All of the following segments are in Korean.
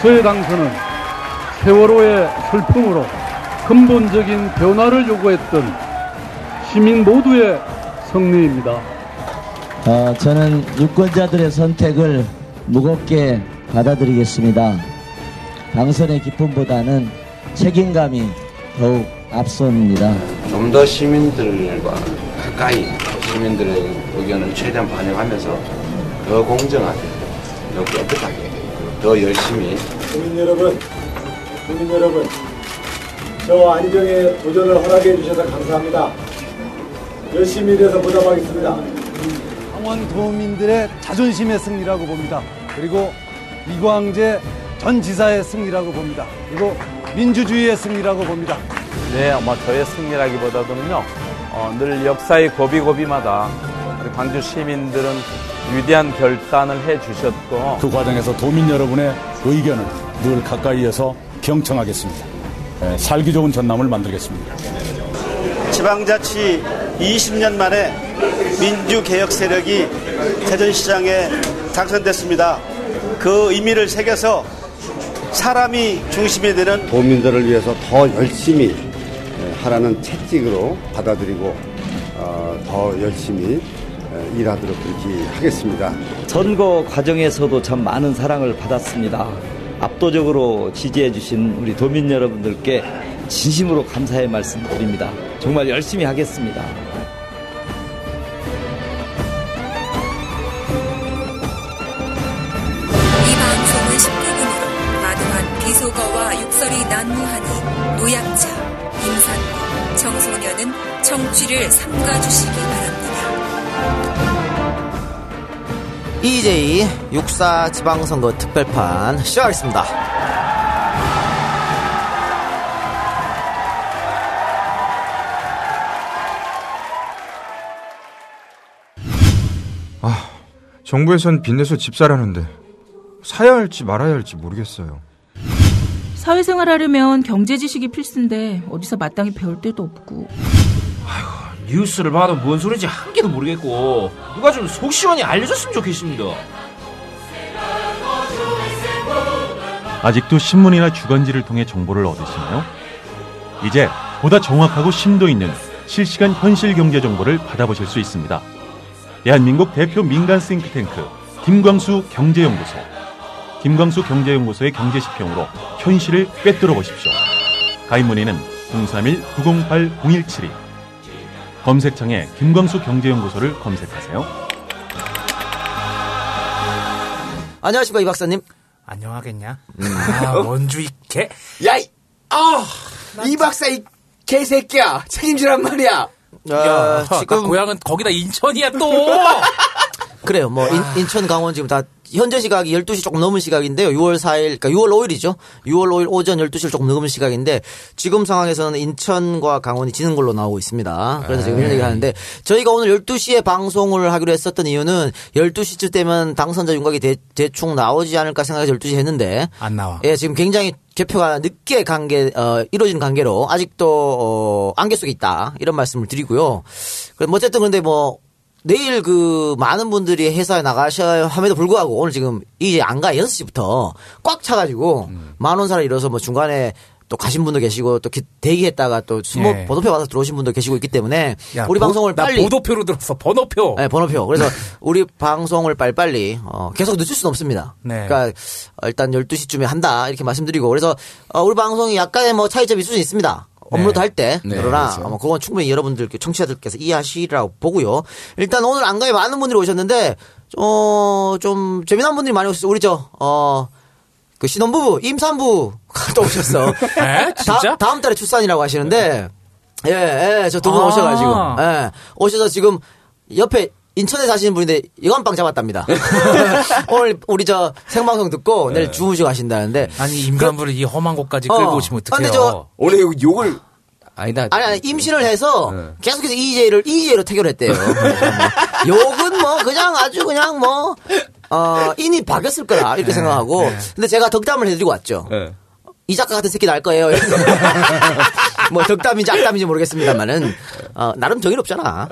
저의 당선은 세월호의 슬픔으로 근본적인 변화를 요구했던 시민 모두의 승리입니다. 저는 유권자들의 선택을 무겁게 받아들이겠습니다. 당선의 기쁨보다는 책임감이 더욱 앞섭니다. 좀 더 시민들과 가까이 시민들의 의견을 최대한 반영하면서 더 공정하게, 더 깨끗하게, 더 열심히. 국민 여러분, 저 안희정의 도전을 허락해 주셔서 감사합니다. 열심히 일해서 보답하겠습니다. 강원 도민들의 자존심의 승리라고 봅니다. 그리고 이광재 전 지사의 승리라고 봅니다. 그리고 민주주의의 승리라고 봅니다. 네, 저의 승리라기보다도는요, 늘 역사의 고비고비마다 우리 광주 시민들은 위대한 결단을 해주셨고 그 과정에서 도민 여러분의 의견을 늘 가까이에서 경청하겠습니다. 살기 좋은 전남을 만들겠습니다. 지방자치 20년 만에 민주개혁 세력이 대전시장에 당선됐습니다. 그 의미를 새겨서 사람이 중심이 되는 도민들을 위해서 더 열심히 하라는 채찍으로 받아들이고 더 열심히 일하도록 그렇게 하겠습니다. 선거 과정에서도 참 많은 사랑을 받았습니다. 압도적으로 지지해 주신 우리 도민 여러분들께 진심으로 감사의 말씀 드립니다. 정말 열심히 하겠습니다. 비속어와 욕설이 난무하는 노약자, 임산부, 청소년은 청취를 삼가주시기 바랍니다. EJ 6.4 지방선거 특별판 시작하겠습니다. 정부에선 빚내서 집 사라는데 사야 할지 말아야 할지 모르겠어요. 사회생활 하려면 경제 지식이 필수인데 어디서 마땅히 배울 데도 없고. 아휴, 뉴스를 봐도 뭔 소리인지 한 개도 모르겠고 누가 좀 속 시원히 알려줬으면 좋겠습니다. 아직도 신문이나 주간지를 통해 정보를 얻으시나요? 이제 보다 정확하고 심도 있는 실시간 현실 경제 정보를 받아보실 수 있습니다. 대한민국 대표 민간 싱크탱크 김광수 경제연구소. 김광수 경제연구소의 경제지평으로 현실을 꿰뚫어 보십시오. 가입 문의는 031-908-0172 검색창에 김광수 경제연구소를 검색하세요. 안녕하십니까, 이 박사님. 안녕하겠냐? 원주 이 개. 야이, 이 박사 이 개새끼야. 책임지란 말이야. 야, 지금 고향은 거기다 인천이야 또. 그래요. 인천, 강원 지금 다. 현재 시각이 12시 조금 넘은 시각인데요. 6월 4일, 그러니까 6월 5일이죠. 6월 5일 오전 12시를 조금 넘은 시각인데 지금 상황에서는 인천과 강원이 지는 걸로 나오고 있습니다. 그래서 지금 이런 얘기를 하는데 저희가 오늘 12시에 방송을 하기로 했었던 이유는 12시쯤 되면 당선자 윤곽이 대충 나오지 않을까 생각해서 12시 했는데 안 나와. 예, 지금 굉장히 개표가 늦게 이루어진 관계로 아직도 안개 속에 있다. 이런 말씀을 드리고요. 그럼 어쨌든 근데 내일 많은 분들이 회사에 나가셔야 함에도 불구하고 오늘 지금 이제 안가 6시부터 꽉 차가지고 만원사를 이뤄서 중간에 또 가신 분도 계시고 또 대기했다가 또 보도표 받아서 들어오신 분도 계시고 있기 때문에 우리 방송을 빨리. 보도표로 들었어. 번호표. 네, 번호표. 그래서 우리 방송을 빨리빨리 계속 늦출 수는 없습니다. 네. 그러니까 일단 12시쯤에 한다 이렇게 말씀드리고 그래서 우리 방송이 약간의 차이점이 있을 수 있습니다. 업로드 할 때. 그러나 그렇죠. 그건 충분히 여러분들, 청취자들께서 이해하시라고 보고요. 일단 오늘 안가에 많은 분들이 오셨는데, 좀 재미난 분들이 많이 오셨어요. 우리 신혼부부, 임산부가 또 오셨어. 에? 진짜? 다음 달에 출산이라고 하시는데, 예, 저 두 분 오셔가지고, 오셔서 지금 옆에, 인천에 사시는 분인데 여관방 잡았답니다. 오늘 우리 생방송 듣고 내일 주무시고 가신다는데. 아니 임산부를 이 험한 곳까지 끌고 오시면 어떡해요. 원래 욕을 아니 임신을 해서 계속해서 EJ로 태결했대요. 욕은 그냥 아주 그냥 인이 박였을 거라 이렇게 생각하고. 근데 제가 덕담을 해드리고 왔죠. 이 작가 같은 새끼 날 거예요. 덕담인지 악담인지 모르겠습니다만은 나름 정의롭잖아.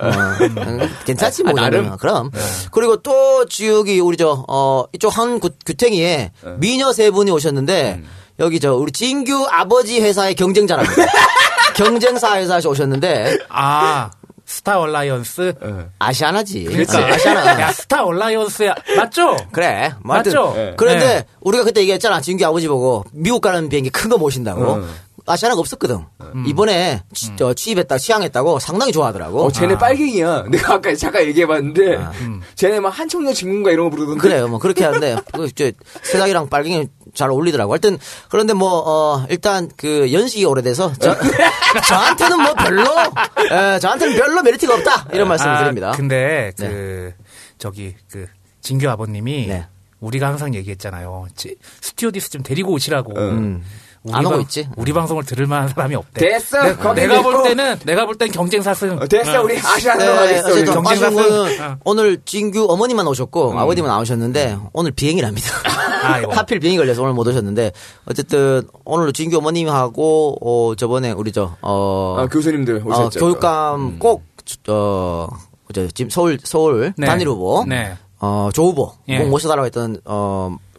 괜찮지 뭐. 나름. 그럼. 그리고 또 여기 우리 이쪽 한 규탱이에 미녀 세 분이 오셨는데 여기 우리 진규 아버지 회사의 경쟁자라고. 경쟁사 회사에서 오셨는데. 아. 스타 얼라이언스? 아시아나지. 그러니까 아시아나. 야, 스타 얼라이언스야. 맞죠? 그래. 뭐 맞죠? 그런데 네. 우리가 그때 얘기했잖아. 진규 아버지 보고 미국 가는 비행기 큰 거 모신다고. 아시아나가 없었거든. 이번에 취향했다고 상당히 좋아하더라고. 쟤네 빨갱이야. 내가 아까 잠깐 얘기해봤는데 쟤네 막 한청년 진군가 이런 거 부르던데. 그래요. 뭐 그렇게 하는데 세상이랑 빨갱이 잘 어울리더라고. 하여튼 그런데 일단 그 연식이 오래돼서 저한테는 저한테는 별로 메리트가 없다 이런 말씀을 드립니다. 근데 진규 아버님이 네. 우리가 항상 얘기했잖아요. 스튜어디스 좀 데리고 오시라고. 안 오고 있지. 우리 방송을 들을 만한 사람이 없대. 됐어. 내가 볼 땐 경쟁사승. 됐어. 우리 아시아나로 가겠어. 네, 경쟁사승은 오늘 진규 어머니만 오셨고 아버님은 안 오셨는데 오늘 비행이랍니다. 하필 비행이 걸려서 오늘 못 오셨는데 어쨌든 오늘 진규 어머님하고 저번에 우리 교수님들 오셨죠. 교육감 지금 서울 네. 단일 후보, 네. 조 후보 예. 꼭 모셔달라고 했던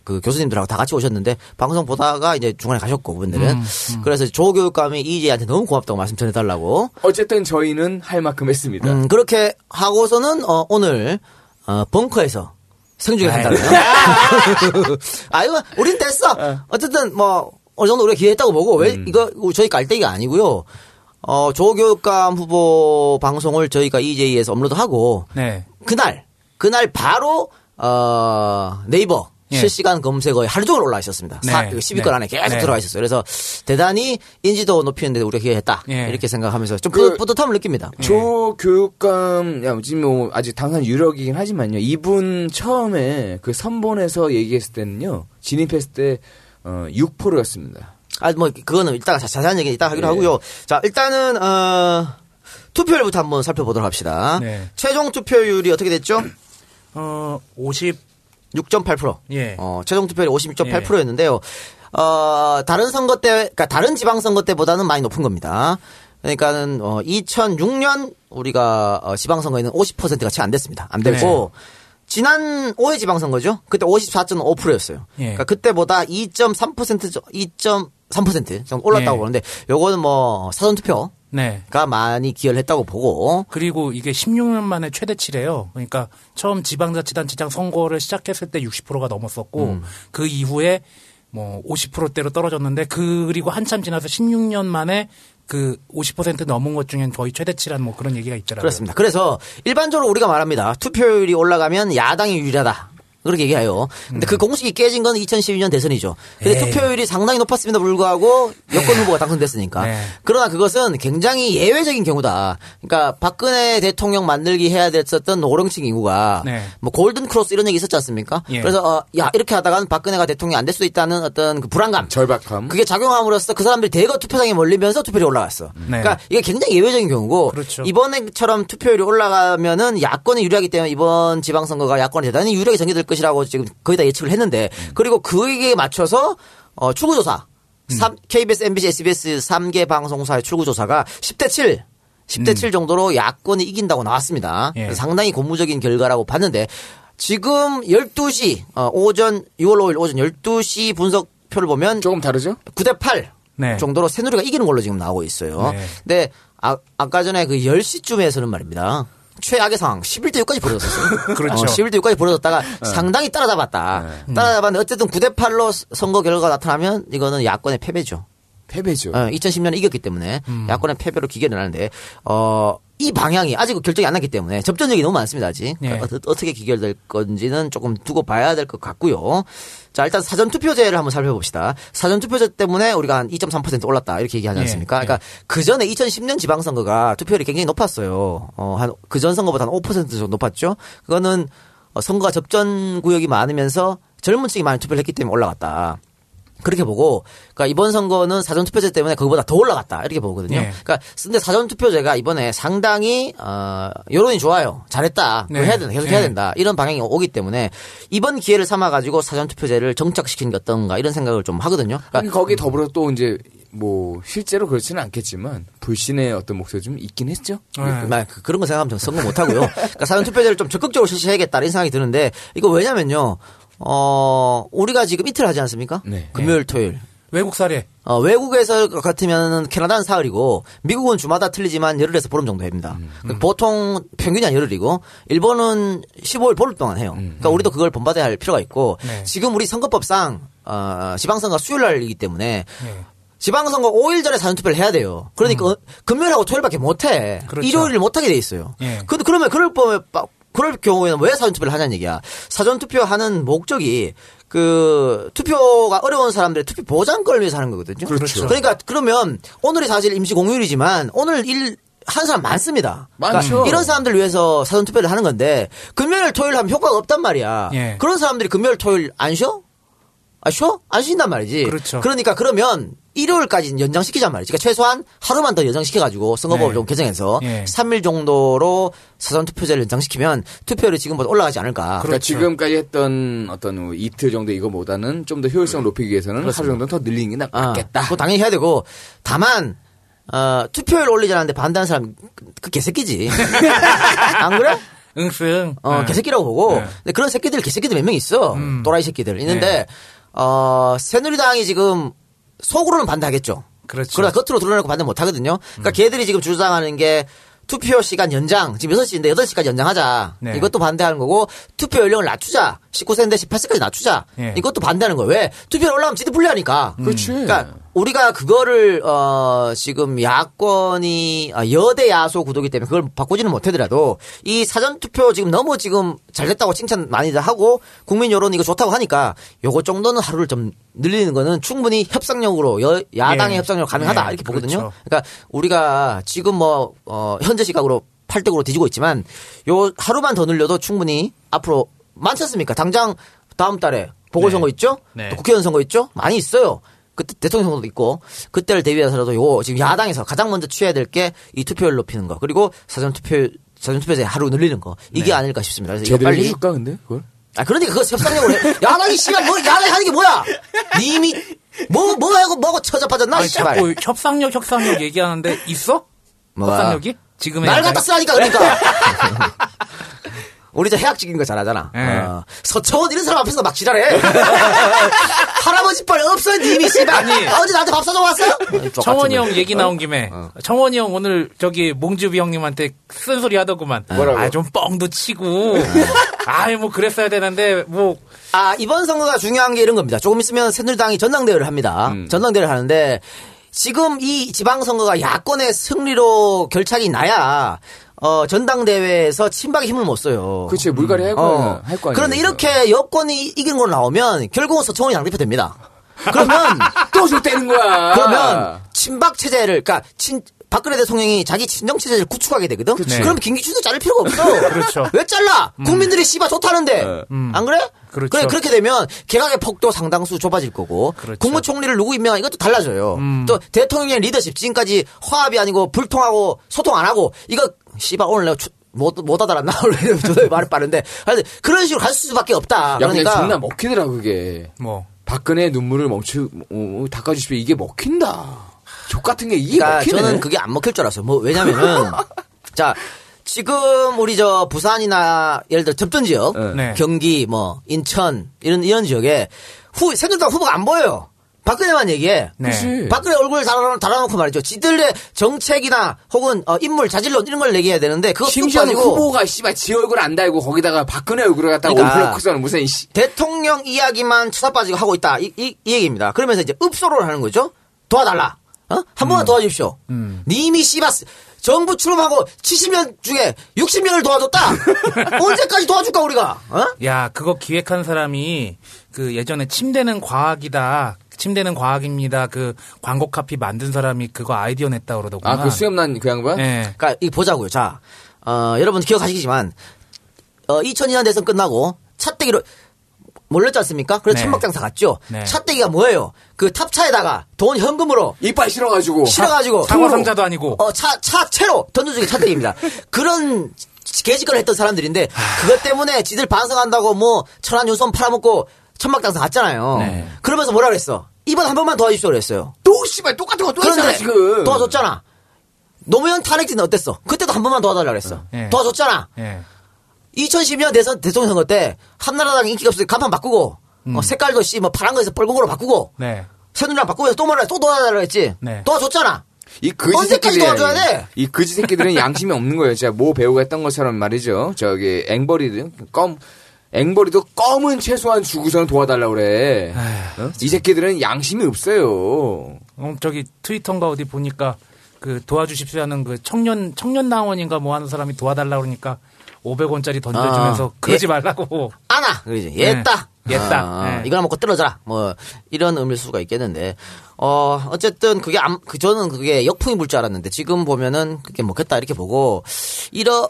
그 교수님들하고 다 같이 오셨는데 방송 보다가 이제 중간에 가셨고 그분들은 그래서 조 교육감이 이재한테 너무 고맙다고 말씀 전해달라고 어쨌든 저희는 할 만큼 했습니다. 그렇게 하고서는 오늘 벙커에서 생중계 한다고요. 아유, 우린 됐어. 어쨌든 어느 정도 우리가 기회했다고 보고 왜 이거 저희 깔때기가 아니고요. 조 교육감 후보 방송을 저희가 EJ에서 업로드하고 네. 그날 바로 네이버 예. 실시간 검색어에 하루 종일 올라와 있었습니다. 네. 10위권 네. 안에 계속 네. 들어와 있었어요. 그래서 대단히 인지도 높이는데 우리가 기회했다. 네. 이렇게 생각하면서 좀 뿌듯함을 느낍니다. 조 교육감, 지금 아직 당선 유력이긴 하지만요. 이분 처음에 그 선본에서 얘기했을 때는요. 진입했을 때 6%였습니다. 그거는 이따가 자세한 얘기는 이따 하기로 네. 하고요. 자, 일단은, 투표율부터 한번 살펴보도록 합시다. 네. 최종 투표율이 어떻게 됐죠? 56.8%. 예. 최종 투표율이 56.8%였는데요. 다른 선거 때, 그러니까 다른 지방 선거 때보다는 많이 높은 겁니다. 그러니까는 2006년 우리가 지방 선거에는 50%가 채 안 됐습니다. 안 됐고 네. 지난 5회 지방 선거죠. 그때 54.5%였어요. 예. 그러니까 그때보다 2.3% 정도 올랐다고 예. 보는데 요거는 사전 투표 네. 가 많이 기여를 했다고 보고. 그리고 이게 16년 만에 최대치래요. 그러니까 처음 지방자치단체장 선거를 시작했을 때 60%가 넘었었고 그 이후에 50%대로 떨어졌는데 그리고 한참 지나서 16년 만에 그 50% 넘은 것 중엔 거의 최대치란 그런 얘기가 있더라고요. 그렇습니다. 그래서 일반적으로 우리가 말합니다. 투표율이 올라가면 야당이 유리하다. 그렇게 얘기해요. 근데 그 공식이 깨진 건 2012년 대선이죠. 근데 에이. 투표율이 상당히 높았음에도 불구하고 여권 후보가 당선됐으니까. 에이. 그러나 그것은 굉장히 예외적인 경우다. 그러니까 박근혜 대통령 만들기 해야 됐었던 노령층 인구가 네. 골든 크로스 이런 얘기 있었지 않습니까? 예. 그래서 이렇게 하다가는 박근혜가 대통령이 안 될 수도 있다는 어떤 그 불안감, 절박함. 그게 작용함으로써 그 사람들이 대거 투표장에 몰리면서 투표율이 올라갔어. 네. 그러니까 이게 굉장히 예외적인 경우고 그렇죠. 이번에처럼 투표율이 올라가면은 야권이 유리하기 때문에 이번 지방선거가 야권이 대단히 유리하게 전개될 것이라고 지금 거의 다 예측을 했는데 그리고 그에 맞춰서 출구조사 KBS, MBC, SBS 3개 방송사의 출구조사가 10대 7 정도로 야권이 이긴다고 나왔습니다. 예. 상당히 고무적인 결과라고 봤는데 지금 12시 오전 6월 5일 오전 12시 분석표를 보면 조금 다르죠? 9대 8 네. 정도로 새누리가 이기는 걸로 지금 나오고 있어요. 네. 근데 아까 전에 그 10시쯤에서는 말입니다. 최악의 상황 11대 6까지 벌어졌어요. 그렇죠. 11대 6까지 벌어졌다가 상당히 따라잡았다. 따라잡았는데 어쨌든 9대 8로 선거 결과가 나타나면 이거는 야권의 패배죠. 2010년에 이겼기 때문에 야권의 패배로 기결을 하는데 이 방향이 아직 결정이 안 났기 때문에 접전력이 너무 많습니다. 아직 예. 어떻게 기결될 건지는 조금 두고 봐야 될 것 같고요. 자, 일단 사전투표제를 한번 살펴봅시다. 사전투표제 때문에 우리가 한 2.3% 올랐다 이렇게 얘기하지 않습니까? 예. 그러니까 예. 그 전에 2010년 지방선거가 투표율이 굉장히 높았어요. 그 전 선거보다 한 5% 정도 높았죠. 그거는 선거가 접전구역이 많으면서 젊은 층이 많이 투표를 했기 때문에 올라갔다. 그렇게 보고, 그러니까 이번 선거는 사전투표제 때문에 그거보다 더 올라갔다. 이렇게 보거든요. 네. 그러니까, 근데 사전투표제가 이번에 상당히, 여론이 좋아요. 잘했다. 네. 해야 된다. 계속 네. 해야 된다. 이런 방향이 오기 때문에 이번 기회를 삼아가지고 사전투표제를 정착시킨 게 어떤가 이런 생각을 좀 하거든요. 그러니까 거기 더불어 또 이제 뭐 실제로 그렇지는 않겠지만 불신의 어떤 목소리 좀 있긴 했죠. 네. 그런 거 생각하면 저는 선거 못하고요. 그러니까 사전투표제를 좀 적극적으로 실시해야겠다는 생각이 드는데 이거 왜냐면요. 우리가 지금 이틀 하지 않습니까? 네. 금요일, 토요일. 외국 사례. 외국에서 같으면 캐나다는 사흘이고 미국은 주마다 틀리지만 열흘에서 보름 정도 됩니다. 보통 평균이 한 열흘이고 일본은 15일 보름 동안 해요. 그러니까 우리도 그걸 본받아야 할 필요가 있고 네. 지금 우리 선거법상 지방선거 수요일 날이기 때문에 네. 지방선거 5일 전에 사전투표를 해야 돼요. 그러니까 금요일하고 토요일밖에 못해. 그렇죠. 일요일을 못하게 돼 있어요. 네. 그러면 그럴 경우에는 왜 사전투표를 하냐는 얘기야. 사전투표하는 목적이 투표가 어려운 사람들의 투표 보장권을 위해서 하는 거거든요. 그렇죠. 그러니까 그러면 오늘이 사실 임시 공휴일이지만 오늘 한 사람 많습니다. 많죠. 그러니까 이런 사람들 위해서 사전투표를 하는 건데 금요일 토요일 하면 효과가 없단 말이야. 예. 그런 사람들이 금요일 토요일 안 쉬어? 아, 쉬어? 안 쉰단 말이지. 그렇죠. 그러니까 그러면 일요일까지는 연장시키자 말이지. 그러니까 최소한 하루만 더 연장시켜가지고 선거법을 네. 좀 개정해서 네. 3일 정도로 사전투표제를 연장시키면 투표율이 지금보다 올라가지 않을까. 그렇죠. 그러니까 지금까지 했던 어떤 이틀 정도 이거보다는 좀 더 효율성을 높이기 위해서는 그렇습니다. 하루 정도는 더 늘리는 게 낫겠다. 그거 당연히 해야 되고 다만 투표율 올리자는데 반대하는 사람 그 개새끼지. 안 그래? 응승. 개새끼라고 보고 근데 그런 개새끼들 몇 명 있어. 또라이 새끼들 있는데 네. 새누리당이 지금 속으로는 반대하겠죠. 그렇죠. 그러나 겉으로 드러내고 반대 못하거든요. 그러니까 걔들이 지금 주장하는 게 투표 시간 연장. 지금 6시인데 8시까지 연장하자. 네. 이것도 반대하는 거고 투표 연령을 낮추자. 19세인데 18세까지 낮추자. 네. 이것도 반대하는 거예요. 왜? 투표율 올라가면 지들 불리하니까. 그렇지. 그러니까 우리가 그거를 지금 야권이 여대 야소 구도기 때문에 그걸 바꾸지는 못하더라도 이 사전투표 지금 너무 지금 잘됐다고 칭찬 많이들 하고 국민 여론이 이거 좋다고 하니까 요거 정도는 하루를 좀 늘리는 거는 충분히 협상력으로 야당의 예. 협상력으로 가능하다 예. 이렇게 보거든요. 그렇죠. 그러니까 우리가 지금 뭐 현재 시각으로 8대9로 뒤지고 있지만 요 하루만 더 늘려도 충분히 앞으로 많지 않습니까? 당장 다음 달에 보궐선거 네. 있죠? 네. 또 국회의원 선거 있죠? 많이 있어요. 그때 대통령 선거도 있고 그때를 대비해서라도 요거 지금 야당에서 가장 먼저 취해야 될 게 이 투표율 높이는 거 그리고 사전투표제 하루 늘리는 거 이게 네. 아닐까 싶습니다. 그래서 제대로 빨리 해줄까 근데 그걸? 아 그러니까 그거 협상력으로 해. 야당이 씨발 뭐 야당이 하는 게 뭐야? 님이 뭐하고 처잡아졌나? 자꾸 협상력 얘기하는데 있어? 뭐가? 협상력이? 지금 날 갖다 쓰라니까 그러니까. 우리 저 해악적인 거 잘하잖아. 서청원 이런 사람 앞에서 막 지랄해. 할아버지 뻘 없어 님이 씨발. 어제 나한테 밥 사줘 왔어요? 청원이 형 얘기 나온 김에 청원이 형 오늘 저기 몽주비 형님한테 쓴소리 하더구만. 아 좀 뻥도 치고. 아이 뭐 그랬어야 되는데 뭐. 아 이번 선거가 중요한 게 이런 겁니다. 조금 있으면 새누리당이 전당대회를 합니다. 전당대회를 하는데 지금 이 지방선거가 야권의 승리로 결착이 나야. 전당대회에서 친박에 힘을 못 써요. 그렇지, 물갈이 할 거야. 그런데 이렇게 여권이 이긴 걸로 나오면 결국은 서청원이 당대표 됩니다. 그러면 또 줬다는 거야. 그러면 친박 체제를, 그러니까 박근혜 대통령이 자기 친정 체제를 구축하게 되거든. 네. 그럼 김기춘도 자를 필요가 없어. 그렇죠. 왜 잘라? 국민들이 씨발 좋다는데. 안 그래? 그렇죠. 그래 그렇게 되면 개각의 폭도 상당수 좁아질 거고 그렇죠. 국무총리를 누구 임명한 이것도 달라져요. 또 대통령의 리더십 지금까지 화합이 아니고 불통하고 소통 안 하고 이거 씨발 오늘 내가 못 알아들었나 원래 말이 빠른데 그런 식으로 갈 수밖에 없다. 야, 그러니까 존나 먹히더라 그게. 뭐 박근혜 눈물을 닦아주십시오. 이게 먹힌다. 족 같은 게 이게 그러니까 먹히네. 저는 그게 안 먹힐 줄 알았어요. 뭐 왜냐면은 자. 지금 우리 저 부산이나 예를 들어 접전 지역, 네. 경기 뭐 인천 이런 지역에 새누리당 후보가 안 보여요. 박근혜만 얘기해. 네. 박근혜 얼굴을 달아놓고 말이죠. 지들의 정책이나 혹은 인물 자질론 이런 걸 얘기해야 되는데 그거 심지어는 후보가 씨발 지 얼굴 안 달고 거기다가 박근혜 얼굴을 갖다가 올려놓고서는 무슨 대통령 이야기만 쳐다봐지고 하고 있다 이 얘기입니다. 그러면서 이제 읍소를 하는 거죠. 도와달라. 한 번만 도와주십시오. 님이 씨발 정부 출범하고 70년 중에 60년을 도와줬다. 언제까지 도와줄까 우리가? 야 그거 기획한 사람이 그 예전에 침대는 과학입니다. 그 광고 카피 만든 사람이 그거 아이디어 냈다 그러더구나. 아 그 수염난 그 양반? 네. 그러니까 이 보자고요. 자, 여러분 기억하시겠지만 2002년 대선 끝나고 차떼기로 몰렸지 않습니까? 그래서 네. 천막장사 갔죠. 네. 차떼기가 뭐예요? 그 탑차에다가 돈 현금으로 이빨 실어가지고 사과 상자도 아니고 차 채로 던져주기 차떼기입니다. 그런 개짓거리를 했던 사람들인데 그것 때문에 지들 반성한다고 뭐 천안 유선 팔아먹고 천막장사 갔잖아요. 네. 그러면서 뭐라 그랬어? 이번 한 번만 도와주십시오 그랬어요. 또 또 씨발 똑같은 거 또 했잖아 지금. 도와줬잖아. 노무현 탄핵진 어땠어? 그때도 한 번만 도와달라 그랬어. 예. 도와줬잖아. 예. 2012년 대선 대통령 선거 때 한나라당 인기가 없어서 간판 바꾸고 색깔도 씨 뭐 파란 거에서 빨간 거로 바꾸고 네. 새누리랑 바꾸면서 또 말해 또 도와달라 했지. 네. 도와줬잖아. 이 거지 새끼들이 도와줘야 돼. 이 거지 새끼들은 양심이 없는 거예요. 제가 모 배우가 했던 것처럼 말이죠. 저기 앵벌이든 껌. 앵벌이도 검은 최소한 주고서는 도와달라고 그래. 아휴, 어? 이 새끼들은 양심이 없어요. 저기 트위터인가 어디 보니까 그 도와주십시오 하는 그 청년 당원인가 뭐 하는 사람이 도와달라고 그러니까 500원짜리 던져주면서 그러지 말라고. 아나 그러지. 옛다. 네. 옛다. 네. 이거나 먹고 떨어져라. 뭐 이런 의미일 수가 있겠는데. 어쨌든 그게 저는 그게 역풍이 불 줄 알았는데 지금 보면은 그게 먹겠다 이렇게 보고 이런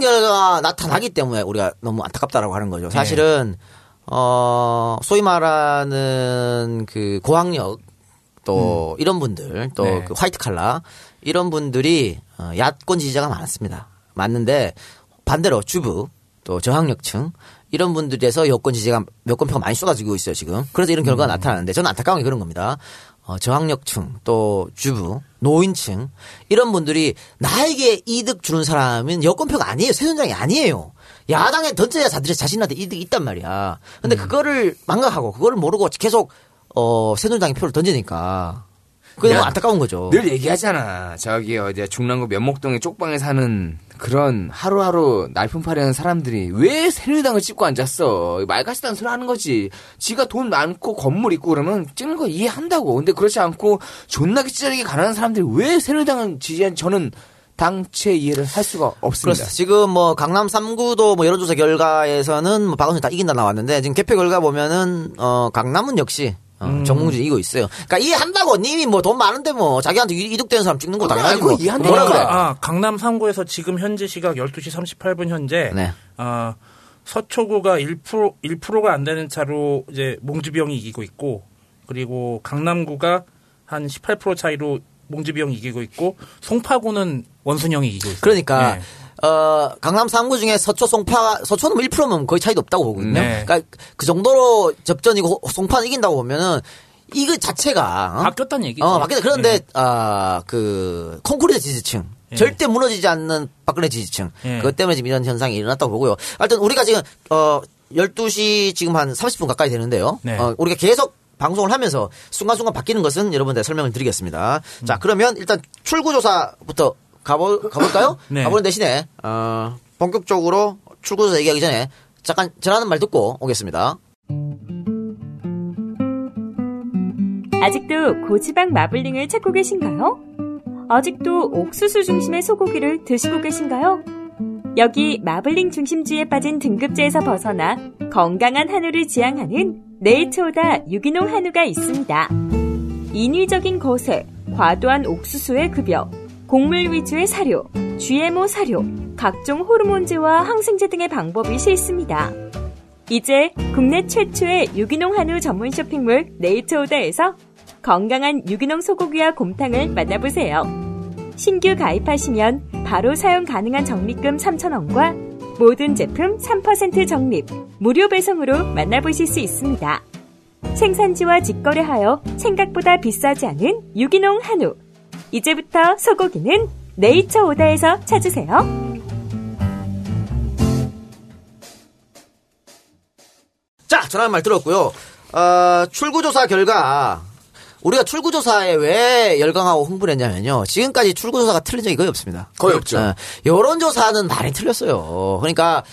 결과가 나타나기 때문에 우리가 너무 안타깝다라고 하는 거죠. 사실은, 소위 말하는 그 고학력, 또 이런 분들, 또 그 화이트 칼라, 이런 분들이 야권 지지자가 많았습니다. 맞는데 반대로 주부, 또 저학력층, 이런 분들에서 여권 지지가 여권표가 많이 쏟아지고 있어요, 지금. 그래서 이런 결과가 나타나는데 저는 안타까운 게 그런 겁니다. 저학력층, 또 주부, 노인층 이런 분들이 나에게 이득 주는 사람은 여권표가 아니에요. 새누리당이 아니에요. 야당에 던져야 자들이 자신한테 이득이 있단 말이야. 근데 그거를 망각하고 그거를 모르고 계속 새누리당의 표를 던지니까 그게 너무 안타까운 거죠. 늘 얘기하잖아. 저기 이제 중랑구 면목동의 쪽방에 사는 그런 하루하루 날품팔이하는 사람들이 왜 새누리당을 찍고 앉았어? 말같지도 않은 소리 하는 거지. 지가 돈 많고 건물 있고 그러면 찍는 거 이해한다고. 근데 그렇지 않고 존나게 찌질하게 가난한 사람들이 왜 새누리당을 지지한 저는 당체 이해를 할 수가 없습니다. 그렇습니다. 지금 뭐 강남 3구도 뭐 여론조사 결과에서는 뭐 박원순 다 이긴다 나왔는데 지금 개표 결과 보면은 강남은 역시. 정몽준 이기고 있어요. 그러니까 이해한다고 님이 뭐 돈 많은데 뭐 자기한테 이득되는 사람 찍는 거 당연하지 뭐. 뭐라 그래. 강남 3구에서 지금 현재 시각 12시 38분 현재 네. 서초구가 1%가 안 되는 차로 이제 몽주비 형이 이기고 있고 그리고 강남구가 한 18% 차이로 몽주비 형이 이기고 있고 송파구는 원순 형이 이기고 있어요. 그러니까 네. 강남 3구 중에 서초 송파 서초는 뭐 1%면 거의 차이도 없다고 보거든요. 네. 그러니까 그 정도로 접전이고 송파는 이긴다고 보면은 이거 자체가 바뀌었다는 얘기죠. 바뀌었다. 그런데 그 콘크리트 지지층 절대 무너지지 않는 박근혜 지지층 그것 때문에 지금 이런 현상이 일어났다고 보고요. 하여튼 우리가 지금 12시 지금 한 30분 가까이 되는데요. 네. 우리가 계속 방송을 하면서 순간순간 바뀌는 것은 여러분들 설명을 드리겠습니다. 자 그러면 일단 출구조사부터. 가볼까요? 네. 가보는 대신에 본격적으로 출구조사 얘기하기 전에 잠깐 전하는 말 듣고 오겠습니다. 아직도 고지방 마블링을 찾고 계신가요? 아직도 옥수수 중심의 소고기를 드시고 계신가요? 여기 마블링 중심주의에 빠진 등급제에서 벗어나 건강한 한우를 지향하는 네이처오다 유기농 한우가 있습니다. 인위적인 거세, 과도한 옥수수의 급여, 곡물 위주의 사료, GMO 사료, 각종 호르몬제와 항생제 등의 방법이 실습니다. 이제 국내 최초의 유기농 한우 전문 쇼핑몰 네이처오다에서 건강한 유기농 소고기와 곰탕을 만나보세요. 신규 가입하시면 바로 사용 가능한 적립금 3,000원과 모든 제품 3% 적립, 무료 배송으로 만나보실 수 있습니다. 생산지와 직거래하여 생각보다 비싸지 않은 유기농 한우. 이제부터 소고기는 네이처오다에서 찾으세요. 자, 전하는 말 들었고요. 출구조사 결과 우리가 출구조사에 왜 열광하고 흥분했냐면요. 지금까지 출구조사가 틀린 적이 거의 없습니다. 거의 없죠. 여론조사는 많이 틀렸어요. 그러니까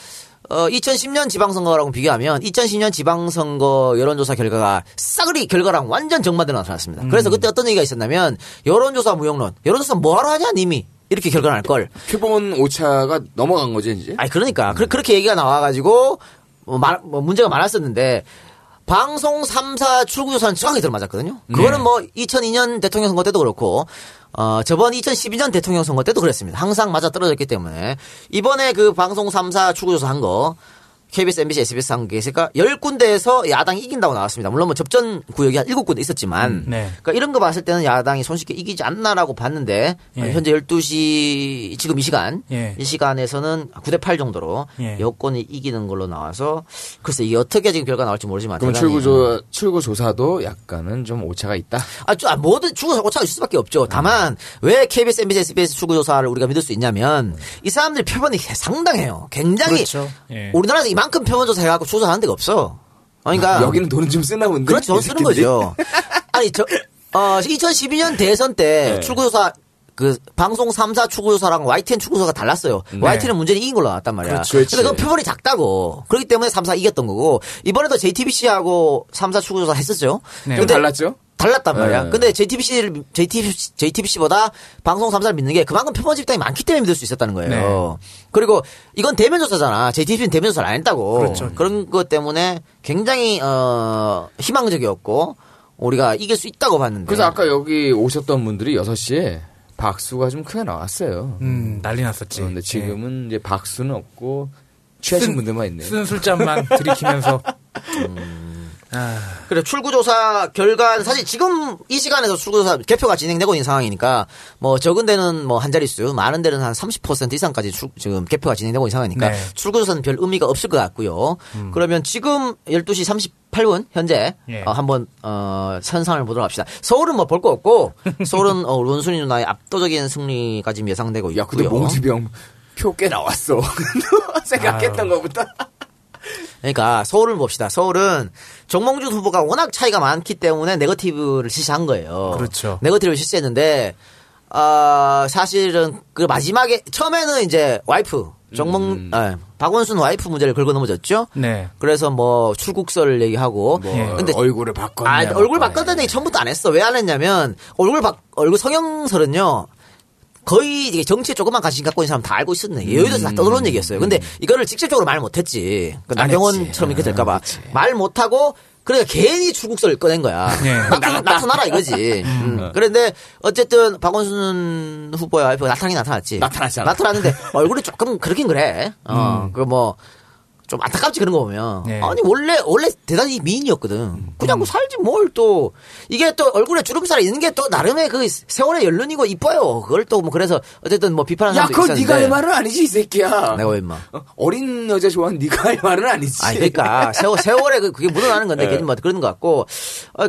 2010년 지방선거랑 비교하면 2010년 지방선거 여론조사 결과가 싸그리 결과랑 완전 정반대로 나타났습니다. 그래서 그때 어떤 얘기가 있었냐면 여론조사 무용론. 여론조사 뭐하러 하냐 님이. 이렇게 결과 날 걸. 표본 오차가 넘어간 거지 이제. 아니 그러니까. 그렇게 얘기가 나와가지고 뭐 문제가 많았었는데 방송 3사 출구조사는 정확히 들어맞았거든요. 그거는 뭐 2002년 대통령 선거 때도 그렇고 저번 2012년 대통령 선거 때도 그랬습니다. 항상 맞아 떨어졌기 때문에 이번에 그 방송 3사 출구조사 한 거 KBS, MBC, SBS 한 개가 10군데에서 야당이 이긴다고 나왔습니다. 물론 뭐 접전 구역이 한 7군데 있었지만 네. 그러니까 이런 거 봤을 때는 야당이 손쉽게 이기지 않나라고 봤는데 예. 현재 12시 지금 이 시간 예. 이 시간에서는 9대8 정도로 예. 여권이 이기는 걸로 나와서 글쎄 이게 어떻게 지금 결과 나올지 모르지만 그럼 출구조사도 약간은 좀 오차가 있다? 아 뭐든 출구조사 오차가 있을 수밖에 없죠. 다만 왜 KBS, MBC, SBS 출구조사를 우리가 믿을 수 있냐면 이 사람들 표본이 상당해요. 굉장히 그렇죠. 예. 우리나라에서 이만 만큼 평원조사 해갖고 조사하는 데가 없어. 그러니까 여기는 돈은 좀 쓰나 본데. 그렇죠. 돈 쓰는 거죠. 아니 2012년 대선 때 네. 출구조사 그 방송 3사 출구조사랑 YTN 출구조사가 달랐어요. 네. YTN은 문제는 이긴 걸로 나왔단 말이야. 그렇죠. 그러니까 그 표본이 작다고. 그렇기 때문에 3사 이겼던 거고 이번에도 JTBC하고 3사 출구조사 했었죠. 네. 좀 달랐죠. 달랐단 말이야. 네. 근데 JTBC보다 방송 3사를 믿는 게 그만큼 표본 집단이 많기 때문에 믿을 수 있었다는 거예요. 네. 그리고 이건 대면 조사잖아. JTBC는 대면 조사를 안 했다고. 그렇죠. 그런 것 때문에 굉장히 희망적이었고 우리가 이길 수 있다고 봤는데. 그래서 아까 여기 오셨던 분들이 6시에 박수가 좀 크게 나왔어요. 난리 났었지. 그런데 지금은 네. 이제 박수는 없고 취하신 분들만 있네요. 쓴 술잔만 들이키면서. 그래 출구조사 결과는 사실 지금 이 시간에서 출구조사 개표가 진행되고 있는 상황이니까 뭐 적은 데는 뭐 한 자릿수 많은 데는 한 30% 이상까지 지금 개표가 진행되고 있는 상황이니까 네. 출구조사는 별 의미가 없을 것 같고요. 그러면 지금 12시 38분 현재 예. 한번 현상을 보도록 합시다. 서울은 뭐 볼 거 없고 서울은 원순이 누나의 압도적인 승리가 지금 예상되고 있고요. 야 근데 몽지병 표 꽤 나왔어. 생각했던 것보다. 그러니까 서울을 봅시다. 서울은 정몽준 후보가 워낙 차이가 많기 때문에 네거티브를 실시한 거예요. 그렇죠. 네거티브를 실시했는데 사실은 그 마지막에 처음에는 이제 와이프 박원순 와이프 문제를 걸고 넘어졌죠. 네. 그래서 뭐 출국설 얘기하고 근데 얼굴을 바꿨냐. 얼굴 바꿨다는 얘기 처음부터 안 했어. 왜 안 했냐면 얼굴 성형설은요. 거의 정치에 조금만 관심 갖고 있는 사람 다 알고 있었네. 여의도에서 다 떠들어온 얘기였어요. 근데 이거를 직접적으로 말 못했지. 나경원처럼 이렇게 될까봐. 말 못하고 그러니까 괜히 출국설을 꺼낸 거야. 네. 나타나라 이거지. 그런데 어쨌든 박원순 후보의 와이프가 나타났지. 나타났는데 얼굴이 조금 그렇긴 그래. 좀 안타깝지 그런 거 보면. 네. 아니 원래 대단히 미인이었거든. 그냥 뭐 살지 뭘 또. 이게 또 얼굴에 주름살이 있는 게 또 나름의 그 세월의 연륜이고 이뻐요. 그걸 또 뭐 그래서 어쨌든 뭐 비판하는 사람도 있었는데. 야 그건 네가 할 말은 아니지 이 새끼야. 내가 왜 인마. 어린 여자 좋아하는 네가 할 말은 아니지. 아니 그러니까 세월에 그게 묻어나는 건데 걔는 뭐 그런 것 같고.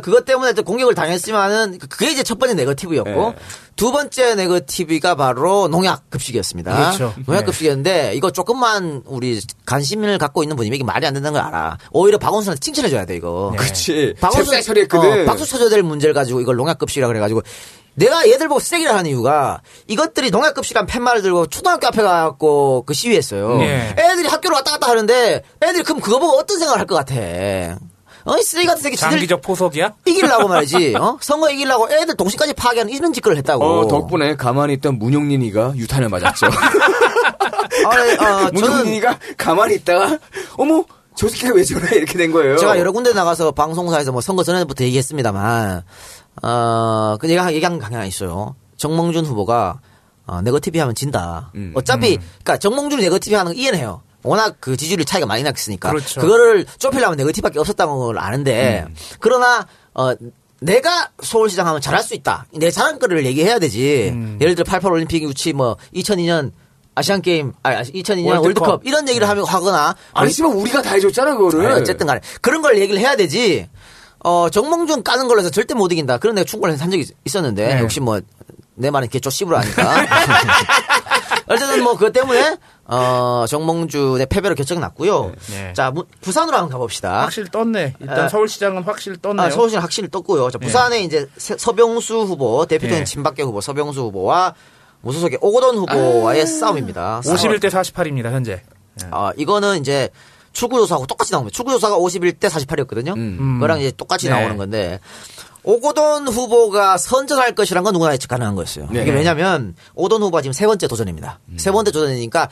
그것 때문에 또 공격을 당했지만은 그게 이제 첫 번째 네거티브였고. 네. 두 번째 네거티브가 바로 농약급식이었습니다. 그렇죠. 농약급식이었는데 이거 조금만 우리 관심을 갖고 있는 분이 이게 말이 안 된다는 걸 알아. 오히려 박원순한테 칭찬해줘야 돼 이거. 네. 그렇지. 박원순 처리했거든. 박수 쳐줘야 될 문제를 가지고 이걸 농약급식이라 그래가지고 내가 얘들 보고 쓰레기라 하는 이유가 이것들이 농약급식이란 팻말을 들고 초등학교 앞에 가고 그 시위했어요. 네. 애들이 학교로 왔다 갔다 하는데 애들이 그럼 그거 보고 어떤 생각을 할 것 같아. 쓰레기 같은 새끼 장기적 포석이야? 이기려고 말이지. 선거 이기려고 애들 동시까지 파괴하는 이런 짓거리를 했다고. 덕분에 가만히 있던 문용린이가 유탄을 맞았죠. 문용린이가 가만히 있다가 어머 저 새끼가 왜 저래 이렇게 된 거예요. 제가 여러 군데 나가서 방송사에서 뭐 선거 전에부터 얘기했습니다만 그 얘기한 강연이 있어요. 정몽준 후보가 네거티브 하면 진다. 어차피 그러니까 정몽준이 네거티브 하는 거 이해는 해요. 워낙 그 지지율 차이가 많이 났으니까 그렇죠. 그거를 좁히려면 네거티브밖에 없었다는 걸 아는데 그러나 내가 서울시장 하면 잘할 수 있다. 내 자랑거리를 얘기해야 되지. 예를 들어 88 올림픽 유치 뭐 2002년 아시안 게임, 2002년 월드컵 이런 얘기를 하면 하거나 아니지만 우리가 다 해줬잖아 그거를. 어쨌든 간에 그런 걸 얘기를 해야 되지. 정몽준 까는 걸로 해서 절대 못 이긴다. 그런 내가 충고를 한 적이 있었는데 네. 역시 뭐 내 말은 개조 씹으라 하니까. 어쨌든 뭐 그것 때문에 정몽준의 패배로 결정이 났고요. 네. 자 부산으로 한번 가봅시다. 확실히 떴네. 일단 서울시장은 확실히 떴네요. 서울시장 확실히 떴고요. 자, 부산에 네. 이제 서병수 후보 대표적인 친박계 후보 서병수 후보와 무소속의 오거돈 후보와의 싸움입니다. 51대 48입니다 현재. 네. 이거는 이제 출구조사하고 똑같이 나옵니다. 출구조사가 51대 48이었거든요. 그거랑 이제 똑같이 네. 나오는 건데. 오거돈 후보가 선전할 것이란 건 누구나 예측 가능한 거였어요. 네. 이게 왜냐면 오거돈 후보가 지금 세 번째 도전입니다. 세 번째 도전이니까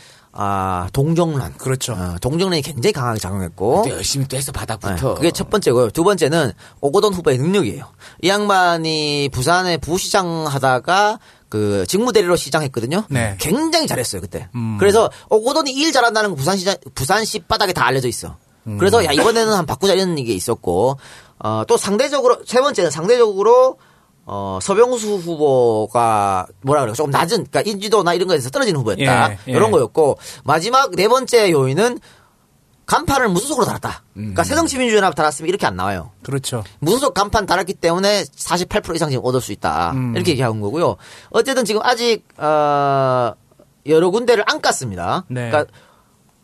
동정란. 그렇죠. 동정란이 굉장히 강하게 작용했고. 그때 열심히 떼서 바닥부터. 네. 그게 첫 번째고요. 두 번째는 오거돈 후보의 능력이에요. 이 양반이 부산의 부시장 하다가 그 직무대리로 시장했거든요. 네. 굉장히 잘했어요 그때. 그래서 오거돈이 일 잘한다는 거 부산시 바닥에 다 알려져 있어. 그래서 야 이번에는 한 바꾸자 이런 얘기 있었고, 또 상대적으로 세 번째는 상대적으로 서병수 후보가 뭐라 그래요? 조금 낮은, 그러니까 인지도나 이런 거에서 떨어지는 후보였다. 예, 예. 이런 거였고, 마지막 네 번째 요인은 간판을 무소속으로 달았다. 그러니까 새정치민주연합 달았으면 이렇게 안 나와요. 그렇죠. 무소속 간판 달았기 때문에 48% 이상 지금 얻을 수 있다. 이렇게 얘기한 거고요. 어쨌든 지금 아직 여러 군데를 안 깠습니다. 네. 그러니까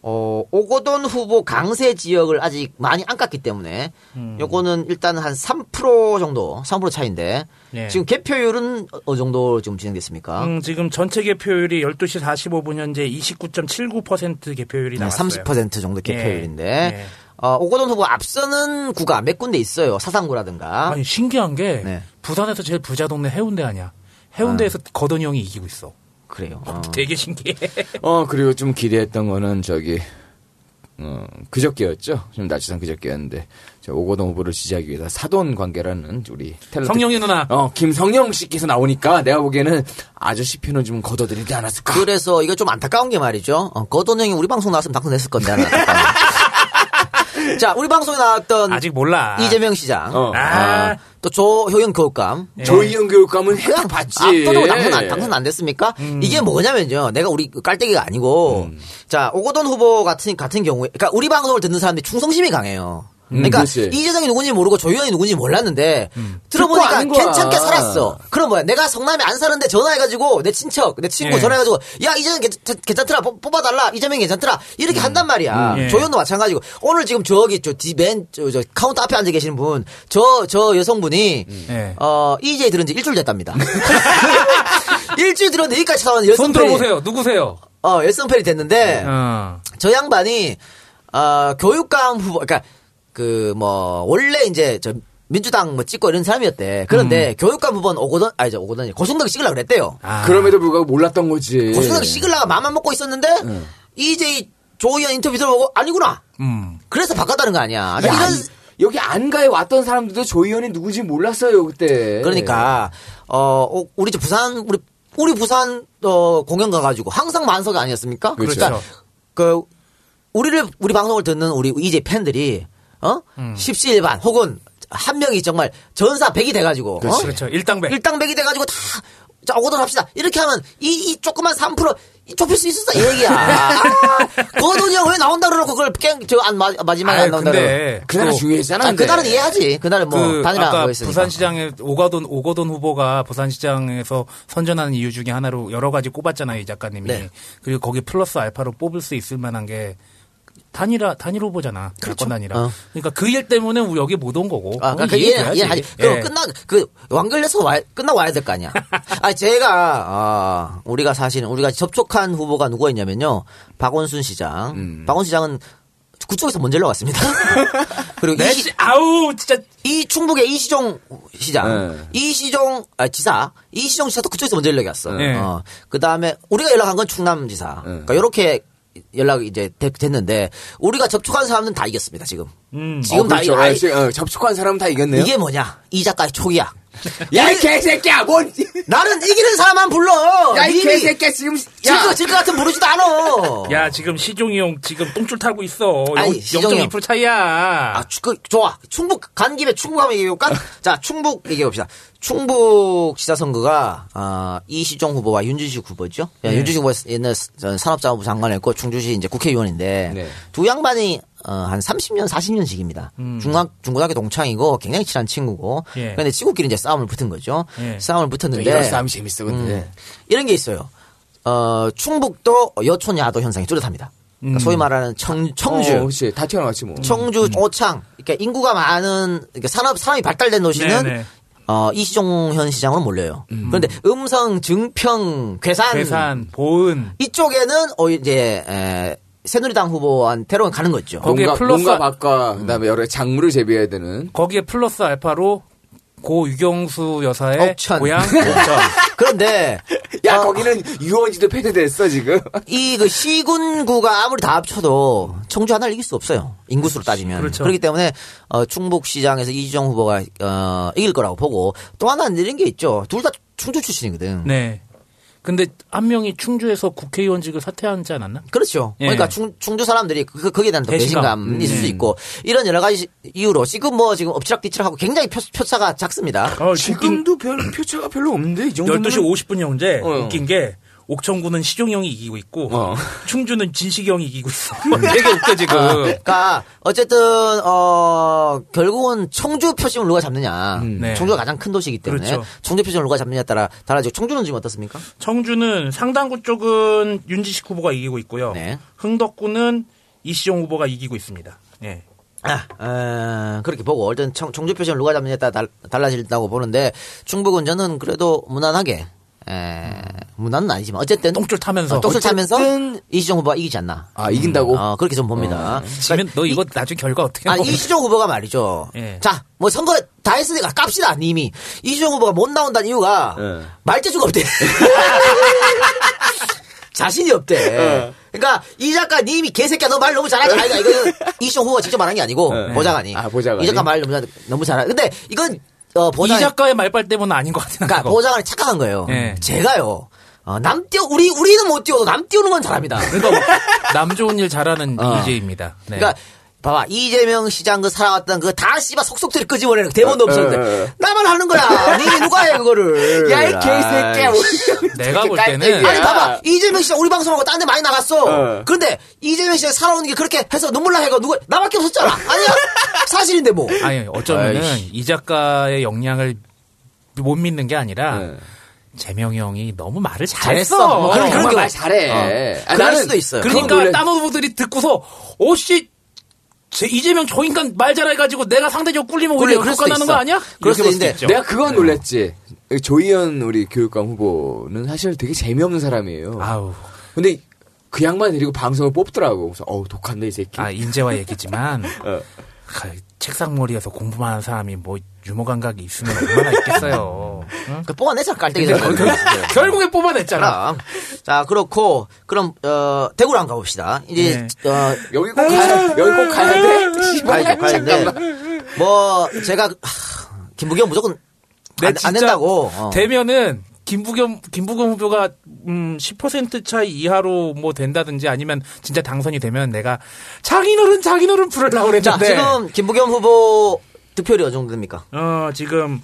오거돈 후보 강세 지역을 아직 많이 안 깠기 때문에 요거는 일단 한 3% 정도, 3% 차이인데 네. 지금 개표율은 어느 정도 지금 진행됐습니까? 지금 전체 개표율이 12시 45분 현재 29.79% 개표율이 나왔어요. 30% 정도 개표율인데 네. 네. 오거돈 후보 앞서는 구가 몇 군데 있어요. 사상구라든가. 아니 신기한 게 네. 부산에서 제일 부자 동네 해운대 아니야. 해운대에서 거돈이 형이 이기고 있어. 그래요. 되게 신기해. 그리고 좀 기대했던 거는 그저께였죠. 지금 낮시상 그저께였는데 오거돈 후보를 지지하기 위해서 사돈 관계라는 우리 탤런트 성령이 누나. 김성령 씨께서 나오니까 내가 보기에는 아저씨 표는 좀 거둬들이지 않았을까. 그래서 이거 좀 안타까운 게 말이죠. 거돈 형이 우리 방송 나왔으면 당선했을 건데. 자, 우리 방송에 나왔던 아직 몰라. 이재명 시장. 또 조효연 교육감. 예. 조희연 교육감은 그냥 봤지. 앞서도 당선 안 됐습니까? 이게 뭐냐면요. 내가 우리 깔때기가 아니고 자, 오거돈 후보 같은 경우에 그러니까 우리 방송을 듣는 사람들이 충성심이 강해요. 그러니까 이재명이 누군지 모르고 조희연이 누군지 몰랐는데 들어보니까 괜찮게 살았어. 그럼 뭐야? 내가 성남에 안 사는데 전화해가지고 내 친척, 내 친구 예. 전화해가지고 야 이재명 괜찮더라 뽑아달라. 이재명 괜찮더라. 이렇게 한단 말이야. 예. 조희연도 마찬가지고 오늘 지금 저기 저 카운터 앞에 앉아 계시는 분 저 여성분이 예. EJ 들은 지 일주일 됐답니다. 일주일 들었는데 여기까지 나온 열성팬이 손 들어보세요. 누구세요? 열성팬이 됐는데 저 양반이 교육감 후보 그러니까 원래 이제, 민주당 찍고 이런 사람이었대. 그런데 교육감 후보는 고승덕이 찍으려고 그랬대요. 그럼에도 불구하고 몰랐던 거지. 고승덕이 찍으려고 맘만 먹고 있었는데, EJ 조희연 인터뷰 들어보고, 아니구나! 그래서 바꿨다는 거 아니야. 그러니까 여기 안가에 왔던 사람들도 조희연이 누구지 몰랐어요, 그때. 그러니까, 우리 부산, 공연 가가지고, 항상 만석이 아니었습니까? 그렇죠. 그러니까, 우리 방송을 듣는 우리 EJ 팬들이, 십시일반, 혹은, 한 명이 정말 전사 100이 돼가지고. 그렇죠. 일당백이 돼가지고 다, 자, 오거돈 합시다. 이렇게 하면, 이 조그만 3% 좁힐 수 있었어. 이 얘기야. 거돈이 형 왜 나온다 그러고 그걸 마지막에 안 나온다 그러고. 그날은 중요했잖아. 그날은 이해하지. 그날은 단일화 하고 있으니까. 부산시장에 오거돈 후보가 부산시장에서 선전하는 이유 중에 하나로 여러 가지 꼽았잖아요. 이 작가님이. 네. 그리고 거기 플러스 알파로 뽑을 수 있을 만한 게 단일 후보잖아. 그렇죠. 그러니까 그 일 때문에 우리 여기 못 온 거고. 그 이해하지. 그럼 완결해서 끝나고 와야 될 거 아니야. 우리가 사실은 우리가 접촉한 후보가 누구였냐면요. 박원순 시장. 박원순 시장은 그쪽에서 먼저 올라왔습니다. 그리고 진짜 이 충북의 이시종 시장, 이시종 지사도 그쪽에서 먼저 연락이 왔어. 네. 그 다음에 우리가 연락한 건 충남 지사. 그러니까 이렇게. 연락이 이제 됐는데 우리가 접촉한 사람은 다 이겼습니다 지금. 지금 그렇죠. 접촉한 사람은 다 이겼네요. 이게 뭐냐? 이 작가의 촉이야. 야 이 개새끼야 뭔? 나는 이기는 사람만 불러. 야 이 개새끼야 지금 질것 같은 모르지도 않어. 야 지금 시종이 형 지금 똥줄 타고 있어. 0.2% 차이야. 좋아. 충북 간 김에 충북 한번 얘기해볼까? 자 충북 얘기해봅시다. 충북 지사 선거가 이시종 후보와 윤주식 후보죠. 네. 윤주식 후보 옛날 산업자원부 장관했고 충주시 이제 국회의원인데 네. 두 양반이 한 30년 40년씩입니다. 중고등학교 동창이고 굉장히 친한 친구고. 예. 그런데 친구끼리 이제 싸움을 붙은 거죠. 예. 싸움을 붙었는데 이런 싸움이 재밌어 근데 이런 게 있어요. 충북도 여촌 야도 현상이 뚜렷합니다. 그러니까 소위 말하는 청주, 그렇지. 다 튀어나왔지 뭐. 청주 오창, 그러니까 인구가 많은 그러니까 사람이 발달된 도시는. 네네. 이시종현 시장으로 몰려요. 그런데 음성, 증평, 괴산, 보은 이쪽에는 새누리당 후보한테로 가는 거죠. 거기에 뭔가 바꿔 그다음에 여러 장물을 재배해야 되는. 거기에 플러스 알파로 고 유경수 여사의 고향 옥천. 그런데 거기는 유원지도 폐쇄됐어 지금. 이 그 시군구가 아무리 다 합쳐도 청주 하나를 이길 수 없어요. 인구수로 따지면. 그렇죠. 그렇기 때문에 충북시장에서 이시종 후보가 이길 거라고 보고 또 하나 내린 게 있죠. 둘 다 충주 출신이거든. 네. 근데 한 명이 충주에서 국회의원직을 사퇴하지 않았나? 그렇죠. 예. 그러니까 충주 사람들이 거기에 대한 배신감이 있을 수 있고 이런 여러 가지 이유로 지금 뭐 지금 엎치락뒤치락하고 굉장히 표차가 작습니다. 지금도 표차가 별로 없는데 이 정도면 12시 50분 영제 웃긴 게 옥천구는 시종이 형이 이기고 있고 충주는 진식이 형이 이기고 있어. 되게 웃겨 지금. 그러니까 어쨌든 결국은 청주 표심을 누가 잡느냐. 네. 청주가 가장 큰 도시이기 때문에 그렇죠. 청주 표심을 누가 잡느냐에 따라 달라지고 청주는 지금 어떻습니까? 청주는 상당구 쪽은 윤주식 후보가 이기고 있고요. 네. 흥덕구는 이시종 후보가 이기고 있습니다. 네. 그렇게 보고 어쨌든 청주 표심을 누가 잡느냐에 따라 달라진다고 보는데 충북은 저는 그래도 무난하게. 무난은 아니지만 어쨌든 똥줄 타면서 이시종 후보가 이기지 않나. 아 이긴다고? 그렇게 좀 봅니다. 지면 그러니까 너 이거 나중에 결과 어떻게? 아 이시종 후보가 말이죠. 예. 자, 뭐 선거 다 했으니까 깝시다 님이 이시종 후보가 못 나온다는 이유가 예. 말재주가 없대. 자신이 없대. 그러니까 이 작가 님이 개새끼야 너 말 너무 잘하지. 아니야 이거는 이시종 후보가 직접 말한 게 아니고 보좌관이. 아 보좌관. 이 작가 말 너무 잘하. 근데 이건 이 작가의 말빨 때문은 아닌 것 같아요. 그러니까 보좌관이 착각한 거예요. 네. 제가요. 남 뛰어 우리는 못 뛰어도 남 뛰는 건 잘합니다. 그러니까 남 좋은 일 잘하는 이재입니다. 네. 그러니까 봐봐 이재명 시장 그 살아왔던 그 다 씨발 속속들이 끄집어내는 대본도 없었는데 나만 하는 거야. 니 누가 해 그거를? 야 이 개새끼야. 내가 볼 때는 아니 봐봐 이재명 시장 우리 방송하고 다른 데 많이 나갔어. 그런데 이재명 시장 살아오는 게 그렇게 해서 눈물 나해가 누구 나밖에 없었잖아. 아니야. 사실인데 뭐. 아니 어쩌면은 이 작가의 역량을 못 믿는 게 아니라 재명이 형이 너무 말을 잘했어. 뭐 그런 게 말 잘해. 그럴 수도 있어요. 그러니까 땀 후보들이 듣고서 오씨 이재명 저 인간 말 잘해가지고 내가 상대적으로 꿀리면 오히려 효과 나는 거 아니야? 그럴 수도 있는데 내가 그건 놀랬지. 조희연 우리 교육감 후보는 사실 되게 재미없는 사람이에요. 아우. 근데 그 양반 데리고 방송을 뽑더라고. 그래서 어우 독한데 이 새끼. 아 인재와 얘기지만. 책상머리에서 공부만 하는 사람이 뭐 유머 감각이 있으면 얼마나 있겠어요. 응? 그 뽑아내잖아 깔때기잖아. 결국에 뽑아냈잖아. 자 그렇고 그럼 대구로 한번 가봅시다. 이제 네. 여기 꼭 가야 돼. 잠깐만. 뭐 제가 김부겸 무조건 안 된다고. 되면은. 김부겸 후보가 10% 차이 이하로 뭐 된다든지 아니면 진짜 당선이 되면 내가 장인어른 부르려고 그랬는데 지금 김부겸 후보 득표율이 어느 정도 됩니까? 지금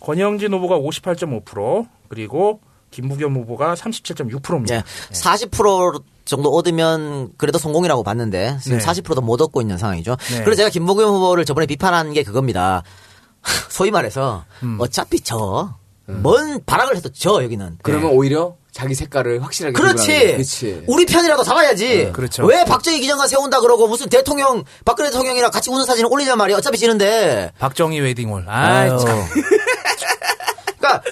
권영진 후보가 58.5% 그리고 김부겸 후보가 37.6%입니다. 네. 40% 정도 얻으면 그래도 성공이라고 봤는데 지금 네. 40%도 못 얻고 있는 상황이죠. 네. 그래서 제가 김부겸 후보를 저번에 비판한 게 그겁니다. 소위 말해서 어차피 뭔 발악을 해도 져 여기는. 그러면 네. 오히려 자기 색깔을 확실하게. 그렇지. 우리 편이라도 잡아야지. 그렇죠. 왜 박정희 기념관 세운다 그러고 무슨 박근혜 대통령이랑 같이 웃는 사진을 올리자 말이야. 어차피 지는데. 박정희 웨딩홀. 아유. 그러니까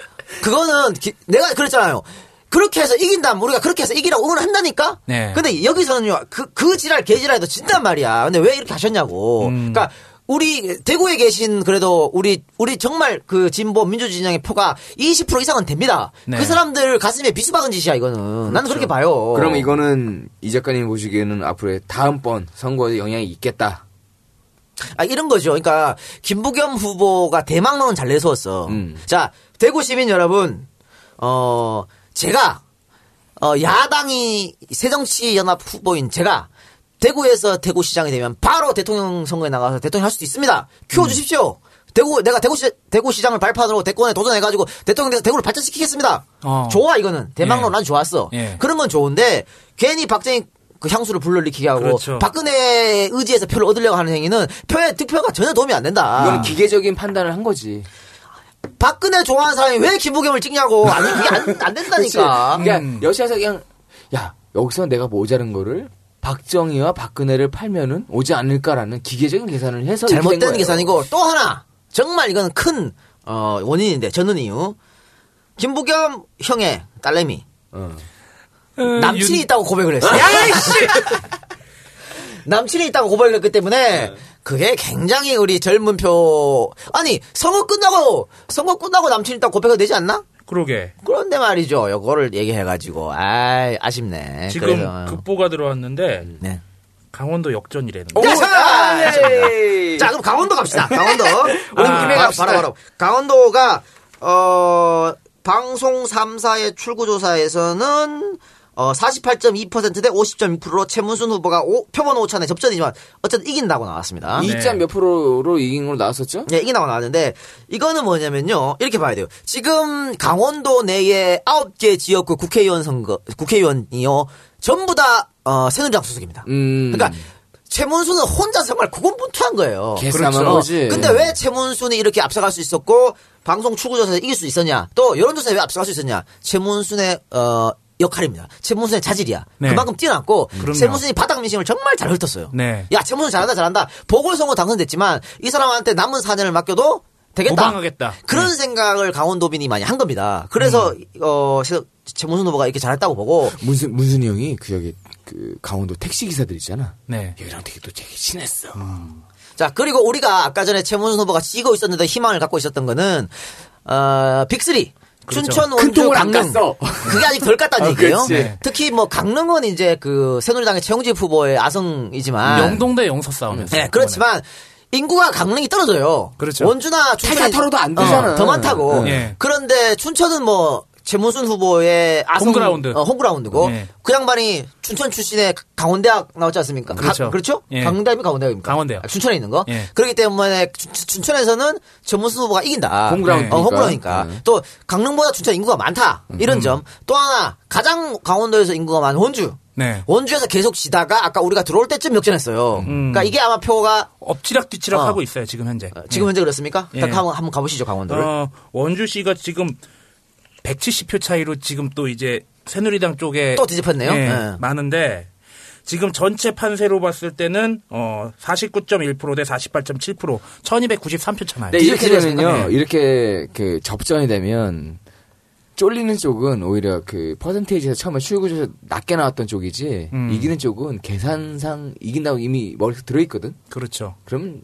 그거는 내가 그랬잖아요. 그렇게 해서 이긴다면 우리가 그렇게 해서 이기라고 응원한다니까? 네. 근데 여기서는요. 그 지랄 개지랄도 진단 말이야. 근데 왜 이렇게 하셨냐고. 그러니까 우리 대구에 계신 그래도 우리 정말 그 진보 민주진영의 표가 20% 이상은 됩니다. 네. 그 사람들 가슴에 비수박은 짓이야 이거는. 그렇죠. 나는 그렇게 봐요. 그럼 이거는 이 작가님 보시기에는 앞으로의 다음번 선거에 영향이 있겠다. 아 이런 거죠. 그러니까 김부겸 후보가 대망론은 잘 내세웠어. 자 대구 시민 여러분, 제가 야당이 새정치연합 후보인 제가. 대구에서 대구시장이 되면 바로 대통령 선거에 나가서 대통령 할 수도 있습니다. 키워주십시오. 대구시장을 발판으로 대권에 도전해가지고 대통령 돼서 대구를 발전시키겠습니다. 좋아 이거는 대망론 난 좋았어. 예. 그런 건 좋은데 괜히 박정희 그 향수를 불러일으키게 하고 그렇죠. 박근혜의 의지에서 표를 얻으려고 하는 행위는 표의 득표가 전혀 도움이 안 된다. 이건 기계적인 판단을 한 거지. 박근혜 좋아하는 사람이 왜 김부겸을 찍냐고. 아니 그게 안 된다니까. 그러니까 여시아서 그냥 야 여기서 내가 모자른 거를 박정희와 박근혜를 팔면은 오지 않을까라는 기계적인 계산을 해서 잘못된 계산이고 또 하나 정말 이건 큰 원인인데 저는 이유 김부겸 형의 딸내미 남친이 있다고 고백을 했어요. 남친이 있다고 고백을 했기 때문에 그게 굉장히 우리 젊은 표 아니 선거 끝나고 남친 있다고 고백을 되지 않나? 그러게. 그런데 말이죠. 이거를 얘기해가지고 아쉽네. 지금 그래서. 급보가 들어왔는데 네. 강원도 역전이래는. 자 그럼 강원도 갑시다. 강원도. 오늘 김해가 바로. 강원도가 방송 3사의 출구조사에서는 48.2% 대 50.6%로 최문순 후보가 표본 오차의 접전이지만 어쨌든 이긴다고 나왔습니다. 2점 몇 프로로 이긴 걸로 나왔었죠? 네, 이긴다고 나왔는데 이거는 뭐냐면요. 이렇게 봐야 돼요. 지금 강원도 내에 9개 지역구 국회의원이요. 전부 다 새누리당 소속입니다. 그러니까 최문순은 혼자 정말 고군분투한 거예요. 그렇죠. 근데 왜 최문순이 이렇게 앞서갈 수 있었고 방송 출구조사에서 이길 수 있었냐? 또 여론조사에 왜 앞서갈 수 있었냐? 최문순의 역할입니다. 최문순의 자질이야. 네. 그만큼 뛰어났고 최문순이 바닥 민심을 정말 잘 훑었어요. 네. 야, 최문순 잘한다. 보궐선거 당선됐지만 이 사람한테 남은 4년을 맡겨도 되겠다. 모방하겠다. 그런 생각을 강원도민이 많이 한 겁니다. 그래서 최문순 후보가 이렇게 잘했다고 보고 문순이 형이 그 강원도 택시 기사들 있잖아. 네. 얘랑 되게 또 되게 친했어. 자, 그리고 우리가 아까 전에 최문순 후보가 지고 있었는데 희망을 갖고 있었던 거는 빅3. 그렇죠. 춘천, 원주, 강릉. 그게 아직 덜 깠다는 얘기예요. 네. 특히 뭐 강릉은 이제 그 새누리당의 최홍집 후보의 아성이지만 영동대 영서 싸움이었어요. 네, 그렇지만 인구가 강릉이 떨어져요. 그렇죠. 원주나 춘천이 타로도 안 되잖아. 더 많다고. 네. 그런데 춘천은 뭐 최문순 후보의 아성 홈그라운드고 네. 그 양반이 춘천 출신의 강원대학 나왔지 않습니까? 그렇죠. 그렇죠? 예. 강원대학입니까? 강원대학. 춘천에 있는 거. 예. 그렇기 때문에 춘천에서는 최문순 후보가 이긴다. 홈그라운드니까. 홈그라운드니까. 네. 또 강릉보다 춘천 인구가 많다. 이런 점. 또 하나 가장 강원도에서 인구가 많은 원주. 네. 원주에서 계속 지다가 아까 우리가 들어올 때쯤 역전했어요. 그러니까 이게 아마 표가 엎치락뒤치락 하고 있어요. 지금 현재. 지금 현재 그렇습니까? 예. 한번 가보시죠. 강원도를. 원주시가 지금 170표 차이로 지금 또 이제 새누리당 쪽에 또 뒤집혔네요. 네, 네. 많은데 지금 전체 판세로 봤을 때는 49.1% 대 48.7% 1293표 차나요. 네, 이렇게 되면요. 네. 이렇게 그 접전이 되면 쫄리는 쪽은 오히려 그 퍼센테이지에서 처음에 출구조사 낮게 나왔던 쪽이지 이기는 쪽은 계산상 이긴다고 이미 머릿속에 들어있거든. 그렇죠. 그럼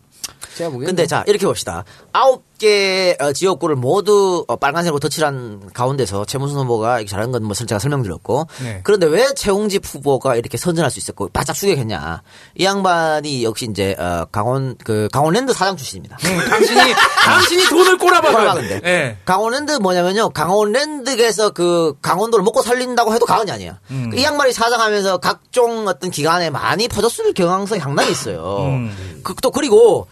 제가 보기에는 근데 자 이렇게 봅시다. 9개 지역구를 모두 빨간색으로 덧칠한 가운데서 최문순 후보가 잘한 건 뭐 제가 설명드렸고 네. 그런데 왜 최홍집 후보가 이렇게 선전할 수 있었고 바짝 추격했냐? 이 양반이 역시 이제 강원랜드 사장 출신입니다. 당신이 돈을 꼬라박은. 네. 강원랜드 뭐냐면요, 강원랜드에서 그 강원도를 먹고 살린다고 해도 과언이 아니야. 이 양반이 사장하면서 각종 어떤 기관에 많이 퍼졌을 경향성이 상당히 있어요. 또 그리고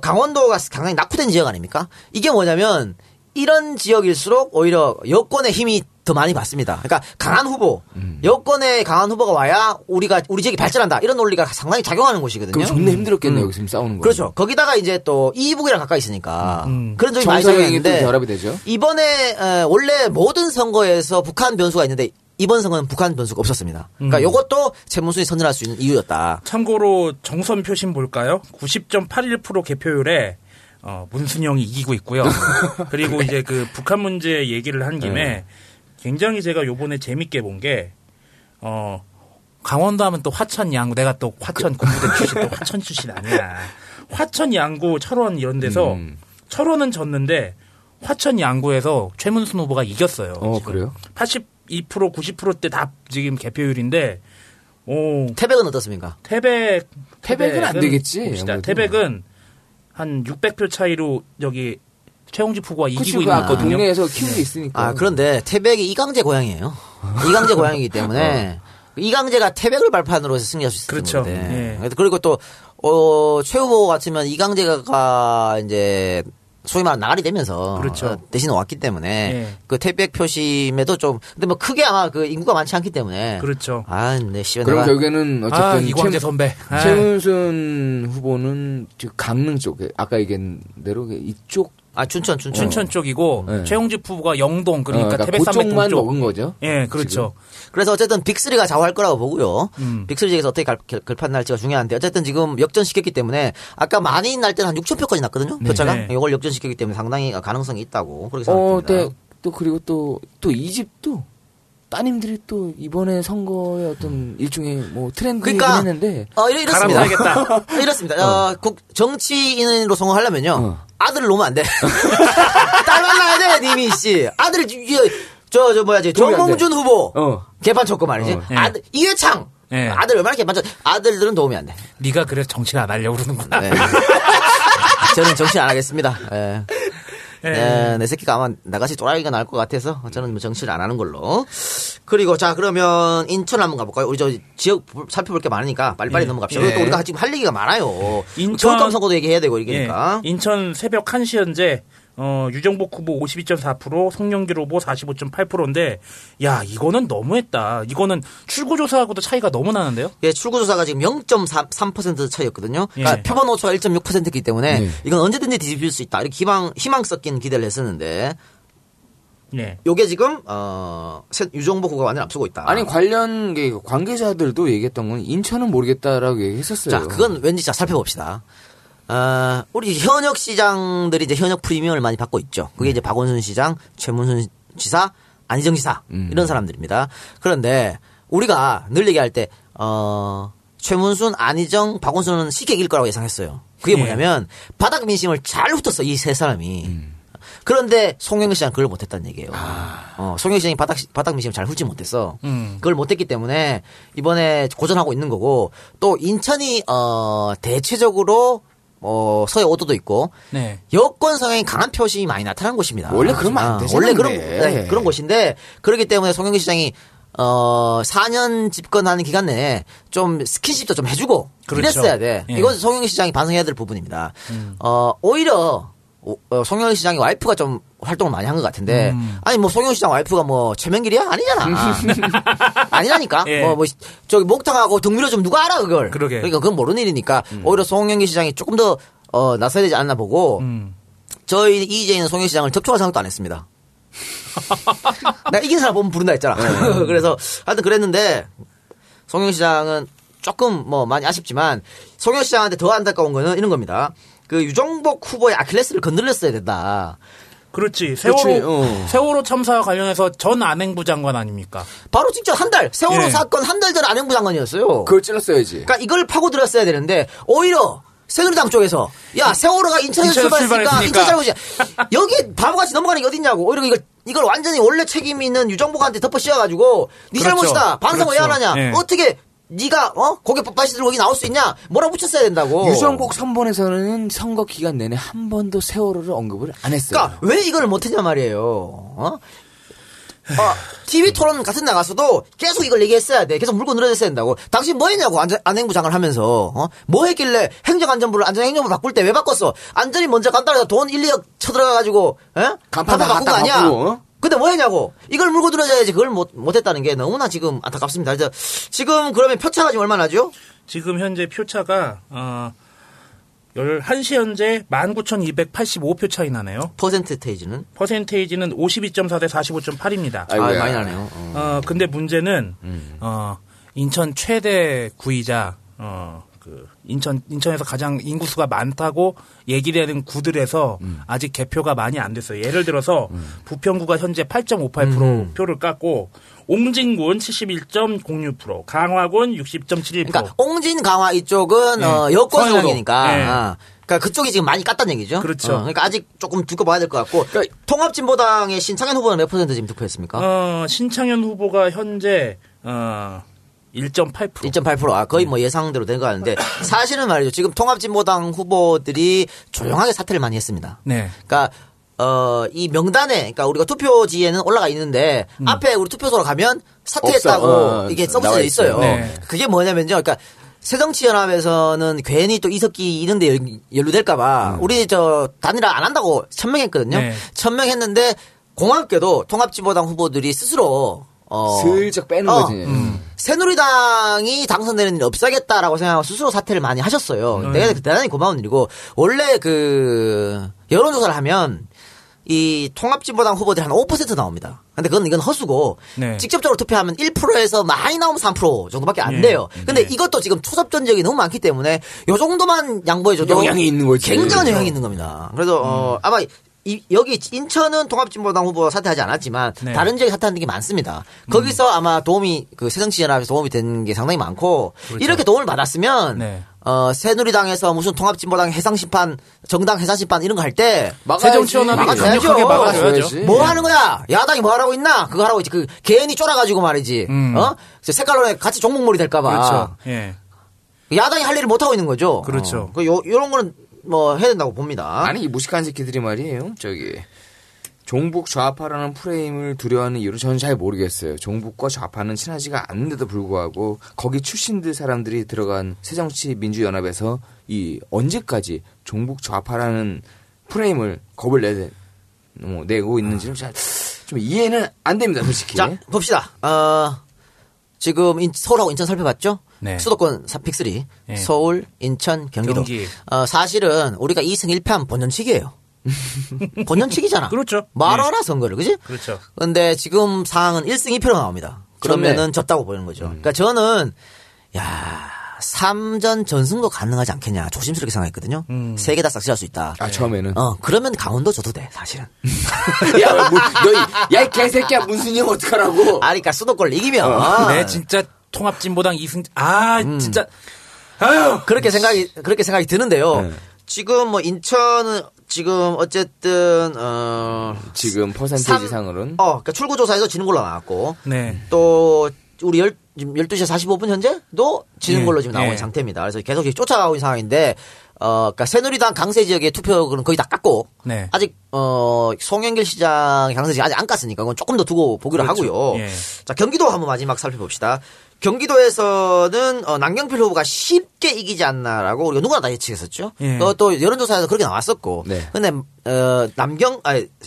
강원도가 굉장히 낙후된 지역 아닙니까? 이게 뭐냐면 이런 지역일수록 오히려 여권의 힘이 더 많이 받습니다. 그러니까 강한 후보, 여권의 강한 후보가 와야 우리 지역이 발전한다. 이런 논리가 상당히 작용하는 곳이거든요. 그럼 존나 힘들었겠네요. 여기서 지금 싸우는 거. 그렇죠. 거기다가 이제 또 이북이랑 가까이 있으니까 그런 점이 많이 작용했는데 결합이 되죠. 이번에 원래 모든 선거에서 북한 변수가 있는데 이번 선거는 북한 변수가 없었습니다. 그러니까 이것도 최문순이 선전할 수 있는 이유였다. 참고로 정선 표심 볼까요? 90.81% 개표율에 문순이 형이 이기고 있고요. 그리고 이제 그 북한 문제 얘기를 한 김에 굉장히 제가 요번에 재밌게 본 게 강원도 하면 또 화천 양구, 내가 또 화천 군부대 출신, 또 화천 출신 아니야. 화천 양구, 철원 이런 데서 철원은 졌는데 화천 양구에서 최문순 후보가 이겼어요. 그래요? 82% 90%대 다 지금 개표율인데, 태백은 어떻습니까? 태백은 안 되겠지. 봅시다. 태백은 한 600표 차이로 여기 최홍집 후보가 이기고 있는 거거든요. 동네에서 키우고 있으니까. 그런데 태백이 이광재 고향이에요. 이광재 고향이기 때문에 이광재가 태백을 발판으로 해서 승리할 수 있을 그렇죠. 건데. 예. 그리고 또 최 후보 같으면 이광재가 이제 소위 말하는 나가리 되면서 그렇죠. 대신 왔기 때문에 그 태백 표심에도 좀 근데 뭐 크게 아마 그 인구가 많지 않기 때문에 그렇죠. 그럼 결국에는 어쨌든 이광재 선배 최문순 후보는 강릉 쪽에 아까 얘기한 대로 이쪽 춘천 쪽이고 최홍집 후보가 영동 그러니까 태백 산맥 쪽 먹은 거죠. 예, 그렇죠. 지금. 그래서 어쨌든 빅3가 좌우할 거라고 보고요. 빅3 중에서 어떻게 결판 날지가 중요한데 어쨌든 지금 역전시켰기 때문에 아까 많이 날 때는 한 6천 표까지 났거든요. 표차가 이걸 역전시켰기 때문에 상당히 가능성이 있다고 그렇게 생각합니다. 네. 또 그리고 또 이 집도 따님들이 또 이번에 선거의 어떤 일종의 뭐 트렌드이긴 했는데 이렇습니다. 정치인으로 성공하려면요. 아들을 놓으면 안 돼. 딸 만나야 돼, 님이 씨. 아들, 정몽준 후보. 개판 쳤고 말이지. 아들, 이회창. 네. 아들 얼마나 개판 쳤 아들들은 도움이 안 돼. 네가 그래서 정치를 안 하려고 그러는구나. 네. 저는 정치 안 하겠습니다. 네. 네, 내 새끼가 아마 나같이 또라이가 나을 것 같아서 저는 뭐 정치를 안 하는 걸로. 그리고 자 그러면 인천 한번 가볼까요? 우리 저 지역 살펴볼 게 많으니까 빨리빨리 넘어갑시다. 그리고 또 우리가 지금 할 얘기가 많아요. 인천 선거도 얘기해야 되고 이러니까. 인천 새벽 1시 현재 유정복 후보 52.4%, 송영길 후보 45.8%인데, 야, 이거는 너무했다. 이거는 출구조사하고도 차이가 너무 나는데요? 예, 출구조사가 지금 0.3% 차이였거든요. 그러니까 예. 표본 오차가 1.6%이기 때문에 이건 언제든지 뒤집힐 수 있다. 이렇게 희망 섞인 기대를 했었는데, 네. 요게 지금, 유정복 후보가 완전 앞서고 있다. 아니, 관련 관계자들도 얘기했던 건 인천은 모르겠다라고 얘기했었어요. 자, 그건 왠지 자, 살펴봅시다. 우리 현역 시장들이 이제 현역 프리미엄을 많이 받고 있죠. 그게 이제 박원순 시장, 최문순 지사, 안희정 지사, 이런 사람들입니다. 그런데 우리가 늘 얘기할 때, 최문순, 안희정, 박원순은 쉽게 이길 거라고 예상했어요. 그게 뭐냐면 바닥 민심을 잘 훑었어, 이 세 사람이. 그런데 송영길 시장은 그걸 못했다는 얘기예요. 송영길 시장이 바닥 민심을 잘 훑지 못했어. 그걸 못했기 때문에 이번에 고전하고 있는 거고, 또 인천이, 대체적으로 서해 5도도 있고 여권 성향이 강한 표심이 많이 나타난 곳입니다. 원래 그러면 안 되죠. 원래 그런 곳인데, 그렇기 때문에 송영길 시장이 4년 집권하는 기간 내에 좀 스킨십도 좀 해주고 그랬어야 돼. 이건 송영길 시장이 반성해야 될 부분입니다. 오히려 송영길 시장의 와이프가 좀 활동을 많이 한 것 같은데, 아니 뭐 송영길 시장 와이프가 뭐 최명길이야? 아니잖아. 아니라니까. 뭐 저기 목탕하고 등밀어 좀 누가 알아 그걸. 그러니까 그건 모르는 일이니까 오히려 송영길 시장이 조금 더 나서야 되지 않나 보고, 저희 이재인 송영길 시장을 접촉할 생각도 안 했습니다. 나 이긴 사람 보면 부른다 했잖아. 그래서 하여튼 그랬는데 송영길 시장은 조금 뭐 많이 아쉽지만, 송영길 시장한테 더 안타까운 거는 이런 겁니다. 그 유정복 후보의 아킬레스를 건드렸어야 된다. 그렇지. 세월호 참사와 관련해서 전 안행부 장관 아닙니까? 바로 직전 한 달. 세월호 사건 한 달 전 안행부 장관이었어요. 그걸 찔렀어야지. 그러니까 이걸 파고들었어야 되는데, 오히려 새누리당 쪽에서 야 세월호가 인천에서 출발했으니까 인천 잘못이야. 여기 바보같이 넘어가는 게 어딨냐고. 오히려 이걸 완전히 원래 책임이 있는 유정복한테 덮어 씌워가지고 네 잘못이다. 반성 왜 안 하냐. 어떻게 네가 거기 다시 들고 거기 나올 수 있냐 뭐라고 붙였어야 된다고. 유정복 3번에서는 선거 기간 내내 한 번도 세월호를 언급을 안 했어요. 그러니까 왜 이걸 못했냐 말이에요. TV 토론 같은 나가서도 계속 이걸 얘기했어야 돼. 계속 물고 늘어졌어야 된다고. 당신 뭐 했냐고, 안행부 장을 하면서. 뭐 했길래 행정안전부를 안전행정부 바꿀 때 왜 바꿨어? 안전이 먼저 간단하다 돈 1, 2억 쳐들어가가지고 간판 바꾼 거 아니야? 근데 뭐 했냐고. 이걸 물고 들어줘야지 그걸 못했다는 게 너무나 지금 안타깝습니다. 지금 그러면 표차가 지금 얼마나 나죠? 지금 현재 표차가 11시 현재 19,285표 차이 나네요. 퍼센테이지는 52.4 대 45.8입니다. 많이 나네요. 근데 문제는 인천 최대 구이자 인천에서 가장 인구수가 많다고 얘기를 하는 구들에서 아직 개표가 많이 안 됐어요. 예를 들어서 부평구가 현재 8.58% 표를 깠고, 옹진군 71.06%, 강화군 60.71%. 그러니까 옹진 강화 이쪽은 여권 성향이니까. 그러니까 그쪽이 지금 많이 깠다는 얘기죠. 그렇죠. 그러니까 아직 조금 두고 봐야 될 것 같고. 그러니까 통합진보당의 신창현 후보는 몇 퍼센트 지금 득표했습니까? 신창현 후보가 현재 1.8%. 거의 뭐 예상대로 된 거 같은데, 사실은 말이죠. 지금 통합진보당 후보들이 조용하게 사퇴를 많이 했습니다. 그러니까 이 명단에, 그러니까 우리가 투표지에는 올라가 있는데 앞에 우리 투표소로 가면 사퇴했다고 이게 서비스가 있어요. 그게 뭐냐면요. 그러니까 새정치연합에서는 괜히 또 이석기 이런 데 연루될까봐 우리 저 단일화 안 한다고 천명했거든요. 천명했는데 공학교도 통합진보당 후보들이 스스로 슬쩍 빼는 거지. 새누리당이 당선되는 일이 없어야겠다라고 생각하고 스스로 사퇴를 많이 하셨어요. 내가 대단히 고마운 일이고, 원래 그 여론조사를 하면 이 통합진보당 후보들이 한 5% 나옵니다. 근데 이건 허수고, 직접적으로 투표하면 1%에서 많이 나오면 3% 정도밖에 안 돼요. 근데 이것도 지금 초섭 전적이 너무 많기 때문에 요 정도만 양보해줘도 영향이 있는 거지. 굉장한 영향이 있는 겁니다. 그래서 아마 여기 인천은 통합진보당 후보가 사퇴하지 않았지만 다른 지역에 사퇴하는 게 많습니다. 거기서 아마 도움이 그 새정치연합에서 도움이 된 게 상당히 많고, 이렇게 도움을 받았으면 새누리당에서 무슨 통합진보당 해상심판, 정당 해상심판 이런 거 할 때 새정치연합이 강력하게 막아줘야죠. 뭐 하는 거야? 야당이 뭐 하라고 있나? 그거 하라고 있지. 그 괜히 쫄아가지고 말이지. 색깔론에 같이 종목몰이 될까봐. 야당이 할 일을 못 하고 있는 거죠. 이런 거는 뭐 해야 된다고 봅니다. 아니 이 무식한 새끼들이 말이에요. 저기 종북 좌파라는 프레임을 두려워하는 이유를 저는 잘 모르겠어요. 종북과 좌파는 친하지가 않는데도 불구하고 거기 출신들 사람들이 들어간 새정치민주연합에서 이 언제까지 종북 좌파라는 프레임을 겁을 내고 있는지는 잘 좀 이해는 안 됩니다, 솔직히. 자, 봅시다. 지금 서울하고 인천 살펴봤죠? 네. 수도권 빅3. 네. 서울, 인천, 경기도. 사실은 우리가 2승 1패하면 본전치기예요. 본전치기잖아. 그렇죠. 말아라, 네. 선거를. 그지? 그렇죠. 근데 지금 상황은 1승 2패로 나옵니다. 그러면은 졌다고 보는 거죠. 그러니까 저는, 3전 전승도 가능하지 않겠냐. 조심스럽게 생각했거든요. 3개 다 싹쓸이할 수 있다. 아, 처음에는? 그러면 강원도 줘도 돼, 사실은. 야, 이 개새끼야, 문순이 형 어떡하라고. 아니, 그러니까 수도권을 이기면. 네, 진짜 통합진보당 2승, 진짜. 아유. 그렇게 생각이 드는데요. 네. 지금 인천은, 지금 어쨌든 지금 퍼센테이지 상으로는 그러니까 출구 조사에서 지는 걸로 나왔고 네. 또 우리 12시 45분 현재도 지는 걸로 지금 나오는 상태입니다. 그래서 계속 쫓아가고 있는 상황인데 그러니까 새누리당 강세 지역의 투표율은 거의 다 깠고 네. 아직 송영길 시장 강세 지역 아직 안 깠으니까 그건 조금 더 두고 보기로 그렇죠. 하고요. 예. 자, 경기도 한번 마지막 살펴봅시다. 경기도에서는 남경필 후보가 쉽게 이기지 않나라고 우리가 누구나 다 예측했었죠. 예. 또 여론조사에서 그렇게 나왔었고. 네. 근데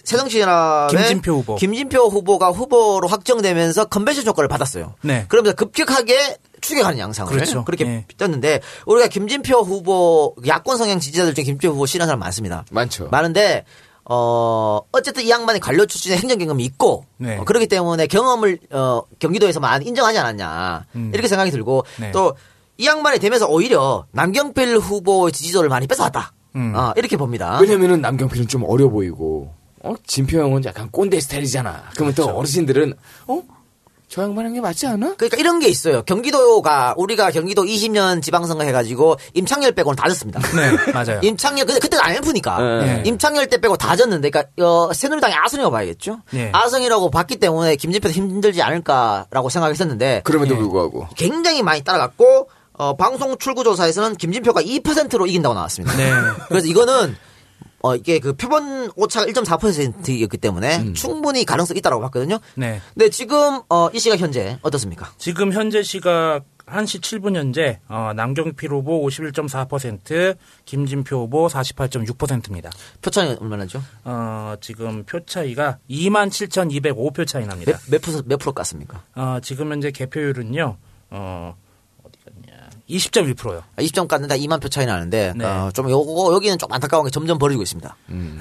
새정치연합의 김진표 후보가 후보로 확정되면서 컨벤션 조건을 받았어요. 네. 그러면서 급격하게 추격하는 양상을 그렇죠. 그렇게 떴는데 예. 우리가 김진표 후보 야권 성향 지지자들 중에 김진표 후보 싫어하는 사람 많습니다. 많죠. 많은데. 어쨌든 이 양반이 관료 출신의 행정 경험이 있고 네. 그렇기 때문에 경험을 경기도에서 많이 인정하지 않았냐 이렇게 생각이 들고 네. 또 이 양반이 되면서 오히려 남경필 후보의 지지도를 많이 뺏어왔다 이렇게 봅니다. 왜냐면은 남경필은 좀 어려 보이고 진표 형은 약간 꼰대 스타일이잖아. 그러면 그렇죠. 또 어르신들은 저 양반인 게 맞지 않아? 그러니까 이런 게 있어요. 경기도가 우리가 경기도 20년 지방선거 해가지고 임창열 빼고는 다 졌습니다. 네, 맞아요. 임창열 근데 그때가 IMF니까 네. 임창열 때 빼고 다 졌는데, 그러니까 새누리당의 아성이라고 봐야겠죠. 네. 아성이라고 봤기 때문에 김진표도 힘들지 않을까라고 생각했었는데 그럼에도 불구하고 굉장히 많이 따라갔고 방송 출구조사에서는 김진표가 2%로 이긴다고 나왔습니다. 네. 그래서 이거는 이게 그 표본 오차가 1.4%였기 때문에 충분히 가능성이 있다라고 봤거든요. 네. 근데 지금 이 시각 현재 어떻습니까? 지금 현재 시각 1시 7분 현재 남경필 후보 51.4%, 김진표 후보 48.6%입니다. 표 차이 얼마나죠? 지금 표 차이가 27,205표 차이 납니다. 몇 프로 깠습니까? 지금 현재 개표율은요. 20.1%요. 20점 깠는데 2만 표 차이 나는데 네. 좀 요거 여기는 좀 안타까운 게 점점 벌어지고 있습니다.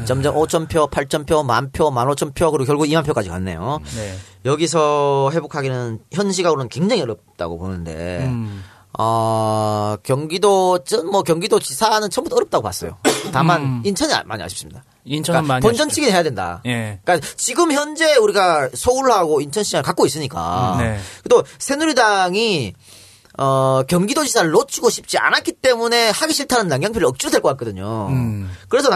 점점 5천 표, 8천 표, 1만 표, 15,000표 그리고 결국 2만 표까지 갔네요. 네. 여기서 회복하기는 현 시각으로는 굉장히 어렵다고 보는데 경기도 경기도 지사는 처음부터 어렵다고 봤어요. 다만 인천이 많이 아쉽습니다. 인천은 그러니까 많이 본전치기는 해야 된다. 예. 그러니까 지금 현재 우리가 서울하고 인천 시장을 갖고 있으니까 네. 또 새누리당이 경기도지사를 놓치고 싶지 않았기 때문에 하기 싫다는 남경필이 억지로 될 것 같거든요. 그래서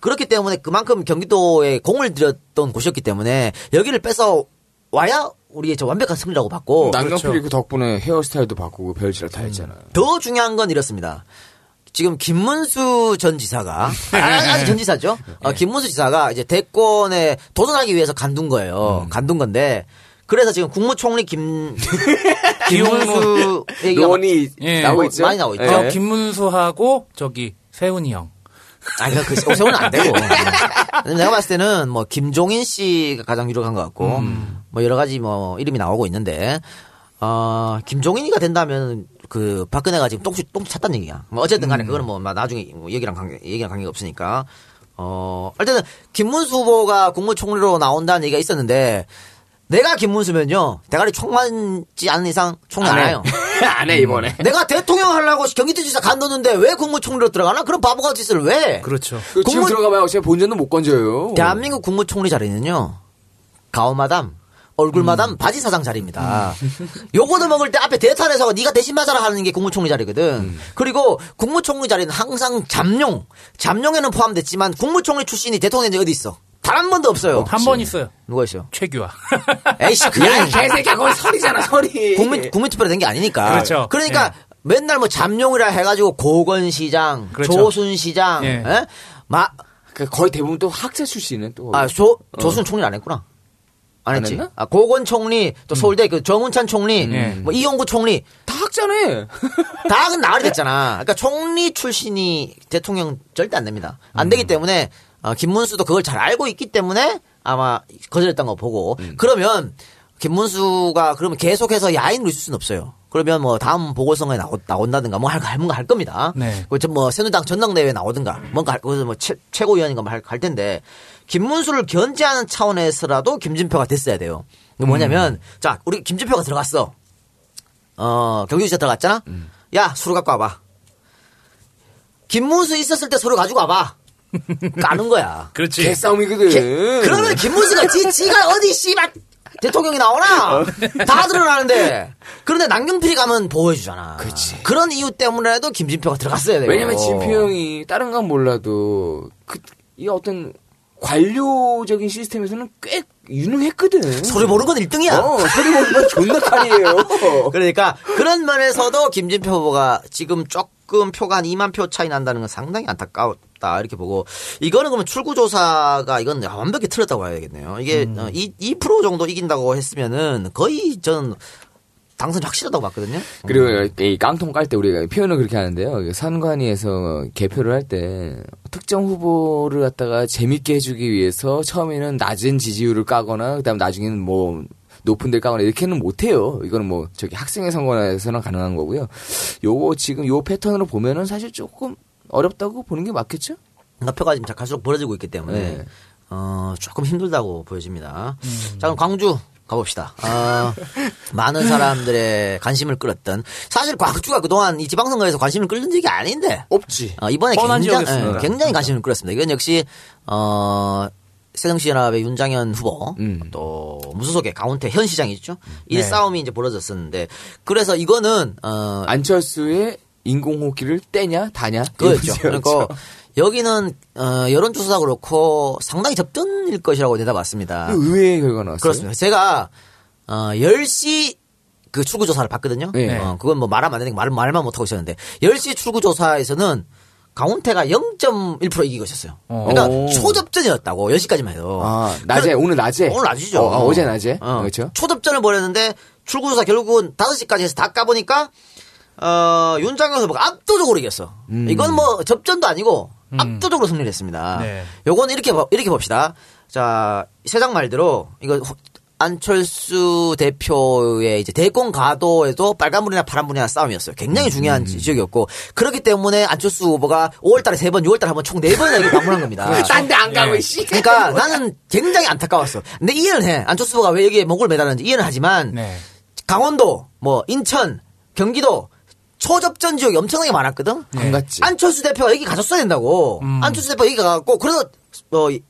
그렇기 때문에 그만큼 경기도에 공을 들였던 곳이었기 때문에 여기를 뺏어 와야 우리의 저 완벽한 승리라고 봤고. 남경필이 그렇죠. 그 덕분에 헤어스타일도 바꾸고 별지를 다 했잖아요. 더 중요한 건 이렇습니다. 지금 김문수 전 지사가 아직 전 지사죠. 김문수 지사가 이제 대권에 도전하기 위해서 간둔 거예요. 간둔 건데. 그래서 지금 국무총리 김문수 논이 나오고 있죠. 많이 나오고 있죠. 예. 김문수하고 세훈이 형. 아니 세훈은 안 되고. 내가 봤을 때는 김종인 씨가 가장 유력한 것 같고 여러 가지 이름이 나오고 있는데 김종인이가 된다면 그 박근혜가 지금 똥치 찼다는 얘기야. 어쨌든 간에 그거는 나중에 얘기랑 관계가 없으니까. 어쨌든 김문수 후보가 국무총리로 나온다는 얘기가 있었는데. 내가 김문수면요 대가리 총 맞지 않은 이상 총리 안 해요. 안 해 이번에. 내가 대통령 하려고 경기도지사 간뒀는데 왜 국무총리로 들어가나? 그런 바보가 짓을 왜? 그렇죠. 지금 들어가면 어차피 본전은 못 건져요. 대한민국 국무총리 자리는요 가오마담, 얼굴마담, 바지사장 자리입니다. 요거도 먹을 때 앞에 대탄에서 네가 대신 맞아라 하는 게 국무총리 자리거든. 그리고 국무총리 자리는 항상 잠룡에는 포함됐지만 국무총리 출신이 대통령이 어디 있어? 단 한 번도 없어요. 한 번 있어요. 누가 있어요? 최규하. 에이씨, 그냥 개새끼야. 그건 설이잖아, 설이. 국민투표로 된 게 아니니까. 그렇죠. 그러니까 맨날 잠룡이라 해가지고 고건 시장, 그렇죠. 조순 시장, 거의 대부분 또 학자 출신은 또. 아, 조순 총리 안 했구나. 안 했지. 했나? 아, 고건 총리, 또 서울대 그 정운찬 총리, 뭐 이용구 총리 다 학자네. 다 나으리 됐잖아. 그러니까 총리 출신이 대통령 절대 안 됩니다. 안 되기 때문에 김문수도 그걸 잘 알고 있기 때문에 아마 거절했던 거 보고. 그러면 김문수가 그러면 계속해서 야인으로 있을 수는 없어요. 그러면 뭐 다음 보궐선거에 나온다든가 뭐 뭔가 할 겁니다. 네. 뭐 새누리당 전당대회에 나오든가 뭔가 뭐 최고위원인가 할 텐데. 김문수를 견제하는 차원에서라도 김진표가 됐어야 돼요. 뭐냐면, 자, 우리 김진표가 들어갔어. 경기도지사 들어갔잖아? 야, 서류 갖고 와봐. 김문수 있었을 때 서류 가지고 와봐. 까는 거야. 그렇지. 개싸움이거든. 그러면 김문수가 지가 어디 씨발 대통령이 나오나? 다 드러나는데. 그런데 남경필이 가면 보호해주잖아. 그렇지. 그런 이유 때문에라도 김진표가 들어갔어야 돼요. 왜냐면 진표 형이 다른 건 몰라도 이 어떤 관료적인 시스템에서는 꽤 유능했거든. 서류 모르는 건 1등이야. 서류 모르는 건 존나 칼이에요. 그러니까 그런 면에서도 김진표 후보가 지금 조금 표가 한 2만 표 차이 난다는 건 상당히 안타까웠다 이렇게 보고, 이거는 그러면 출구조사가 이건 완벽히 틀렸다고 봐야겠네요. 이게 2% 정도 이긴다고 했으면은 거의 저는 당선 확실하다고 봤거든요. 그리고 이 깡통 깔 때 우리가 표현을 그렇게 하는데요. 선관위에서 개표를 할 때 특정 후보를 갖다가 재밌게 해주기 위해서 처음에는 낮은 지지율을 까거나 그다음 나중에는 뭐 높은 데 까거나 이렇게는 못해요. 이거는 뭐 저기 학생회 선거에서는 가능한 거고요. 요거 지금 요 패턴으로 보면은 사실 조금 어렵다고 보는 게 맞겠죠? 그러니까 표가 지금 갈수록 벌어지고 있기 때문에 조금 힘들다고 보여집니다. 자, 그럼 광주. 가봅시다. 많은 사람들의 관심을 끌었던, 사실 광주가 그동안 이 지방선거에서 관심을 끌는 적이 아닌데 없지. 이번에 굉장히 관심을 끌었습니다. 이건 역시 새정치연합의 윤장현 후보 또 무소속의 강훈태 현 시장이 있죠. 이 싸움이 이제 벌어졌었는데, 그래서 이거는 안철수의 인공호흡기를 떼냐 다냐 그렇죠. 그러니까 여기는 여론조사가 그렇고 상당히 접전일 것이라고 내다봤습니다. 의외의 결과 나왔어요. 그렇습니다. 제가 10시 그 출구조사를 봤거든요. 네. 그건 뭐 말하면 안 되니까 말만 못하고 있었는데 10시 출구조사에서는 강훈태가 0.1% 이기고 있었어요. 그러니까 초접전이었다고 10시까지만 해도. 아, 낮에 오늘 낮이죠. 어제 낮에. 그렇죠. 초접전을 벌였는데 출구조사 결국은 5시까지 해서 다 까보니까 윤장현 후보가 압도적으로 이겼어. 이건 뭐 접전도 아니고 압도적으로 승리를 했습니다. 네. 요건 이렇게 봅시다. 자, 세장 말대로 이거 안철수 대표의 이제 대권 가도에도 빨간불이나 파란불이나 싸움이었어요. 굉장히 중요한 지역이었고, 그렇기 때문에 안철수 후보가 5월달에 3번, 6월달에 한번 총 4번이나 이렇게 방문한 겁니다. 그렇죠. 딴 데 안 가고 씨. 그러니까 나는 굉장히 안타까웠어. 근데 이해는 해. 안철수 후보가 왜 여기에 목을 매달았는지 이해는 하지만 강원도, 뭐 인천, 경기도 초접전 지역이 엄청나게 많았거든. 안 갔지. 안철수 대표가 여기 가졌어야 된다고. 안철수 대표가 여기 가갖고, 그래서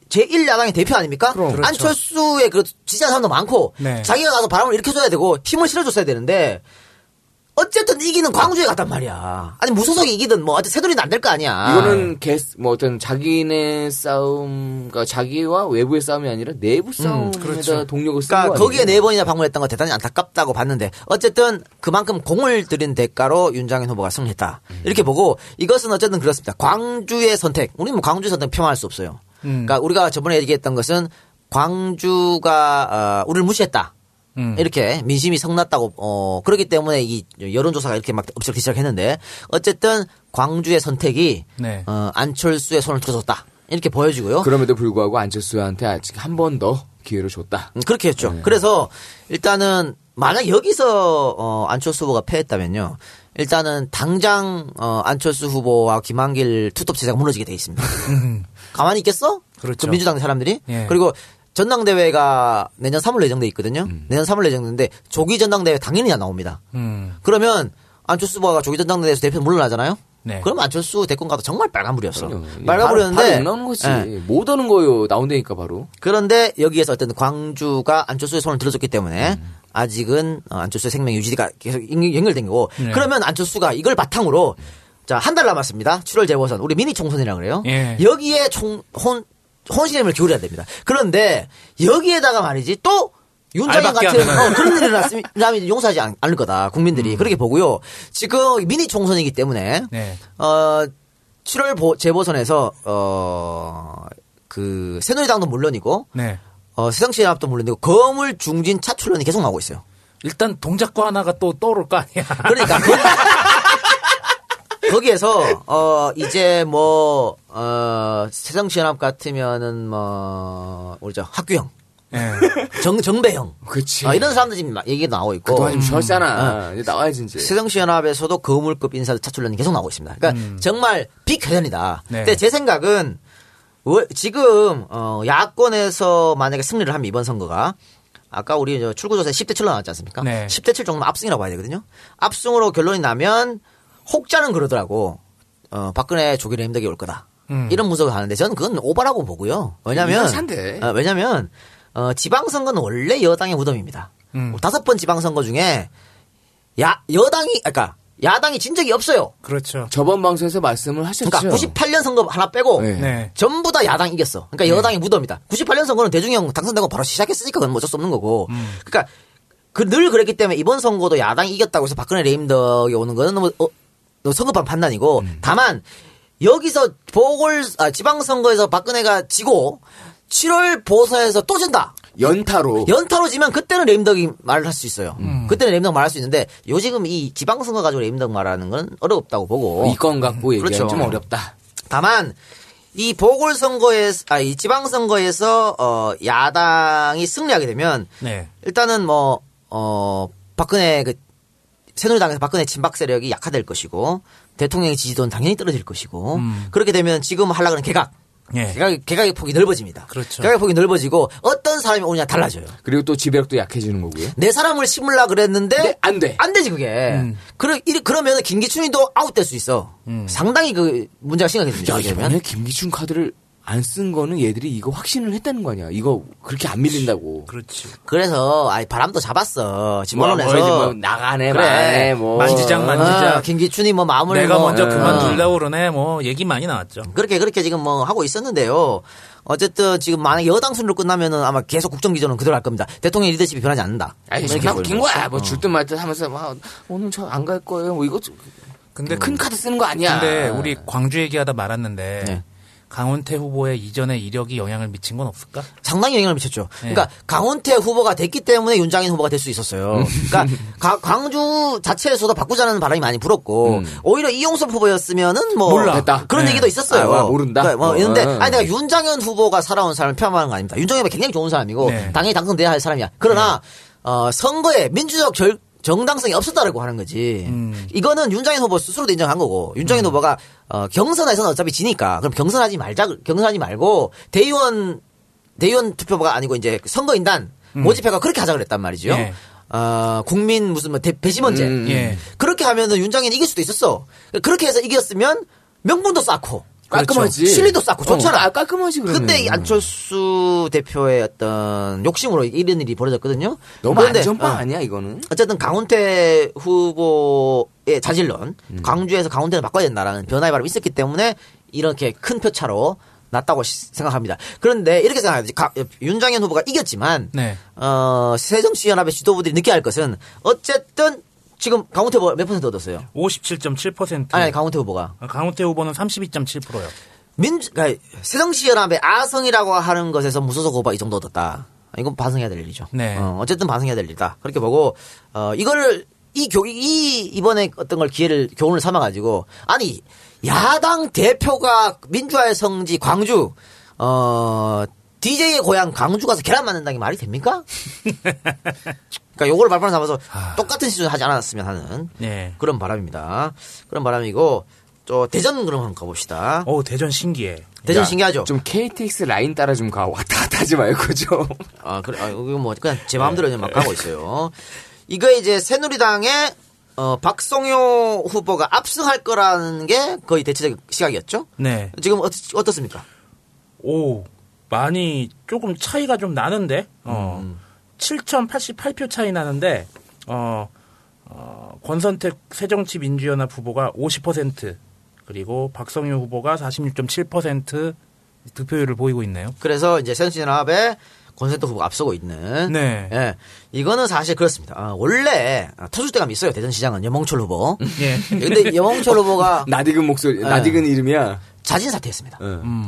제1야당의 대표 아닙니까? 그렇죠. 안철수의 지지하는 사람도 많고 자기가 가서 바람을 일으켜줘야 되고 힘을 실어줬어야 되는데, 어쨌든 이기는 광주에 갔단 말이야. 아니 무소속이 이기든 뭐 어쨌든 새돌이는 안 될 거 아니야. 이거는 뭐 어떤 자기네 싸움, 그러니까 자기와 외부의 싸움이 아니라 내부 싸움에다 그렇죠. 동력을 쓴 거야. 그러니까 거기에 네 번이나 방문했던 건 대단히 안타깝다고 봤는데, 어쨌든 그만큼 공을 들인 대가로 윤장현 후보가 승리했다. 이렇게 보고, 이것은 어쨌든 그렇습니다. 광주의 선택. 우리는 뭐 광주의 선택 폄하할 수 없어요. 그러니까 우리가 저번에 얘기했던 것은 광주가 우리를 무시했다. 이렇게 민심이 성났다고, 그렇기 때문에 이 여론조사가 이렇게 막 엎치기 시작했는데, 어쨌든 광주의 선택이, 안철수의 손을 들어줬다. 이렇게 보여지고요. 그럼에도 불구하고 안철수한테 아직 한 번 더 기회를 줬다. 그렇게 했죠. 그래서 일단은 만약 여기서, 안철수 후보가 패했다면요. 일단은 당장, 안철수 후보와 김한길 투톱 체제가 무너지게 돼 있습니다. 가만히 있겠어? 그렇죠. 그 민주당 사람들이. 예. 그리고 전당대회가 내년 3월 예정돼 있거든요. 내년 3월 예정되는데 조기 전당대회 당연히 안 나옵니다. 그러면 안철수 후보가 조기 전당대회에서 대표 물러나잖아요. 네. 그럼 안철수 대권 가도 정말 빨간불이었어. 빨간불이었는데 바로 못 나오는 거지. 네. 못 오는 거요. 나온다니까 바로. 그런데 여기에서 어쨌든 광주가 안철수의 손을 들어줬기 때문에 아직은 안철수의 생명 유지가 계속 연결된 거고. 네. 그러면 안철수가 이걸 바탕으로, 자, 한 달 남았습니다. 7월 재보선, 우리 미니 총선이라 그래요. 예. 여기에 혼신의 힘을 기울여야 됩니다. 그런데 여기에다가 말이지 또 윤장현 같은 그런 일이 일어났으면 용서하지 않을 거다. 국민들이 그렇게 보고요. 지금 미니 총선이기 때문에 7월 재보선에서 그 새누리당도 물론이고 네. 새정치연합도 물론이고 거물 중진 차출론이 계속 나오고 있어요. 일단 동작과 하나가 또 떠오를 거 아니야. 그러니까 거기에서 이제 뭐 새정치연합 같으면은 뭐 뭐죠 학규형, 네. 정배형, 그렇지. 이런 사람들 지금 얘기 나오고 있고. 그동안 좀 쉬었잖아. 이제 나와야지 이제. 새정치연합에서도 거물급 인사들 차출론이 계속 나오고 있습니다. 그러니까 정말 빅회전이다. 네. 근데 제 생각은 지금 야권에서 만약에 승리를 하면 이번 선거가. 아까 우리 출구조사에 10대 7로 나왔지 않습니까? 네. 10대 7 정도면 압승이라고 봐야 되거든요. 압승으로 결론이 나면 혹자는 그러더라고. 박근혜 조기를 힘들게 올 거다. 이런 분석을 하는데 저는 그건 오바라고 보고요. 왜냐면 지방선거는 원래 여당의 무덤입니다. 5번 지방선거 중에 여당이 그러니까 야당이 진 적이 없어요. 그렇죠. 저번 방송에서 말씀을 하셨죠. 그러니까 98년 선거 하나 빼고 네. 전부 다 야당 이겼어. 그러니까 여당이 네. 무덤이다. 98년 선거는 대중형 당선되고 바로 시작했으니까 그건 어쩔 수 없는 거고. 그러니까 늘 그랬기 때문에 이번 선거도 야당이 이겼다고 해서 박근혜 레임덕이 오는 건 너무 성급한 판단이고 다만 여기서 지방선거에서 박근혜가 지고 7월 보선에서 또 진다. 연타로 지면 그때는 레임덕이 말을 할 수 있어요. 그때는 레임덕 말할 수 있는데 요즘 이 지방선거 가지고 레임덕 말하는 건 어렵다고 보고. 이건 갖고 얘기하면 그렇죠. 좀 어렵다. 다만 이 이 지방선거에서 야당이 승리하게 되면 네. 일단은 뭐 박근혜 새누리당에서 박근혜 진박 세력이 약화될 것이고 대통령의 지지도는 당연히 떨어질 것이고 그렇게 되면 지금 하려고 하는 개각. 예. 개각의 폭이 넓어집니다. 그렇죠. 개각의 폭이 넓어지고 어떤 사람이 오느냐 달라져요. 그리고 또 지배력도 약해지는 거고요. 내 사람을 심으려고 그랬는데 안 되지 그게. 그러면 김기춘이도 아웃될 수 있어. 상당히 그 문제가 심각해집니다. 이번에 김기춘 카드를 안 쓴 거는 얘들이 이거 확신을 했다는 거 아니야. 이거 그렇게 안 밀린다고. 그렇지. 그래서 바람도 잡았어. 집어넣어서 나가네. 그래. 뭐. 만지작. 김기춘이 마음을 내가 먼저 그만둘라고 그러네. 얘기 많이 나왔죠. 그렇게 지금 하고 있었는데요. 어쨌든 지금 만약 여당 순으로 끝나면은 아마 계속 국정기조는 그대로 할 겁니다. 대통령 리더십이 변하지 않는다. 아니 그냥 긴 거야. 줄든 말든 하면서 오늘 저 안 갈 거예요. 이거 근데 큰 카드 쓰는 거 아니야. 근데 우리 광주 얘기하다 말았는데. 네. 강원태 후보의 이전의 이력이 영향을 미친 건 없을까? 상당히 영향을 미쳤죠. 네. 그러니까 강원태 후보가 됐기 때문에 윤장현 후보가 될 수 있었어요. 그러니까 광주 자체에서도 바꾸자는 바람이 많이 불었고 오히려 이용섭 후보였으면은 몰라 그런 네. 얘기도 있었어요. 모른다. 그런데 그러니까 내가 윤장현 후보가 살아온 사람을 폄하하는 거 아닙니다. 윤장현 후보가 굉장히 좋은 사람이고 네. 당연히 당선돼야 할 사람이야. 그러나 선거에 민주적 정당성이 없었다라고 하는 거지. 이거는 윤장현 후보 스스로도 인정한 거고 윤장현 후보가 경선에서는 어차피 지니까 그럼 경선하지 말고 대의원 투표가 아니고 이제 선거인단 모집회가 그렇게 하자 그랬단 말이죠. 예. 국민 무슨 배심원제 예. 그렇게 하면은 윤장현이 이길 수도 있었어. 그렇게 해서 이겼으면 명분도 쌓고 깔끔하지. 실리도 쌓고 좋잖아. 깔끔하지. 그때 안철수 대표의 어떤 욕심으로 이런 일이 벌어졌거든요. 너무 안전빵 아니야 이거는. 어쨌든 강원태 후보의 자질론 광주에서 강원태를 바꿔야 된다라는 변화의 바람이 있었기 때문에 이렇게 큰 표차로 났다고 생각합니다. 그런데 이렇게 생각해야지. 윤장현 후보가 이겼지만 네. 새정치연합의 지도부들이 느껴야 할 것은 어쨌든 지금 강원태 후보 몇 퍼센트 얻었어요? 57.7%. 아니 강원태 후보가. 강원태 후보는 32.7%요. 그러니까 새정치연합의 아성이라고 하는 것에서 무소속 후보가 이 정도 얻었다. 이건 반성해야 될 일이죠. 네. 어쨌든 반성해야 될 일이다. 그렇게 보고 이번에 어떤 걸 교훈을 삼아가지고 아니 야당 대표가 민주화의 성지 광주 DJ의 고향 광주 가서 계란 만든다는 게 말이 됩니까? 그러니까 요걸 발판 삼아서 똑같은 시즌 하지 않았으면 하는 네. 그런 바람입니다. 그런 바람이고 또 대전 그럼 한번 가봅시다. 오 대전 신기해. 대전 신기하죠. 좀 KTX 라인 따라 좀 가. 왔다 갔다 하지 말고 좀. 그래. 이거 그냥 제 마음대로 막 가고 있어요. 이거 이제 새누리당의 박성효 후보가 압승할 거라는 게 거의 대체적 시각이었죠. 네. 지금 어떻습니까? 오. 많이 조금 차이가 좀 나는데 7,088표 차이 나는데 권선택 새정치민주연합 후보가 50% 그리고 박성효 후보가 46.7% 득표율을 보이고 있네요. 그래서 이제 새정치연합의 권선택 후보가 앞서고 있는. 네. 예. 이거는 사실 그렇습니다. 아, 원래 터줏대감이 있어요. 대전시장은 영홍철 후보. 예. 근데 영홍철 후보가 낯익은 목소리, 낯익은 이름이야. 자진 사퇴했습니다.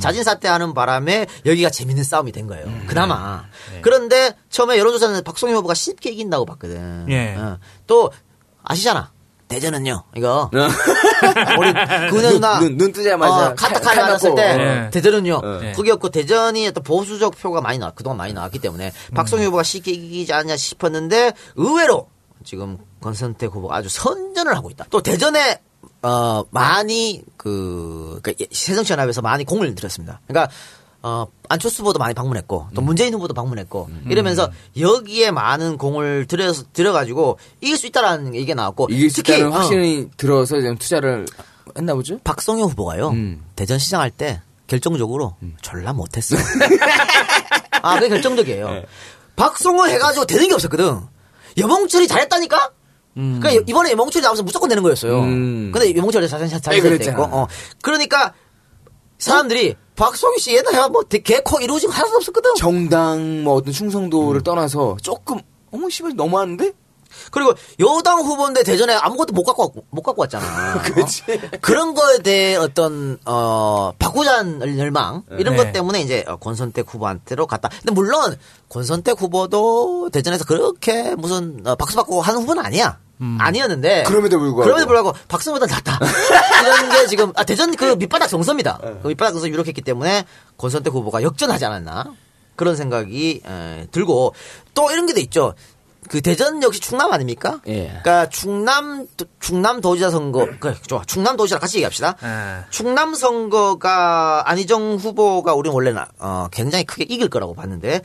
자진 사퇴하는 바람에 여기가 재밌는 싸움이 된 거예요. 그나마. 네. 그런데 처음에 여론조사는 박성효 후보가 쉽게 이긴다고 봤거든. 예. 어. 또 아시잖아. 대전은요. 이거 우리 그녀 누나 눈 뜨자마자 카타카나 나왔을 때 네. 대전은요. 네. 거기였고 대전이 또 보수적 표가 많이 나 그동안 많이 나왔기 때문에 박성효 후보가 쉽게 이기지 않냐 싶었는데 의외로 지금 권선택 후보가 아주 선전을 하고 있다. 또 대전에 많이 새정치연합에서 많이 공을 들였습니다. 그러니까 안철수 후보도 많이 방문했고 또 문재인 후보도 방문했고 이러면서 여기에 많은 공을 들여가지고 이길 수 있다라는 얘기가 나왔고 이길 수 있다는 확신이 들어서 투자를 했나 보죠. 박성효 후보가요 대전시장 할 때 결정적으로 졸라 못했어요. 아 그게 결정적이에요. 네. 박성효 해가지고 되는 게 없었거든. 여봉철이 잘했다니까. 그러니까 이번에 멍철이 나오면서 무조건 되는 거였어요. 근데 멍철이 자신샷 됐고, 그러니까 사람들이 박성희 씨 옛날에 뭐 개코 이루어지고 하나도 없었거든. 정당 뭐 어떤 충성도를 떠나서 조금 어머 씨발 너무하는데. 그리고 여당 후보인데 대전에 아무것도 못 갖고 왔잖아. 그렇지. 그런 거에 대해 어떤 바꾸자는 열망 이런 네. 것 때문에 이제 권선택 후보한테로 갔다. 근데 물론 권선택 후보도 대전에서 그렇게 무슨 박수 받고 하는 후보는 아니야. 아니었는데. 그럼에도 불구하고 박성보다 낫다. 이런 게 지금 대전 그 밑바닥 정서입니다. 그 밑바닥 정서 유력했기 때문에 권선택 후보가 역전하지 않았나 그런 생각이 들고 또 이런 게 돼 있죠. 그 대전 역시 충남 아닙니까? 예. 그러니까 충남 도지사 선거, 그래, 좋아. 충남 도지사랑 같이 얘기합시다. 예. 충남 선거가 안희정 후보가 우리는 원래는 굉장히 크게 이길 거라고 봤는데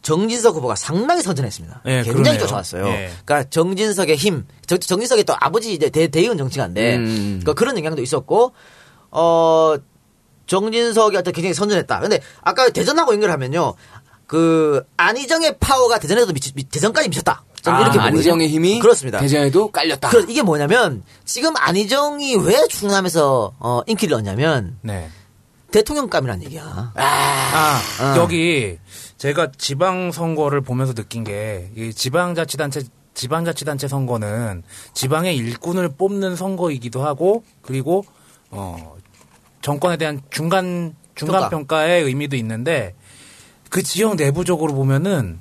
정진석 후보가 상당히 선전했습니다. 예, 굉장히 좋았어요. 예. 그러니까 정진석의 힘, 정진석의 또 아버지 대의원 정치가인데 그러니까 그런 영향도 있었고 정진석이 하여튼 굉장히 선전했다. 근데 아까 대전하고 연결하면요. 그 안희정의 파워가 대전에도 대전까지 미쳤다. 이렇게 안희정의 힘이 그렇습니다. 대전에도 깔렸다. 이게 뭐냐면 지금 안희정이 왜 충남에서 인기를 얻냐면 네. 대통령감이란 얘기야. 여기 제가 지방 선거를 보면서 느낀 게 이 지방자치단체 선거는 지방의 일꾼을 뽑는 선거이기도 하고 그리고 정권에 대한 중간 평가의 의미도 있는데. 그 지역 내부적으로 보면은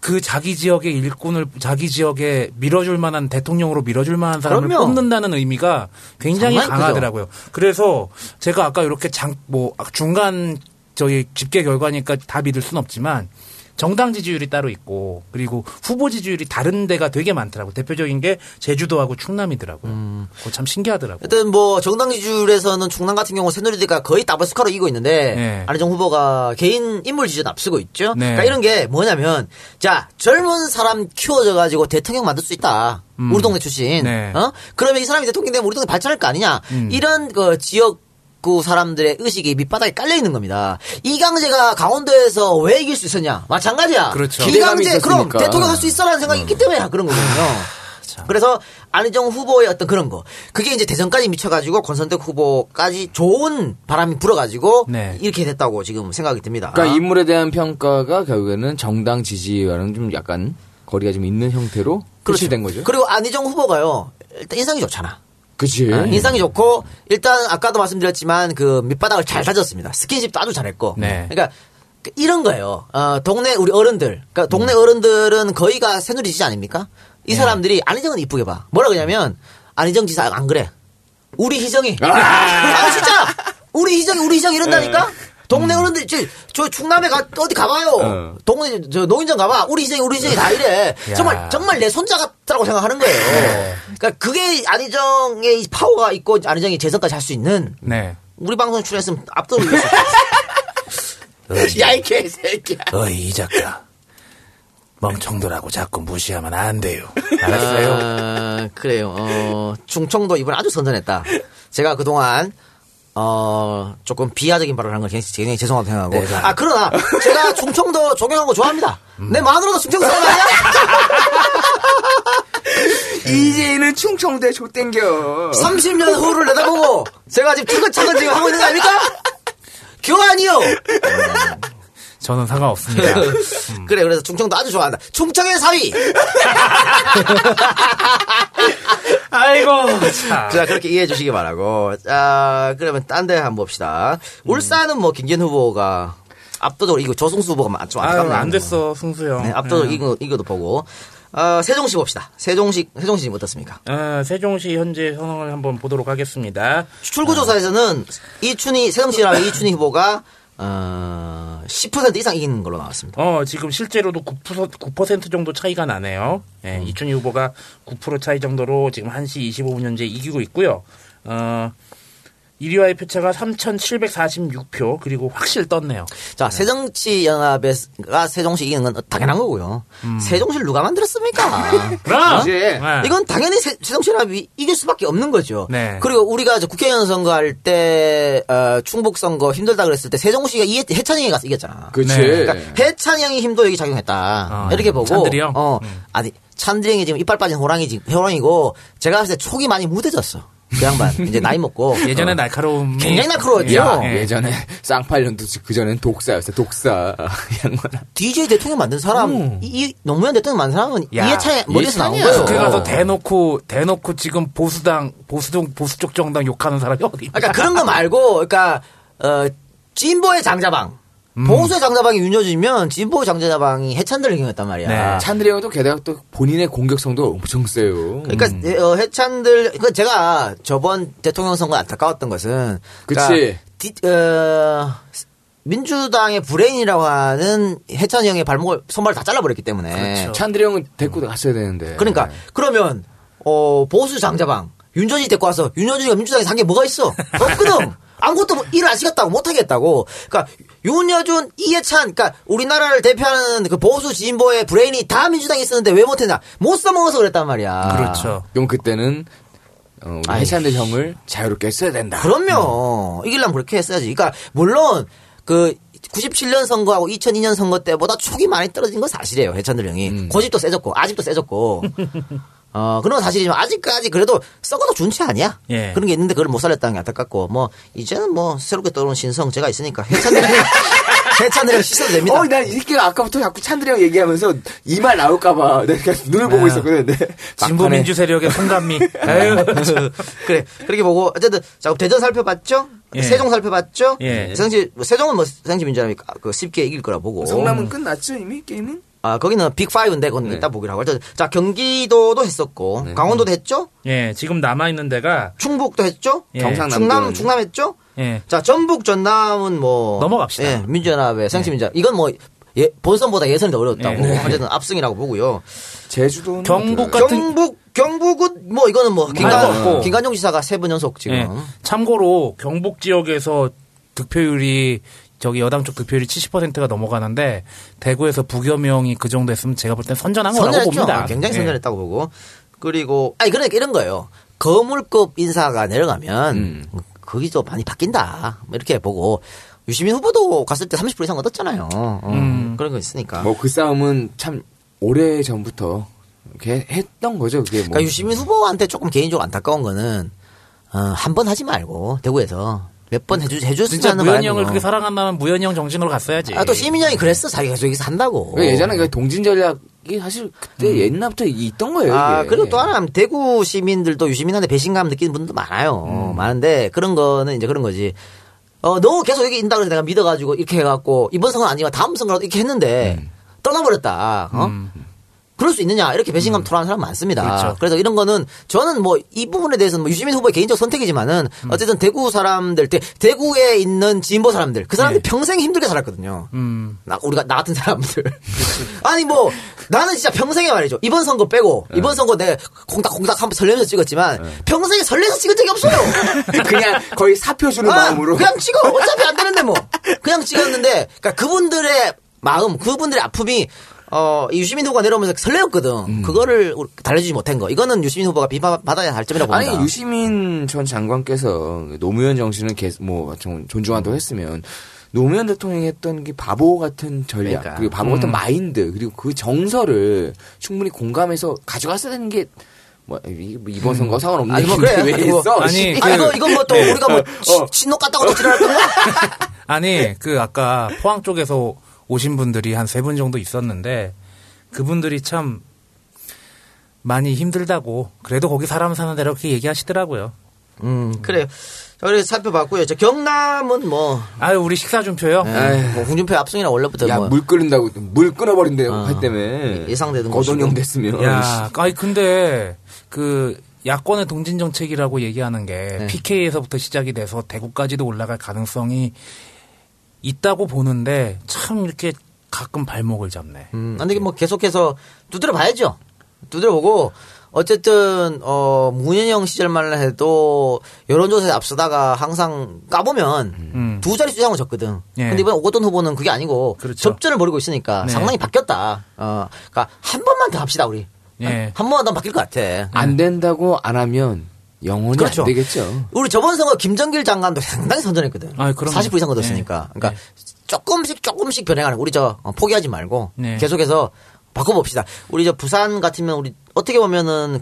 그 자기 지역의 일꾼을 자기 지역에 밀어줄 만한 대통령으로 밀어줄 만한 사람을 그럼요. 뽑는다는 의미가 굉장히 강하더라고요. 그죠. 그래서 제가 아까 이렇게 중간 저희 집계 결과니까 다 믿을 순 없지만 정당 지지율이 따로 있고 그리고 후보 지지율이 다른 데가 되게 많더라고요. 대표적인 게 제주도하고 충남이더라고요. 그거 참 신기하더라고요. 일단 뭐 정당 지지율에서는 충남 같은 경우 새누리대가 거의 더블스카로 이기고 있는데 네. 안희정 후보가 개인 인물 지지율 앞서고 있죠. 네. 그러니까 이런 게 뭐냐면 자 젊은 사람 키워져가지고 대통령 만들 수 있다. 우리 동네 출신. 네. 그러면 이 사람이 대통령 되면 우리 동네 발전할 거 아니냐. 이런 그 지역 그 사람들의 의식이 밑바닥에 깔려 있는 겁니다. 이광재가 강원도에서 왜 이길 수 있었냐? 마찬가지야. 그렇죠. 이광재 그럼 대통령 할 수 있어라는 생각이 있기 때문에 그런 거거든요. 그래서 안희정 후보의 어떤 그런 거 그게 이제 대전까지 미쳐가지고 권선택 후보까지 좋은 바람이 불어가지고 네. 이렇게 됐다고 지금 생각이 듭니다. 그러니까 인물에 대한 평가가 결국에는 정당 지지와는 좀 약간 거리가 좀 있는 형태로 표시된 거죠. 그리고 안희정 후보가요 일단 인상이 좋잖아. 그치. 인상이 좋고, 일단, 아까도 말씀드렸지만, 그, 밑바닥을 잘 다졌습니다. 스킨십도 아주 잘했고. 네. 그러니까, 이런 거예요. 동네, 우리 어른들. 그러니까, 동네 어른들은 거의가 새누리 지지 아닙니까? 이 사람들이, 안희정은 이쁘게 봐. 뭐라 그러냐면, 안희정 지사, 안 그래. 우리 희정이. 아, 진짜! 우리 희정이 이런다니까? 동네 어른들, 저 충남에 어디 가봐요. 동네, 저 노인정 가봐. 우리 희정이 다 이래. 정말 내 손자 같다고 생각하는 거예요. 네. 그러니까 그게 안희정의 파워가 있고 안희정이 재선까지 할 수 있는. 네. 우리 방송 출연했으면 압도를. 야, 이 개새끼야. 어이, 이 작가. 멍청들하고 자꾸 무시하면 안 돼요. 알았어요? 그래요. 충청도 이번에 아주 선전했다. 제가 그동안 조금 비하적인 발언을 한 걸 굉장히 죄송하다고 생각하고. 네, 그러나, 제가 충청도 존경하고 좋아합니다. 내 마누라도 충청도 사람 아니야? 이제는 충청도에 좆땡겨. 30년 후를 내다보고, 제가 지금 차근차근 지금 하고 있는 거 아닙니까? 교환이요! 저는 상관없습니다. 그래, 그래서 충청도 아주 좋아한다. 충청의 사위! 아이고. 자, 그렇게 이해해 주시기 바라고. 자, 그러면 딴 데 한번 봅시다. 울산은 뭐, 김기현 후보가 압도적으로 이거 조승수 후보가 좀 안 됐어, 승수형. 네, 압도적으로 이거도 보고. 세종시 봅시다. 세종시 어떻습니까? 세종시 현재 상황을 한번 보도록 하겠습니다. 출구조사에서는 이춘희, 세종시랑 이춘희 후보가 10% 이상 이기는 걸로 나왔습니다. 지금 실제로도 9% 정도 차이가 나네요. 예, 이춘희 후보가 9% 차이 정도로 지금 1시 25분 현재 이기고 있고요. 1위와의 표차가 3,746표, 그리고 확실히 떴네요. 자, 세정치연합에가 세종시 이기는 건 당연한 거고요. 세종시를 누가 만들었습니까? 그럼! 네. 이건 당연히 세종시연합이 이길 수밖에 없는 거죠. 네. 그리고 우리가 국회의원 선거할 때, 충북 선거 힘들다 그랬을 때 세종시가 해찬형이 가서 이겼잖아. 그치. 네. 그러니까 해찬형이 힘도 여기 작용했다. 이렇게 보고. 찬들이요? 아니, 찬들이 지금 이빨 빠진 호랑이고, 제가 봤을 때 촉이 많이 무뎌졌어. 그 양반 이제 나이 먹고 예전에 날카로움 굉장히 날카로웠죠. 예전에 쌍팔년도 그전엔 독사였어요. 독사 양반 DJ 대통령 만든 사람 이 노무현 대통령 만든 사람은 이해찬이 머리에서 나온 거예요. 국회 가서 대놓고 지금 보수 쪽 정당 욕하는 사람이 어디? 그러니까 그런 거 말고 그러니까 진보의 장자방. 보수의 장자방이 윤여진이면 진보의 장자방이 해찬들을 경했단 말이야. 네. 찬들이 형도 게다가 또 본인의 공격성도 엄청 세요. 그러니까 해찬들 그 제가 저번 대통령 선거 안타까웠던 것은 그치. 그러니까, 민주당의 브레인이라고 하는 해찬이 형의 발목을 손발을 다 잘라버렸기 때문에 그렇죠. 찬들이 형은 데리고 갔어야 되는데. 그러니까 그러면 보수 장자방 윤여진 데리고 와서 윤여진이가 민주당에 산 게 뭐가 있어? 없거든. 아무것도 일을 아시겠다고 못하겠다고. 그러니까 윤여준, 이해찬, 그러니까 우리나라를 대표하는 그 보수 진보의 브레인이 다 민주당에 있었는데 왜 못했냐? 못 써먹어서 그랬단 말이야. 그렇죠. 그럼 그때는 해찬들 형을 자유롭게 했어야 된다. 그럼요. 이기려면 그렇게 했어야지. 그러니까 물론 그 97년 선거하고 2002년 선거 때보다 촉이 많이 떨어진 건 사실이에요. 해찬들 형이 고집도 세졌고 아직도 세졌고. 그런 건 사실이지만, 아직까지 그래도 썩어도 준치 아니야? 예. 그런 게 있는데 그걸 못 살렸다는 게 안타깝고, 이제는 새롭게 떠오른 신성 제가 있으니까, 해찬드레 씻어도 됩니다. 난 이 새끼가 아까부터 자꾸 찬드레 얘기하면서 이 말 나올까봐 내가 눈을 보고 있었거든. 진보 민주 세력의 손감미. 그래. 그렇게 보고, 어쨌든, 자, 대전 살펴봤죠? 예. 세종 살펴봤죠? 예. 세종은 세종시 민주연합이니까 쉽게 이길 거라 보고. 성남은 끝났죠, 이미? 게임은? 거기는 빅5인데 그건 이따 보기로 하고. 자, 경기도도 했었고 강원도도 했죠? 예, 지금 남아있는 데가 충북도 했죠? 예. 충남 했죠? 예. 자, 전북, 전남은 넘어갑시다. 예, 민주연합의 생시민자 이건 본선보다 예선이 더 어려웠다고. 네. 어쨌든 압승이라고 보고요. 제주도는 경북은 이거는 김관용 지사가 3번 연속 지금. 예. 참고로 경북 지역에서 득표율이 여당 쪽 득표율이 70%가 넘어가는데 대구에서 부겸형이 그 정도 했으면 제가 볼 땐 선전한 거라고 봅니다. 굉장히 선전했다고 보고. 그리고 그러니까 이런 거예요. 거물급 인사가 내려가면 거기서 많이 바뀐다. 이렇게 보고 유시민 후보도 갔을 때 30% 이상 얻었잖아요. 그런 거 있으니까. 그 싸움은 참 오래 전부터 했던 거죠. 그게 그러니까 유시민 후보한테 조금 개인적으로 안타까운 거는 한 번 하지 말고 대구에서. 몇 번 해줬으면 무현이 형을 그렇게 사랑한다면 무현이 형 정신으로 갔어야지. 또 시민이 형이 그랬어. 자기가 여기서 산다고. 예전에 동진 전략이 사실 그때 옛날부터 있던 거예요. 그리고 또 하나 대구 시민들도 유시민한테 배신감 느끼는 분도 많아요. 많은데 그런 거는 이제 그런 거지. 너 계속 여기 있다 그래서 내가 믿어가지고 이렇게 해갖고 이번 선거는 아니면 다음 선거라도 이렇게 했는데 떠나버렸다. 그럴 수 있느냐 이렇게 배신감 토로하는 사람 많습니다. 그렇죠. 그래서 이런 거는 저는 이 부분에 대해서는 유시민 후보의 개인적 선택이지만은 어쨌든 대구 사람들, 대구에 있는 진보 사람들 그 사람들 평생 힘들게 살았거든요. 나 같은 사람들. 아니 나는 진짜 평생에 말이죠. 이번 선거 빼고 이번 선거 내가 콩닥콩닥 한번 설레면서 찍었지만 평생에 설레서 찍은 적이 없어요. 그냥 거의 사표 주는 마음으로 그냥 찍어. 어차피 안 되는데 그냥 찍었는데 그러니까 그분들의 마음, 그분들의 아픔이 유시민 후보가 내려오면서 설레었거든. 그거를 달래주지 못한 거. 이거는 유시민 후보가 비판받아야 할 점이라고 봅니다. 아니, 유시민 전 장관께서 노무현 정신을 좀 존중한다고 했으면 노무현 대통령이 했던 게 바보 같은 전략, 그리고 바보 같은 마인드, 그리고 그 정서를 충분히 공감해서 가져갔어야 되는 게 이번 선거 상관없는 게 왜 했어? 이건 또 우리가 신호 깠다고 또 지랄할 건가? 아니, 아까 포항 쪽에서 오신 분들이 한 3분 정도 있었는데 그분들이 참 많이 힘들다고 그래도 거기 사람 사는 대로 그렇게 얘기하시더라고요. 그래요. 자, 그래서 살펴봤고요. 자, 경남은 뭐. 아유, 우리 식사준표요? 뭐, 홍준표 압승이나 원래부터. 야, 뭐. 물 끓는다고, 물 끊어버린대요. 할 때문에. 예상되는 거. 거동용 됐으면. 야, 아니, 근데, 야권의 동진정책이라고 얘기하는 게 PK에서부터 시작이 돼서 대구까지도 올라갈 가능성이 있다고 보는데 참 이렇게 가끔 발목을 잡네. 근데 뭐 계속해서 두드려봐야죠. 두드려보고. 어쨌든 문현영 시절만 해도 여론조사에 앞서다가 항상 까보면 두 자릿수 이상으로 졌거든. 근데 이번 오거돈 후보는 그게 아니고 그렇죠. 접전을 벌이고 있으니까 상당히 바뀌었다. 그러니까 한 번만 더 합시다 우리. 한 번만 더 바뀔 것 같아. 안 된다고 안 하면 영원히 그렇죠. 안 되겠죠. 우리 저번 선거 김정길 장관도 상당히 선전했거든. 아, 40% 이상 얻었으니까. 그러니까 조금씩 변해가는. 우리 포기하지 말고 계속해서. 바꿔봅시다. 우리 부산 같으면 우리 어떻게 보면은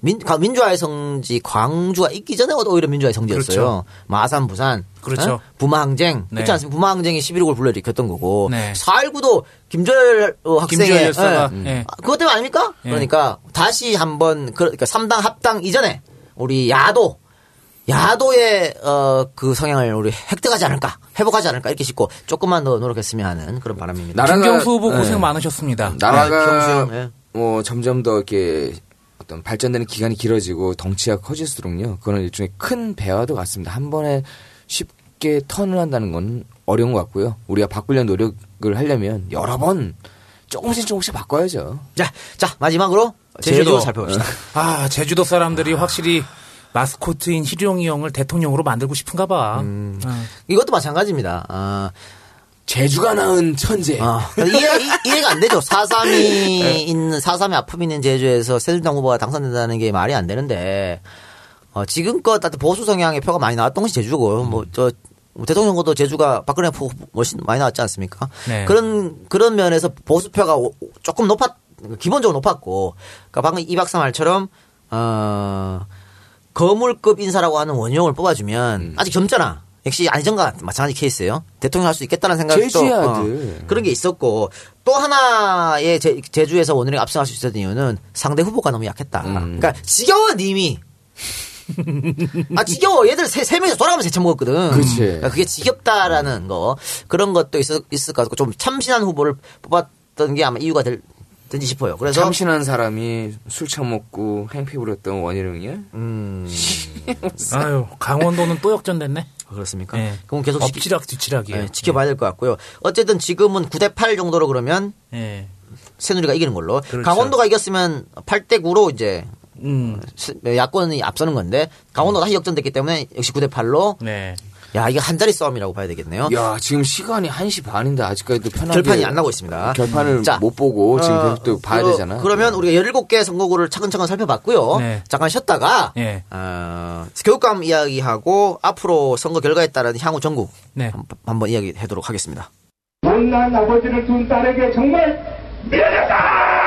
민주화의 성지 광주가 있기 전에 오히려 민주화의 성지였어요. 그렇죠. 마산, 부산, 그렇죠. 부마항쟁 그렇지 않습니까? 부마항쟁이 11.5를 불러일으켰던 거고 4.19도 김조열 학생의 열사가 그것 때문에 아닙니까? 그러니까 다시 한번 그러니까 3당 합당 이전에 우리 야도의 그 성향을 우리 획득하지 않을까, 회복하지 않을까 이렇게 싶고 조금만 더 노력했으면 하는 그런 바람입니다. 김경수 후보 고생 많으셨습니다. 나라가 뭐 점점 더 이렇게 어떤 발전되는 기간이 길어지고 덩치가 커질수록요, 그거는 일종의 큰 배와도 같습니다. 한 번에 쉽게 턴을 한다는 건 어려운 것 같고요. 우리가 바꾸려는 노력을 하려면 여러 번 조금씩 바꿔야죠. 자 마지막으로 제주도 살펴봅시다. 아, 제주도 사람들이 확실히. 마스코트인 희룡이 형을 대통령으로 만들고 싶은가 봐. 이것도 마찬가지입니다. 제주가 낳은 천재. 이해가 안 되죠. 4.3의 아픔이 있는 제주에서 새누리당 후보가 당선된다는 게 말이 안 되는데 지금껏 보수 성향의 표가 많이 나왔던 것이 제주고 대통령도 제주가 박근혜 후보 훨씬 많이 나왔지 않습니까? 그런 면에서 보수표가 기본적으로 높았고 그러니까 방금 2박 3일처럼 거물급 인사라고 하는 원형을 뽑아주면 아직 젊잖아. 역시 안희정과 마찬가지 케이스예요. 대통령 할 수 있겠다는 생각도 그런 게 있었고 또 하나의 제주에서 오늘이 압승할 수 있었던 이유는 상대 후보가 너무 약했다. 그러니까 지겨워 님이. 지겨워. 얘들 세 명이서 돌아가면서 제쳐 먹었거든. 그러니까 그게 지겹다라는 거. 그런 것도 있을 것 같고 좀 참신한 후보를 뽑았던 게 아마 이유가 든지 싶어요. 그래서 참신한 사람이 술 처먹고 행패 부렸던 원희룡이야. 아유, 강원도는 또 역전됐네. 그렇습니까? 그럼 계속 엎치락뒤치락이에요. 지켜봐야 될 것 같고요. 어쨌든 지금은 9대8 정도로 그러면 새누리가 이기는 걸로. 그렇죠. 강원도가 이겼으면 8대9로 이제 야권이 앞서는 건데 강원도가 다시 역전됐기 때문에 역시 9대8로. 야, 이게 한 자리 싸움이라고 봐야 되겠네요. 야, 지금 시간이 1시 반인데 아직까지도 편하게 결판이 안 나고 있습니다. 결판을 못 보고 지금 또 봐야 되잖아요. 그러면 우리가 17개 선거구를 차근차근 살펴봤고요. 잠깐 쉬었다가 교육감 이야기하고 앞으로 선거 결과에 따른 향후 전국 한번 이야기하도록 하겠습니다. 못난 아버지를 둔 딸에게 정말 미안하다.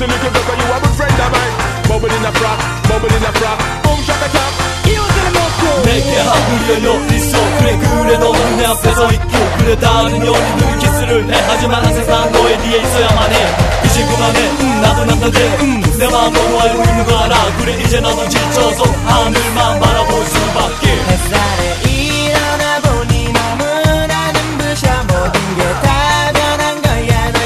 Just a little girl, you have a friend of mine. Bubble in a frock, boom shot the top. 내게 하구려 너 있어. 그래 그래 너는 내 앞에서 있고 그래 다른 연인들은 키스를 해. 하지만 한 세상 너의 뒤에 있어야만 해. 이제 그만해. 나도 남자인데 내 마음으로 알고 있는 거 알아. 그래 이제 나도 지쳐서 하늘만 바라볼 수밖에. 햇살에 일어나 보니 너무나 눈부셔. 모든 게 다 변한 거야. 널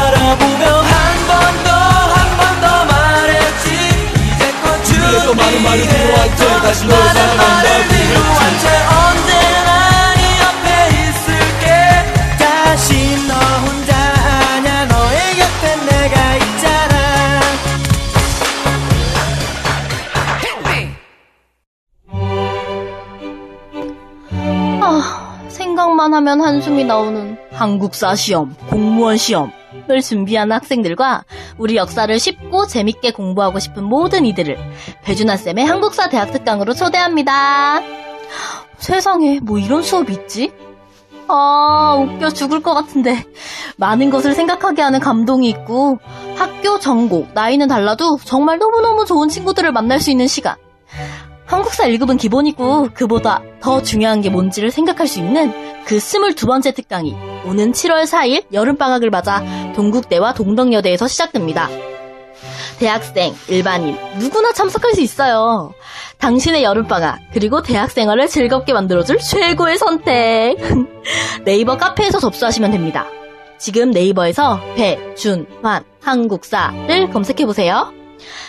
향한 마음도 그렇지만 다시 널 사랑한다고 믿어한 채 언제나 네 옆에 있을게. 다시 너 혼자 아냐. 너의 곁에 내가 있잖아. 아, 생각만 하면 한숨이 나오는 한국사 시험, 공무원 시험을 준비하는 학생들과 우리 역사를 쉽고 재밌게 공부하고 싶은 모든 이들을 배준환쌤의 한국사 대학특강으로 초대합니다. 세상에 뭐 이런 수업이 있지? 아, 웃겨 죽을 것 같은데 많은 것을 생각하게 하는 감동이 있고 학교, 전공, 나이는 달라도 정말 너무너무 좋은 친구들을 만날 수 있는 시간. 한국사 1급은 기본이고 그보다 더 중요한 게 뭔지를 생각할 수 있는 그 22번째 특강이 오는 7월 4일 여름방학을 맞아 동국대와 동덕여대에서 시작됩니다. 대학생, 일반인, 누구나 참석할 수 있어요. 당신의 여름방학, 그리고 대학생활을 즐겁게 만들어줄 최고의 선택. 네이버 카페에서 접수하시면 됩니다. 지금 네이버에서 배준환 한국사를 검색해보세요.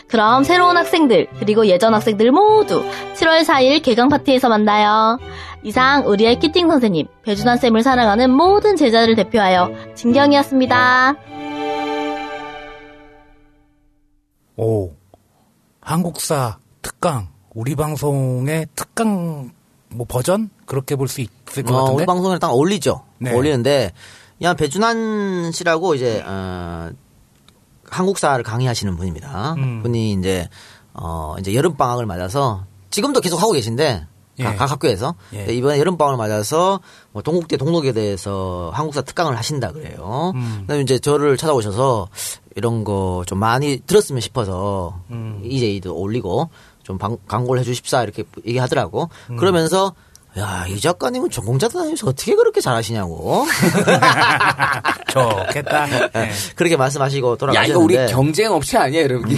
그럼 새로운 학생들 그리고 예전 학생들 모두 7월 4일 개강 파티에서 만나요. 이상 우리의 키팅 선생님 배준환쌤을 사랑하는 모든 제자를 대표하여 진경이었습니다. 오, 한국사 특강 우리 방송의 특강 뭐 버전 그렇게 볼 수 있을 것 같은데 우리 방송에 딱 어울리죠. 네. 어울리는데 그냥 배준환 씨라고 이제 한국사를 강의하시는 분입니다. 분이 이제 여름 방학을 맞아서 지금도 계속 하고 계신데 예. 각 학교에서 예. 이번에 여름 방학을 맞아서 뭐 동국대 동덕여대에서 한국사 특강을 하신다 그래요. 그다음에 이제 저를 찾아오셔서 이런 거 좀 많이 들었으면 싶어서 EJ도 올리고 좀 광고를 해주십사 이렇게 얘기하더라고. 그러면서 야, 이 작가님은 전공자도 아니면서 어떻게 그렇게 잘하시냐고. 좋겠다. 네. 그렇게 말씀하시고 돌아가셨는데. 야, 이거 우리 경쟁 업체 아니야, 여러분?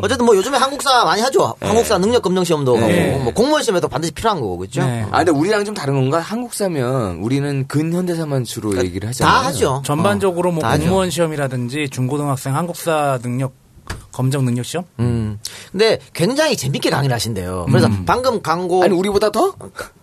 어쨌든 뭐 요즘에 한국사 많이 하죠. 네. 한국사 능력 검정 시험도 가고 네. 뭐 공무원 시험에도 반드시 필요한 거고, 그렇죠? 네. 아, 근데 우리랑 좀 다른 건가? 한국사면 우리는 근현대사만 주로 그러니까 얘기를 하잖아요. 다 하죠. 전반적으로 뭐 공무원 하죠. 시험이라든지 중고등학생 한국사 능력 검정 능력 시험? 근데 굉장히 재밌게 강의를 하신대요. 그래서 방금 광고. 아니, 우리보다 더?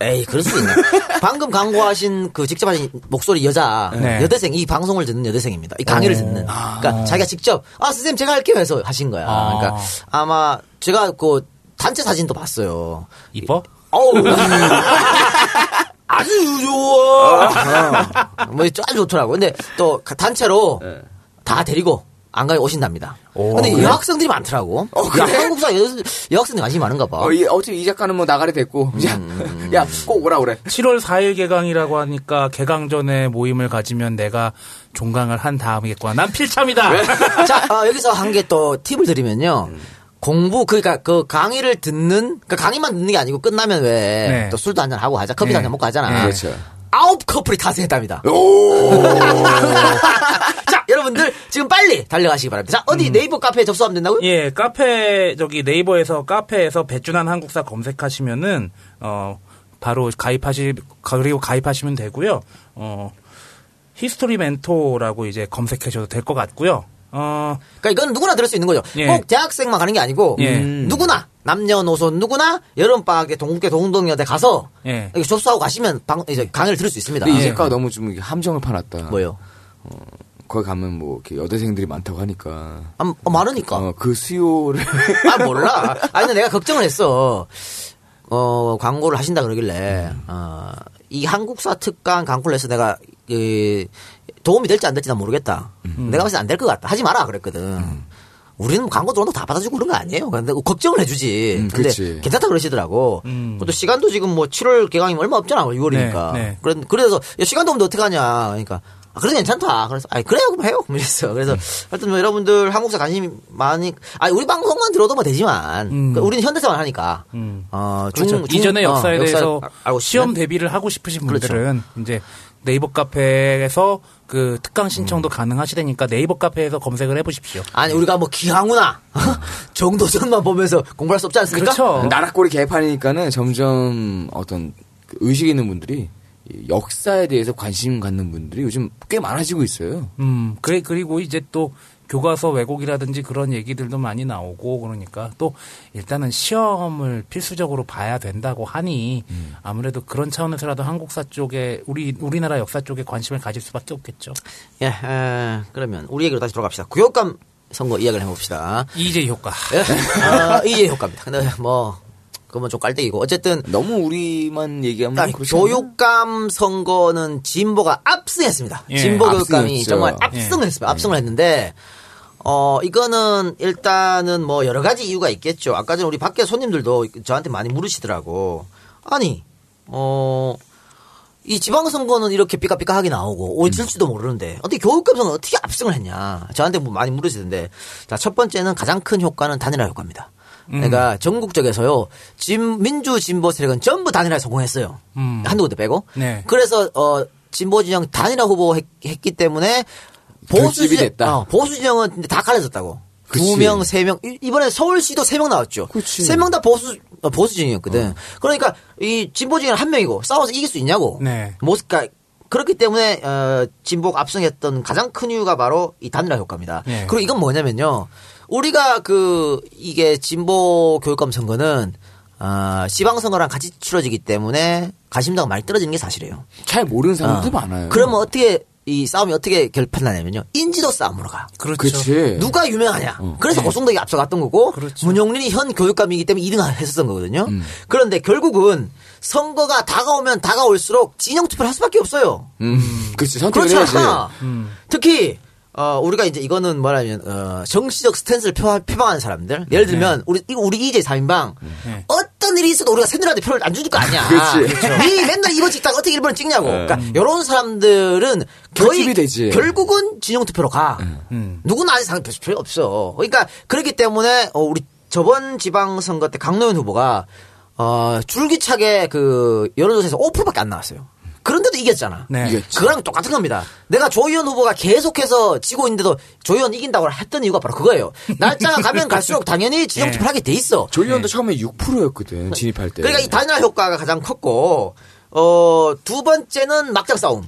에이, 그럴 수 있나. 방금 광고하신 그 직접 하신 목소리 여자, 네. 여대생, 이 방송을 듣는 여대생입니다. 이 강의를 듣는. 그러니까 자기가 직접, 아, 선생님 제가 할게요 해서 하신 거야. 그러니까 아마 제가 그 단체 사진도 봤어요. 이뻐? 어우. 아주 좋아. 뭐, 아주 좋더라고. 근데 또 단체로 네. 다 데리고 안 가게 오신답니다. 오, 근데 그래? 여학생들이 많더라고. 그래? 한국사 여학생들이 관심이 많은가 봐. 어차피 이 작가는 뭐 나가래 됐고. 야, 꼭 오라 그래. 7월 4일 개강이라고 하니까 개강 전에 모임을 가지면 내가 종강을 한 다음이겠구나. 난 필참이다. 자, 여기서 한 개 또 팁을 드리면요. 그러니까 그 강의를 듣는, 그러니까 강의만 듣는 게 아니고 끝나면 왜 또 네. 술도 한잔 하고 하자. 커피도 네. 한잔 먹고 하잖아. 네. 그렇죠. 9커플이 탓했답니다. 자, 여러분들 지금 빨리 달려가시기 바랍니다. 자, 어디 네이버 카페에 접수하면 된다고요? 예, 카페 저기 네이버에서 카페에서 배준환 한국사 검색하시면은 바로 가입하시면 되고요. 히스토리 멘토라고 이제 검색하셔도 될 것 같고요. 그러니까 이건 누구나 들을 수 있는 거죠. 예. 꼭 대학생만 가는 게 아니고 예. 누구나 남녀노소 누구나 여름방학에 동국대 동덕여대 가서 예. 접수하고 가시면 이제 강의를 들을 수 있습니다. 근데 이제가 예. 너무 좀 함정을 파놨다. 뭐요? 거기 가면 뭐 이렇게 여대생들이 많다고 하니까 많으니까 그 수요를 몰라. 아니 근데 내가 걱정을 했어. 광고를 하신다 그러길래 이 한국사 특강 광고를 해서 내가 도움이 될지 안 될지 난 모르겠다. 내가 봤을 때 안 될 것 같다. 하지 마라 그랬거든. 우리는 광고 들어도 다 받아주고 그런 거 아니에요. 근데 걱정을 해주지. 근데 그치. 괜찮다 그러시더라고. 또 시간도 지금 뭐 7월 개강이면 얼마 없잖아. 6월이니까. 네, 네. 그래서 야, 시간도 없는데 어떻게 하냐. 그러니까 그래도 괜찮다. 그래서 그래요 그럼 해요. 그래서 하여튼 뭐 여러분들 한국사 관심 많이 우리 방송만 들어도 뭐 되지만 그러니까 우리는 현대사만 하니까 그렇죠. 이전의 역사에 대해서 알고 시험 대비를 하고 싶으신 분들은 그렇죠. 이제 네이버 카페에서 그 특강 신청도 가능하시다니까 네이버 카페에서 검색을 해보십시오. 아니 우리가 뭐 기항우나 정도전만 보면서 공부할 수 없지 않습니까? 그렇죠. 나락고리 개판이니까는 점점 어떤 의식 있는 분들이 역사에 대해서 관심 갖는 분들이 요즘 꽤 많아지고 있어요. 그리고 이제 또 교과서 왜곡이라든지 그런 얘기들도 많이 나오고 그러니까 또 일단은 시험을 필수적으로 봐야 된다고 하니 아무래도 그런 차원에서라도 한국사 쪽에 우리나라 역사 쪽에 관심을 가질 수밖에 없겠죠. 예, 그러면 우리 얘기로 다시 돌아갑시다. 구역감 선거 이야기를 해봅시다. 이재 효과. 이재 효과입니다. 네, 그건 좀 깔때기고 어쨌든 너무 우리만 얘기하면 교육감 선거는 진보가 압승했습니다. 예, 진보 교육감이 정말 압승했습니다. 예. 압승을 했는데 이거는 일단은 뭐 여러 가지 이유가 있겠죠. 아까 전 우리 밖에 손님들도 저한테 많이 물으시더라고. 아니 이 지방선거는 이렇게 삐까삐까하게 나오고 오질지도 모르는데 어떻게 교육감 선거는 어떻게 압승을 했냐. 저한테 뭐 많이 물으시던데 자, 첫 번째는 가장 큰 효과는 단일화 효과입니다. 그러니까 전국적에서요 민주 진보 세력은 전부 단일화에 성공했어요. 한두 군데 빼고. 네. 그래서 진보 진영 단일화 후보 했기 때문에 보수 진영은 다 갈라졌다고. 2명, 3명 이번에 서울시도 3명 나왔죠. 3명 다 보수 진영이었거든. 그러니까 이 진보 진영은 한 명이고 싸워서 이길 수 있냐고. 네. 그렇기 때문에 진보가 압승했던 가장 큰 이유가 바로 이 단일화 효과입니다. 네. 그리고 이건 뭐냐면요. 우리가 이게 진보 교육감 선거는, 지방선거랑 같이 치러지기 때문에 가심도가 많이 떨어지는 게 사실이에요. 잘 모르는 사람도 많아요. 그러면 이 싸움이 어떻게 결판나냐면요. 인지도 싸움으로 가. 그렇죠. 그치. 누가 유명하냐. 그래서 고승덕이 앞서갔던 거고, 그렇죠. 문용린이 현 교육감이기 때문에 2등을 했었던 거거든요. 그런데 결국은 선거가 다가올수록 진영 투표를 할 수밖에 없어요. 그치. 선택을 해야지. 특히, 우리가 이제 이거는 뭐라면, 정치적 스탠스를 표방하는 사람들. 예를 들면, 우리 이재 3인방. 네. 어떤 일이 있어도 우리가 새누리한테 표를 안 주줄 거 아니야. 그렇지. 니 맨날 이거 찍다가 어떻게 1번을 찍냐고. 그러니까, 요런 사람들은 거의, 결국은 진영투표로 가. 누구나 아직 상표수표 없어. 그러니까, 그렇기 때문에, 우리 저번 지방선거 때 강노현 후보가, 줄기차게 여론조사에서 5%밖에 안 나왔어요. 그런데도 이겼잖아. 네. 그거랑 똑같은 겁니다. 내가 조희연 후보가 계속해서 지고 있는데도 조희연 이긴다고 했던 이유가 바로 그거예요. 날짜가 가면 갈수록 당연히 진영투표를 하게 돼 있어. 조희연도 처음에 6%였거든. 진입할 때. 그러니까 이 단일화 효과가 가장 컸고 두 번째는 막장 싸움.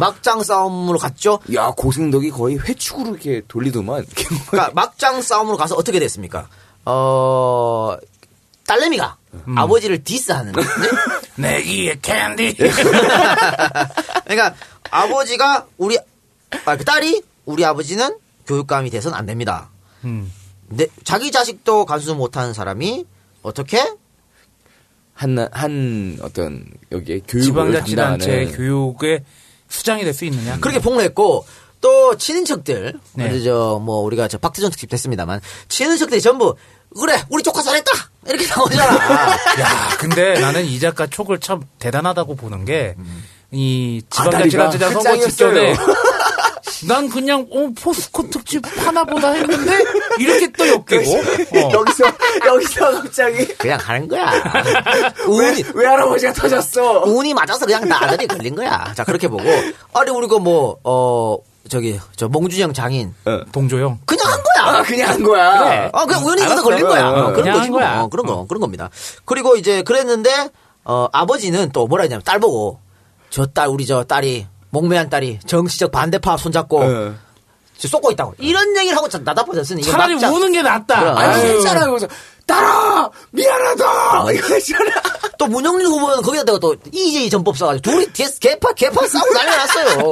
막장 싸움으로 갔죠. 야 고승덕이 거의 회축으로 이렇게 돌리더만. 그러니까 막장 싸움으로 가서 어떻게 됐습니까? 딸내미가 아버지를 디스하는 내 귀에 캔디. 그러니까 아버지가 딸이 우리 아버지는 교육감이 돼서는 안 됩니다. 자기 자식도 간수 못하는 사람이 어떻게 한 어떤 여기에 지방자치단체 교육의 수장이 될 수 있느냐. 그렇게 폭로했고. 또 친인척들, 네. 뭐 우리가 박태준 특집 됐습니다만 친인척들이 전부 그래 우리 조카 잘했다 이렇게 나오잖아. 야, 근데 나는 이 작가 촉을 참 대단하다고 보는 게 이 지방자치단체장 선거 직전에. 난 그냥 포스코 특집 하나보다 했는데 이렇게 또 엮이고 여기서 갑자기 그냥 가는 거야. 왜 할아버지가 터졌어. 운이 맞아서 그냥 나날이 걸린 거야. 자 그렇게 보고 아니 우리가 몽준영 장인 동조영 그냥 한 거야. 그냥 한 거야. 그래. 그냥 우연히 이거 걸린 거야. 그런 거지. 그런 겁니다. 그리고 이제 그랬는데 아버지는 또 뭐라 했냐면 딸 보고 저 딸이 목매한 딸이 정치적 반대파 손잡고 네. 쏟고 있다고 이런 얘기를 하고 나다퍼졌으니 차라리 우는 게 낫다. 그래. 아니 괜찮아 그래서 딸아 미안하다 이거잖아. 또 문영민 후보는 거기다가 또 이재희 전법 써가지고 둘이 뒤에서 개파 싸우고 난리 났어요.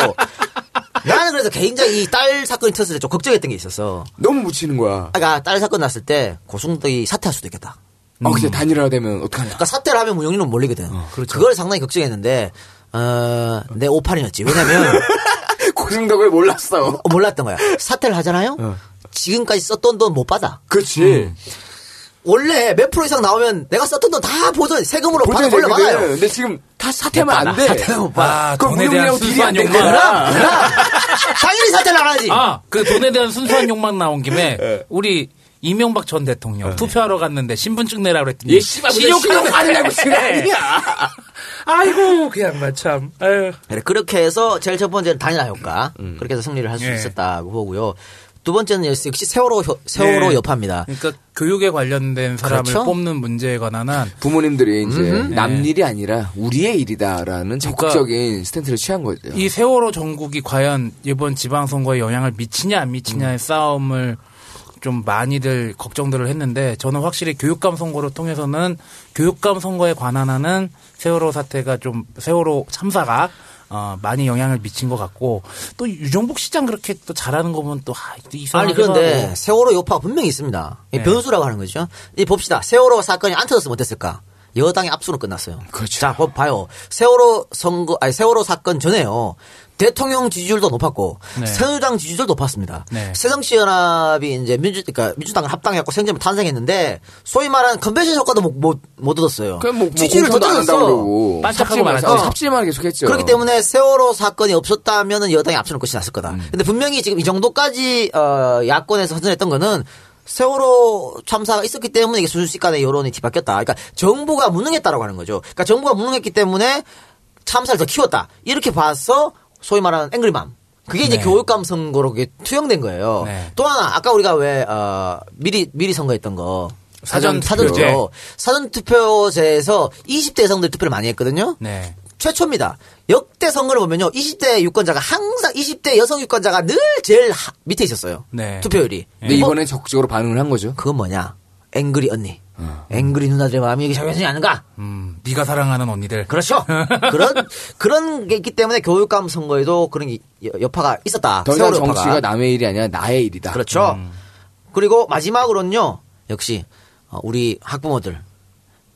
나는 그래서 굉장히 이 딸 사건이 터졌을 때 좀 걱정했던 게 있었어. 너무 묻히는 거야. 그러니까 딸 사건 났을 때 고승덕이 사퇴할 수도 있겠다. 근데 단일화되면 어떡하냐. 그러니까 사퇴를 하면 문영민은 몰리거든. 그렇죠. 그걸 상당히 걱정했는데 내 오판이었지. 왜냐면 고승덕을 몰랐어. 몰랐던 거야. 사퇴를 하잖아요. 지금까지 썼던 돈 못 받아. 그렇지. 원래 몇 프로 이상 나오면 내가 썼던 돈 다 보전 세금으로 받아 올려받아요. 근데 지금 다 사퇴하면 안 돼. 사퇴는 못 받아. 아, 돈에 대한 순수한 욕망. 당연히 사퇴를 안 하지. 아, 그 돈에 대한 순수한 욕망 나온 김에 우리 이명박 전 대통령 투표하러 갔는데 신분증 내라 그랬더니 신용카드 받으려고 그래. 아이고 그 양반 참. 아유. 그렇게 해서 제일 첫 번째는 단일화 효과. 그렇게 해서 승리를 할 수 있었다고 보고요. 두 번째는 역시 세월호 네. 여파입니다. 그러니까 교육에 관련된 사람을 그렇죠? 뽑는 문제에 관한 한 부모님들이 이제 남 일이 아니라 우리의 일이다라는 적극적인 그러니까 스탠스를 취한 거죠. 이 세월호 정국이 과연 이번 지방선거에 영향을 미치냐 안 미치냐의 싸움을 좀 많이들 걱정들을 했는데 저는 확실히 교육감 선거를 통해서는 교육감 선거에 관한 하는 세월호 사태가 좀 세월호 참사가 많이 영향을 미친 것 같고 또 유정복 시장 그렇게 또 잘하는 거 보면 또 이상하게 아니 그런데 하고. 세월호 여파가 분명히 있습니다. 네. 변수라고 하는 거죠. 이 봅시다. 세월호 사건이 안 터졌으면 어땠을까? 여당의 압수로 끝났어요. 그렇죠. 자, 봐요. 세월호 사건 전에요. 대통령 지지율도 높았고 네. 새누리당 지지율도 높았습니다. 네. 새정치연합이 이제 그러니까 민주당을 합당해갖고 생전을 탄생했는데 소위 말하는 컨벤션 효과도 못 얻었어요. 뭐 지지율을 더 떨어졌어. 삽질만 계속했죠. 그렇기 때문에 세월호 사건이 없었다면은 여당이 앞서는 것이 났을 거다. 근데 분명히 지금 이 정도까지 야권에서 선전했던 거는. 세월호 참사가 있었기 때문에 이게 순식간에 여론이 뒤바뀌었다. 그러니까 정부가 무능했다라고 하는 거죠. 그러니까 정부가 무능했기 때문에 참사를 더 키웠다. 이렇게 봐서 소위 말하는 앵그리맘. 그게 이제 네. 교육감 선거로 투영된 거예요. 네. 또 하나 아까 우리가 왜 미리 선거했던 거 사전투표제에서 20대 여성들 투표를 많이 했거든요. 네. 최초입니다. 역대 선거를 보면요, 20대 유권자가 항상 20대 여성 유권자가 늘 제일 밑에 있었어요. 네. 투표율이. 근데 이번에 적극적으로 반응을 한 거죠. 그건 뭐냐? 앵그리 언니, 앵그리 누나들의 마음이 이게 작용하지 않은가? 네가 사랑하는 언니들. 그렇죠. 그런 게 있기 때문에 교육감 선거에도 그런 게 여파가 있었다. 더 이상 정치가 남의 일이 아니라 나의 일이다. 그렇죠. 그리고 마지막으로는요, 역시 우리 학부모들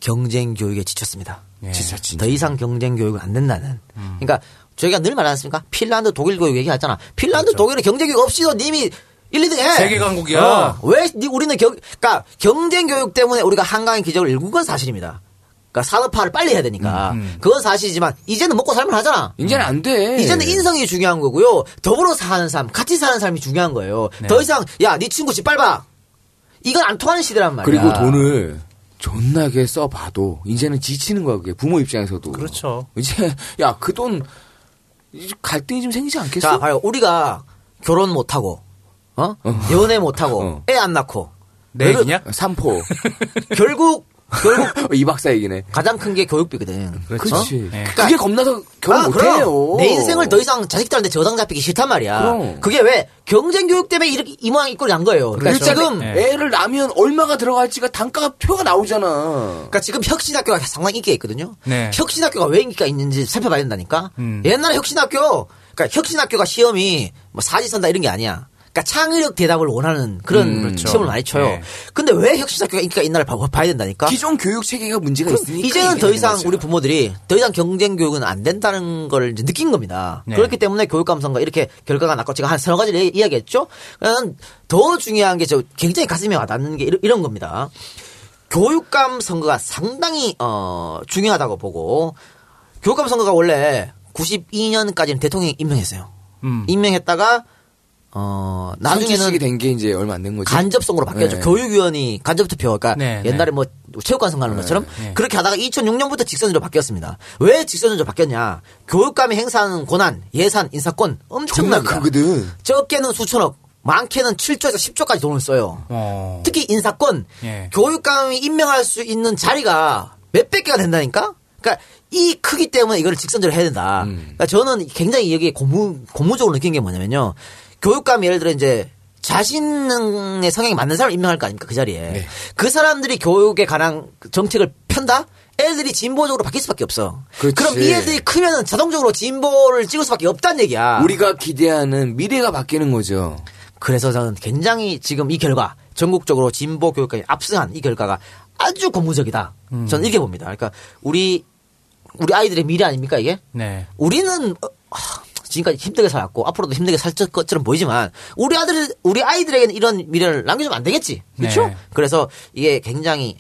경쟁 교육에 지쳤습니다. 예. 진짜. 더 이상 경쟁 교육은 안 된다는. 그러니까 저희가 늘 말하지 않습니까? 핀란드 독일 교육 얘기하잖아. 핀란드 그렇죠. 독일은 경쟁 교육 없이도 님이 1, 2등 해. 세계 강국이야. 왜 우리는 그러니까 경쟁 교육 때문에 우리가 한강의 기적을 일군 건 사실입니다. 그러니까 산업화를 빨리 해야 되니까. 그건 사실이지만 이제는 먹고 살면 하잖아. 이제는 안 돼. 이제는 인성이 중요한 거고요. 더불어 사는 삶, 같이 사는 삶이 중요한 거예요. 네. 더 이상 야, 네 친구 집 밟아. 이건 안 통하는 시대란 말이야. 그리고 돈을 존나게 써봐도 이제는 지치는 거야 그게 부모 입장에서도 그렇죠. 이제 야 그 돈 갈등이 좀 생기지 않겠어? 자, 봐요. 우리가 결혼 못 하고 연애 못 하고 애 안 낳고 내 얘기냐? 삼포 결국 이 박사 얘기네. 가장 큰 게 교육비거든. 그렇지. 네. 그게 겁나서 결혼 못 해요. 내 인생을 더 이상 자식들한테 저당 잡히기 싫단 말이야. 그럼. 그게 왜 경쟁 교육 때문에 이렇게 이 모양 꼴이 난 거예요. 그러니까 지금 애를 낳으면 얼마가 들어갈지가 단가가 표가 나오잖아. 그러니까 지금 혁신학교가 상당히 인기가 있거든요. 네. 혁신학교가 왜 인기가 있는지 살펴봐야 된다니까. 옛날에 혁신학교가 시험이 뭐 사지선다 이런 게 아니야. 그러니까 창의력 대답을 원하는 그런 그렇죠. 시험을 많이 쳐요. 네. 근데 왜 혁신학교가 인기가 있나를 봐야 된다니까. 기존 교육 체계가 문제가 있으니까. 이제는 더 이상 우리 부모들이 더 이상 경쟁 교육은 안 된다는 걸 이제 느낀 겁니다. 네. 그렇기 때문에 교육감 선거 이렇게 결과가 났고 제가 한 서너 가지를 이야기했죠. 더 중요한 게 저 굉장히 가슴에 와닿는 게 이런 겁니다. 교육감 선거가 상당히 중요하다고 보고 교육감 선거가 원래 92년까지는 대통령 임명했어요. 임명했다가 나중에는 된 게 이제 얼마 안 된 거지. 간접성으로 바뀌었죠. 네. 교육위원이 간접투표. 그러니까 네, 옛날에 뭐 체육관 선거하는 것처럼 그렇게 하다가 2006년부터 직선제로 바뀌었습니다. 왜 직선제로 바뀌었냐? 교육감이 행사하는 권한, 예산, 인사권 엄청납니다. 존나 크거든. 적게는 수천억, 많게는 7조에서 10조까지 돈을 써요. 특히 인사권, 교육감이 임명할 수 있는 자리가 몇백 개가 된다니까. 그러니까 이 크기 때문에 이거를 직선제로 해야 된다. 그러니까 저는 굉장히 여기 고무적으로 느낀 게 뭐냐면요. 교육감 예를 들어 이제 자신의 성향이 맞는 사람을 임명할 거 아닙니까 그 자리에. 네. 그 사람들이 교육에 관한 정책을 편다? 애들이 진보적으로 바뀔 수밖에 없어. 그렇지. 그럼 이 애들이 크면은 자동적으로 진보를 찍을 수밖에 없다는 얘기야. 우리가 기대하는 미래가 바뀌는 거죠. 그래서 저는 굉장히 지금 이 결과 전국적으로 진보 교육감이 압승한 이 결과가 아주 고무적이다. 저는 이렇게 봅니다. 그러니까 우리 아이들의 미래 아닙니까 이게? 네. 우리는 지금까지 힘들게 살았고 앞으로도 힘들게 살 것처럼 보이지만 우리 아이들에게는 이런 미래를 남겨주면 안 되겠지. 그렇죠? 네. 그래서 이게 굉장히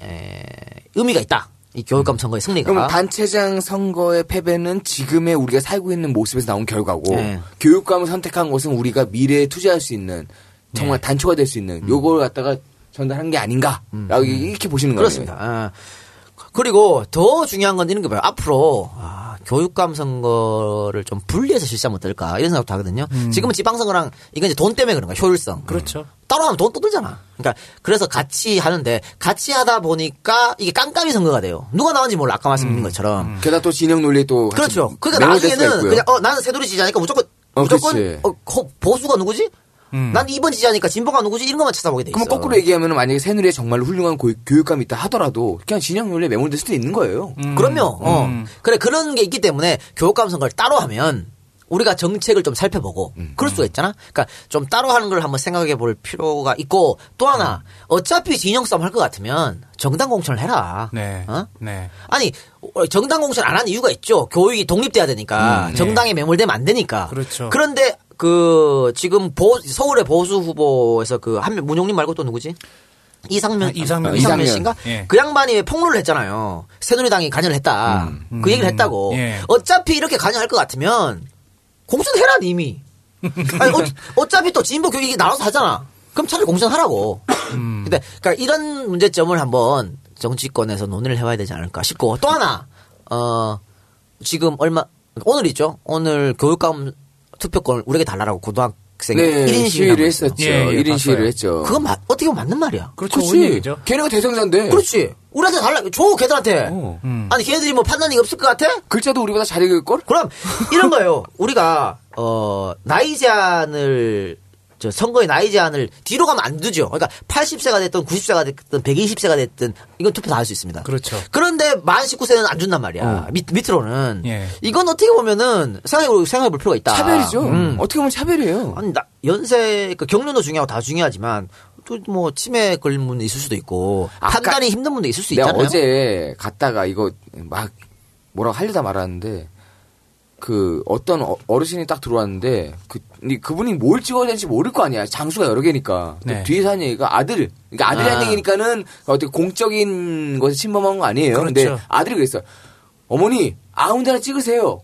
의미가 있다. 이 교육감 선거의 승리가. 그럼 단체장 선거의 패배는 지금의 우리가 살고 있는 모습에서 나온 결과고 네. 교육감을 선택한 것은 우리가 미래에 투자할 수 있는 정말 네. 단초가 될 수 있는 요걸 갖다가 전달한 게 아닌가라고 이렇게 보시는 거예요. 그렇습니다. 아, 그리고 더 중요한 건 이런 게 봐요. 앞으로 교육감 선거를 좀 분리해서 실시하면 어떨까 이런 생각도 하거든요. 지금은 지방선거랑 이건 이제 돈 때문에 그런 거야. 효율성. 그렇죠. 따로 하면 돈 또 들잖아. 그러니까 그래서 같이 하는데 같이 하다 보니까 이게 깜깜이 선거가 돼요. 누가 나온지 몰라. 아까 말씀드린 것처럼. 게다가 또 진영 논리 또. 그렇죠. 그러니까 나중에는 그냥 나는 새누리 지지하니까 무조건 보수가 누구지? 난 이번 지지하니까 진보가 누구지? 이런 것만 찾아보게 돼 있어. 그럼 거꾸로 얘기하면 만약에 새누리에 정말로 훌륭한 교육감이 있다 하더라도 그냥 진영 논리에 매몰될 수도 있는 거예요. 그럼요. 그래 그런 게 있기 때문에 교육감 선거를 따로 하면 우리가 정책을 좀 살펴보고 그럴 수가 있잖아. 그러니까 좀 따로 하는 걸 한번 생각해 볼 필요가 있고 또 하나 어차피 진영 싸움 할 것 같으면 정당 공천을 해라. 네. 어? 네. 아니 정당 공천 안 하는 이유가 있죠. 교육이 독립돼야 되니까 정당에 매몰되면 안 되니까. 그렇죠. 그런데 지금 서울의 보수 후보에서 문용림 말고 또 누구지? 이상면 씨인가? 예. 그 양반이 왜 폭로를 했잖아요. 새누리당이 관여를 했다. 그 얘기를 했다고. 예. 어차피 이렇게 관여할 것 같으면 공천해라, 이미. 아니, 어차피 또 진보 교육이 나눠서 하잖아. 그럼 차라리 공천하라고. 근데, 그러니까 이런 문제점을 한번 정치권에서 논의를 해봐야 되지 않을까 싶고 또 하나, 지금 오늘이죠? 오늘 교육감 투표권을 우리에게 달라라고 고등학생이 네, 1인 시위를 했었죠. 예, 1인 시위를 했죠. 그건 어떻게 보면 맞는 말이야. 그렇지. 걔네가 대상자인데. 그렇지. 우리한테 달라고. 줘, 걔들한테. 아니, 걔네들이 뭐 판단이 없을 것 같아? 글자도 우리보다 잘 읽을걸? 그럼, 이런 거예요. 우리가, 나이 제한을, 선거의 나이 제한을 뒤로 가면 안 되죠. 그러니까 80세가 됐든 90세가 됐든 120세가 됐든 이건 투표 다 할 수 있습니다. 그렇죠. 그런데 만 19세는 안 준단 말이야. 밑으로는. 예. 이건 어떻게 보면은 생각해 볼 필요가 있다. 차별이죠. 어떻게 보면 차별이에요. 아니, 연세, 경륜도 중요하고 다 중요하지만 또 뭐 치매 걸린 분도 있을 수도 있고 판단이 힘든 분도 있을 수 있잖아요. 내가 어제 갔다가 이거 막 뭐라고 하려다 말았는데 어떤 어르신이 딱 들어왔는데, 그분이 뭘 찍어야 되는지 모를 거 아니야. 장수가 여러 개니까. 네. 뒤에서 한 얘기가 그러니까 아들이라는 얘기니까는 어떻게 공적인 것에 침범한 거 아니에요. 그렇죠. 근데 아들이 그랬어요. 어머니, 아무 데나 찍으세요.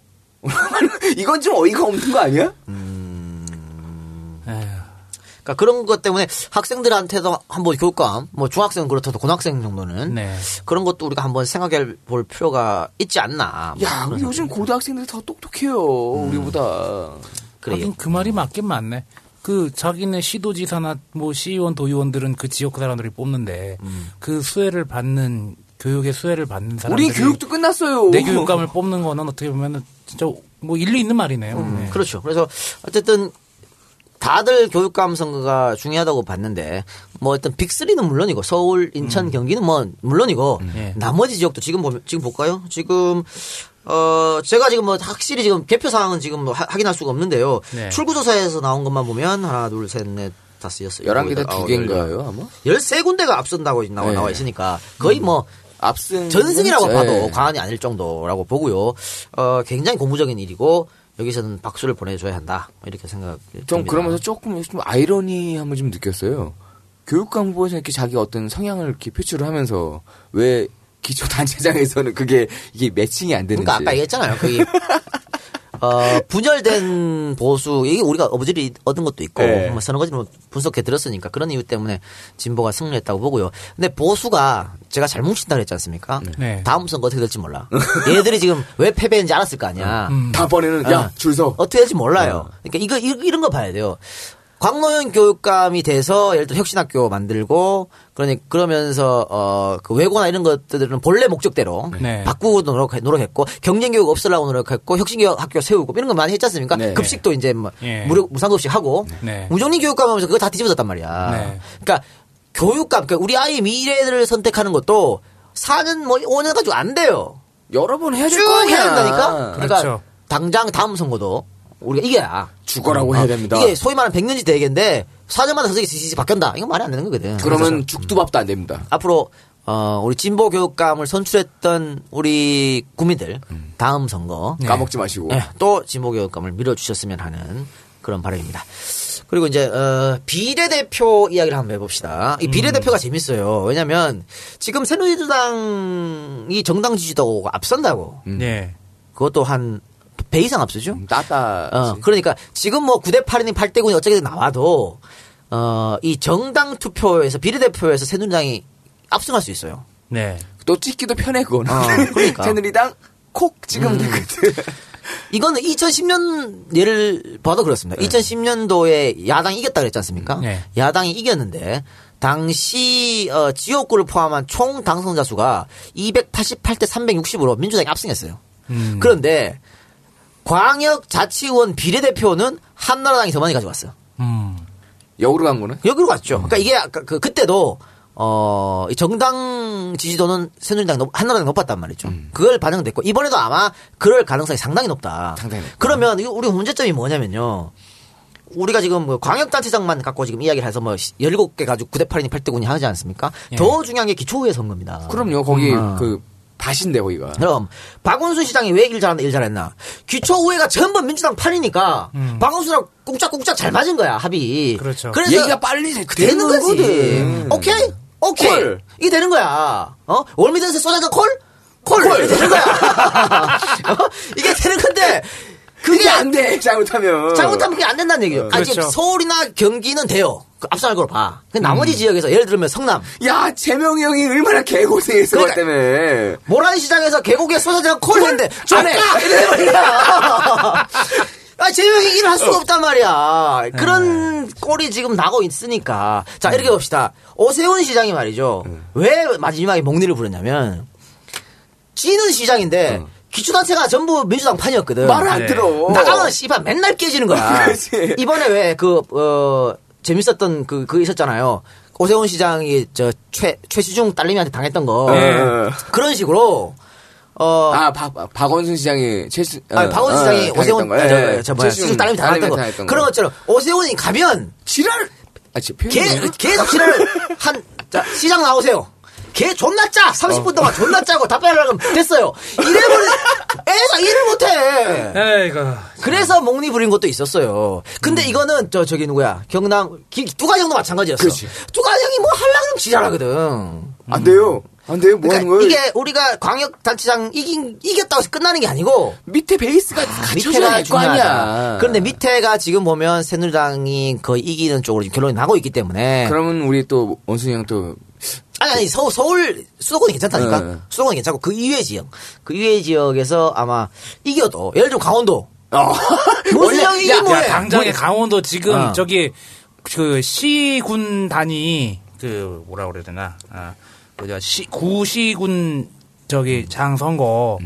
이건 좀 어이가 없는 거 아니야? 그러니까 그런 것 때문에 학생들한테도 한번 교육감, 뭐 중학생은 그렇다도 고등학생 정도는 네. 그런 것도 우리가 한번 생각해 볼 필요가 있지 않나. 야, 우리 요즘 고등학생들이 더 똑똑해요. 우리보다. 그래요. 하긴 그 말이 맞긴 맞네. 자기네 시도지사나 뭐 시의원, 도의원들은 그 지역 사람들이 뽑는데 그 수혜를 받는, 교육의 수혜를 받는 사람들이. 우리 교육도 끝났어요. 내 교육감을 뽑는 거는 어떻게 보면 진짜 뭐 일리 있는 말이네요. 네. 그렇죠. 그래서 어쨌든 다들 교육감 선거가 중요하다고 봤는데 뭐 일단 빅3는 물론이고 서울, 인천, 경기는 뭐 물론이고 나머지 지역도 지금 볼까요? 지금 제가 지금 뭐 확실히 지금 개표 상황은 지금 확인할 수가 없는데요. 네. 출구조사에서 나온 것만 보면 하나, 둘, 셋, 넷, 다섯, 여섯, 11개 다 2개인가요? 아마 13군데가 앞선다고 나와 있으니까 거의 뭐 앞승 전승이라고 봐도 과언이 아닐 정도라고 보고요. 굉장히 고무적인 일이고. 여기서는 박수를 보내줘야 한다 이렇게 생각합니다. 좀 그러면서 조금 좀 아이러니함을 좀 느꼈어요. 교육감 후보에서 이렇게 자기 어떤 성향을 이렇게 표출을 하면서 왜 기초단체장에서는 이게 매칭이 안 되는지. 그러니까 아까 얘기했잖아요. 분열된 보수 이게 우리가 어부질이 얻은 것도 있고 뭐 서너 가지 분석해 들었으니까 그런 이유 때문에 진보가 승리했다고 보고요. 근데 보수가 제가 잘 뭉친다고 했지 않습니까? 네. 다음 선거 어떻게 될지 몰라. 얘들이 지금 왜 패배했는지 알았을 거 아니야. 다음번에는 줄 서. 어떻게 될지 몰라요. 그러니까 이런 거 봐야 돼요. 광노현 교육감이 돼서 예를 들어 혁신학교 만들고 그러면서 그 외고나 이런 것들은 본래 목적대로 네. 바꾸고 노력했고 경쟁교육 없으려고 노력했고 혁신교육 학교 세우고 이런 거 많이 했지 않습니까? 네. 급식도 이제 뭐 네. 무료 무상급식 하고 네. 우정리 교육감 하면서 그거 다 뒤집어졌단 말이야. 네. 그러니까 교육감 그러니까 우리 아이 미래를 선택하는 것도 4년 뭐 5년 가지고 안 돼요. 여러 번 해야 될 거 아니야. 쭉 해야 된다니까. 그러니까 그렇죠. 당장 다음 선거도 우리가 이겨야 죽어라고 해야 됩니다. 이게 소위 말하는 백년지 대회인데 4년마다 선생님이 바뀐다. 이건 말이 안 되는 거거든. 그러면 죽두밥도 안 됩니다. 앞으로 우리 진보 교육감을 선출했던 우리 국민들 다음 선거 까먹지 마시고 네. 또 진보 교육감을 밀어주셨으면 하는 그런 바람입니다. 그리고 이제 비례대표 이야기를 한번 해봅시다. 이 비례대표가 재밌어요. 왜냐하면 지금 새누리당이 정당 지지도 앞선다고. 네. 그것도 한 100 이상 앞서죠. 그러니까 지금 뭐 9대 8이니 8대 9니 어쩌게 나와도 이 정당 투표에서 비례대표에서 새누리당이 압승할 수 있어요. 네. 또 찍기도 편해 그건. 그러니까 새누리당 콕 찍으면 되거든. 이거는 2010년 예를 봐도 그렇습니다. 네. 2010년도에 야당이 이겼다 그랬지 않습니까? 네. 야당이 이겼는데 당시 지역구를 포함한 총 당선자 수가 288대 360으로 민주당이 압승했어요. 그런데 광역자치원 비례대표는 한나라당이 더 많이 가져왔어요. 역으로 간 거는? 역으로 갔죠. 그러니까 이게 그때도 정당 지지도는 새누리당 한나라당 높았단 말이죠. 그걸 반영됐고 이번에도 아마 그럴 가능성이 상당히 높다. 상당히 높다. 그러면 우리 문제점이 뭐냐면요. 우리가 지금 뭐 광역단체장만 갖고 지금 이야기를 해서 뭐 17개 가지고 9대 8이니 8대 9니 하지 않습니까? 예. 더 중요한 게 기초의회 선거입니다. 그럼요. 거기 그 다신데 거기가. 그럼 박원순 시장이 왜 일 잘했나? 기초의회가 전부 민주당 판이니까 박원순이랑 꽁짝꽁짝 잘 맞은 거야 합의. 그렇죠. 그래서 얘기가 빨리 되는 거지. 오케이, 오케이. 콜. 이게 되는 거야. 월미전세 쏟아져 콜. 이게 되는 거야. 이게 되는 건데. 그게 안 돼. 잘못하면 그게 안 된다는 얘기예요. 그렇죠. 아니, 서울이나 경기는 돼요. 압승할 걸 봐. 나머지 지역에서 예를 들면 성남. 야, 재명이 형이 얼마나 개고생했을 것 때문에. 모란 시장에서 개고기에 소세지랑 콜을 했는데 안 해. 이래 말이야. 아, 재명이 일을 할 수가 없단 말이야. 그런 꼴이 지금 나고 있으니까. 자, 이렇게 봅시다. 오세훈 시장이 말이죠. 왜 마지막에 목리를 부렸냐면 지는 시장인데 기초단체가 전부 민주당 판이었거든. 말을 안 들어. 나가면 씨발 맨날 깨지는 거야. 이번에 왜 재밌었던 그 있었잖아요. 오세훈 시장이 최시중 딸님한테 당했던 거. 네. 그런 식으로 박원순 시장이 박원순 시장이 오세훈 최시중 딸님이 당했던 거. 그런 것처럼 오세훈이 가면 지랄. 계속 지랄을 한. 자, 시장 나오세요. 걔 존나 짜! 30분 동안 존나 짜고 답변하려고 하면 됐어요. 이래버리면 애가 일을 못해. 에이구. 그래서 목리 부린 것도 있었어요. 근데 이거는 저기 누구야? 경남 두가 형도 마찬가지였어. 두가 형이 뭐 하려고 하면 지랄하거든. 안 돼요. 안 돼요. 뭐 그러니까 하는 거예요? 이게 우리가 광역단체장 이겼다고 해서 끝나는 게 아니고 밑에 베이스가 갖춰져야 할 거 아니야. 그런데 밑에가 지금 보면 새누리당이 거의 이기는 쪽으로 결론이 나고 있기 때문에 그러면 우리 또 원순이 형 또 아니 서울 수도권이 괜찮다니까. 수도권이 괜찮고 그 이외 지역에서 아마 이겨도 예를 들면 강원도 원래 야 당장에 강원도 지금 저기 그 시군 단위 그 뭐라 그래야 되나 뭐냐 구시군 저기 장 선거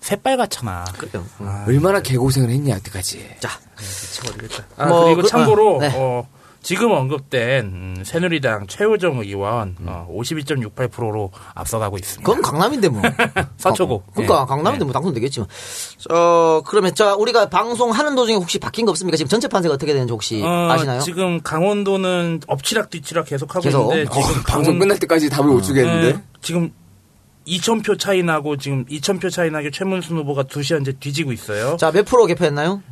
새빨갛잖아. 그래요. 얼마나 개고생을 했냐 그때까지. 자 그리고 참고로 지금 언급된 새누리당 최우정 의원 52.68%로 앞서가고 있습니다. 그건 강남인데 뭐. 서초구. 그러니까 네. 강남인데 뭐 당선되겠지만. 그러면 우리가 방송하는 도중에 혹시 바뀐 거 없습니까? 지금 전체 판세가 어떻게 되는지 혹시 아시나요? 지금 강원도는 엎치락뒤치락 계속 있는데 지금 방송 끝날 때까지 답을 못 주겠는데. 지금 2,000표 차이 나고 최문순 후보가 2시 현재 뒤지고 있어요. 자, 몇 프로 개표했나요?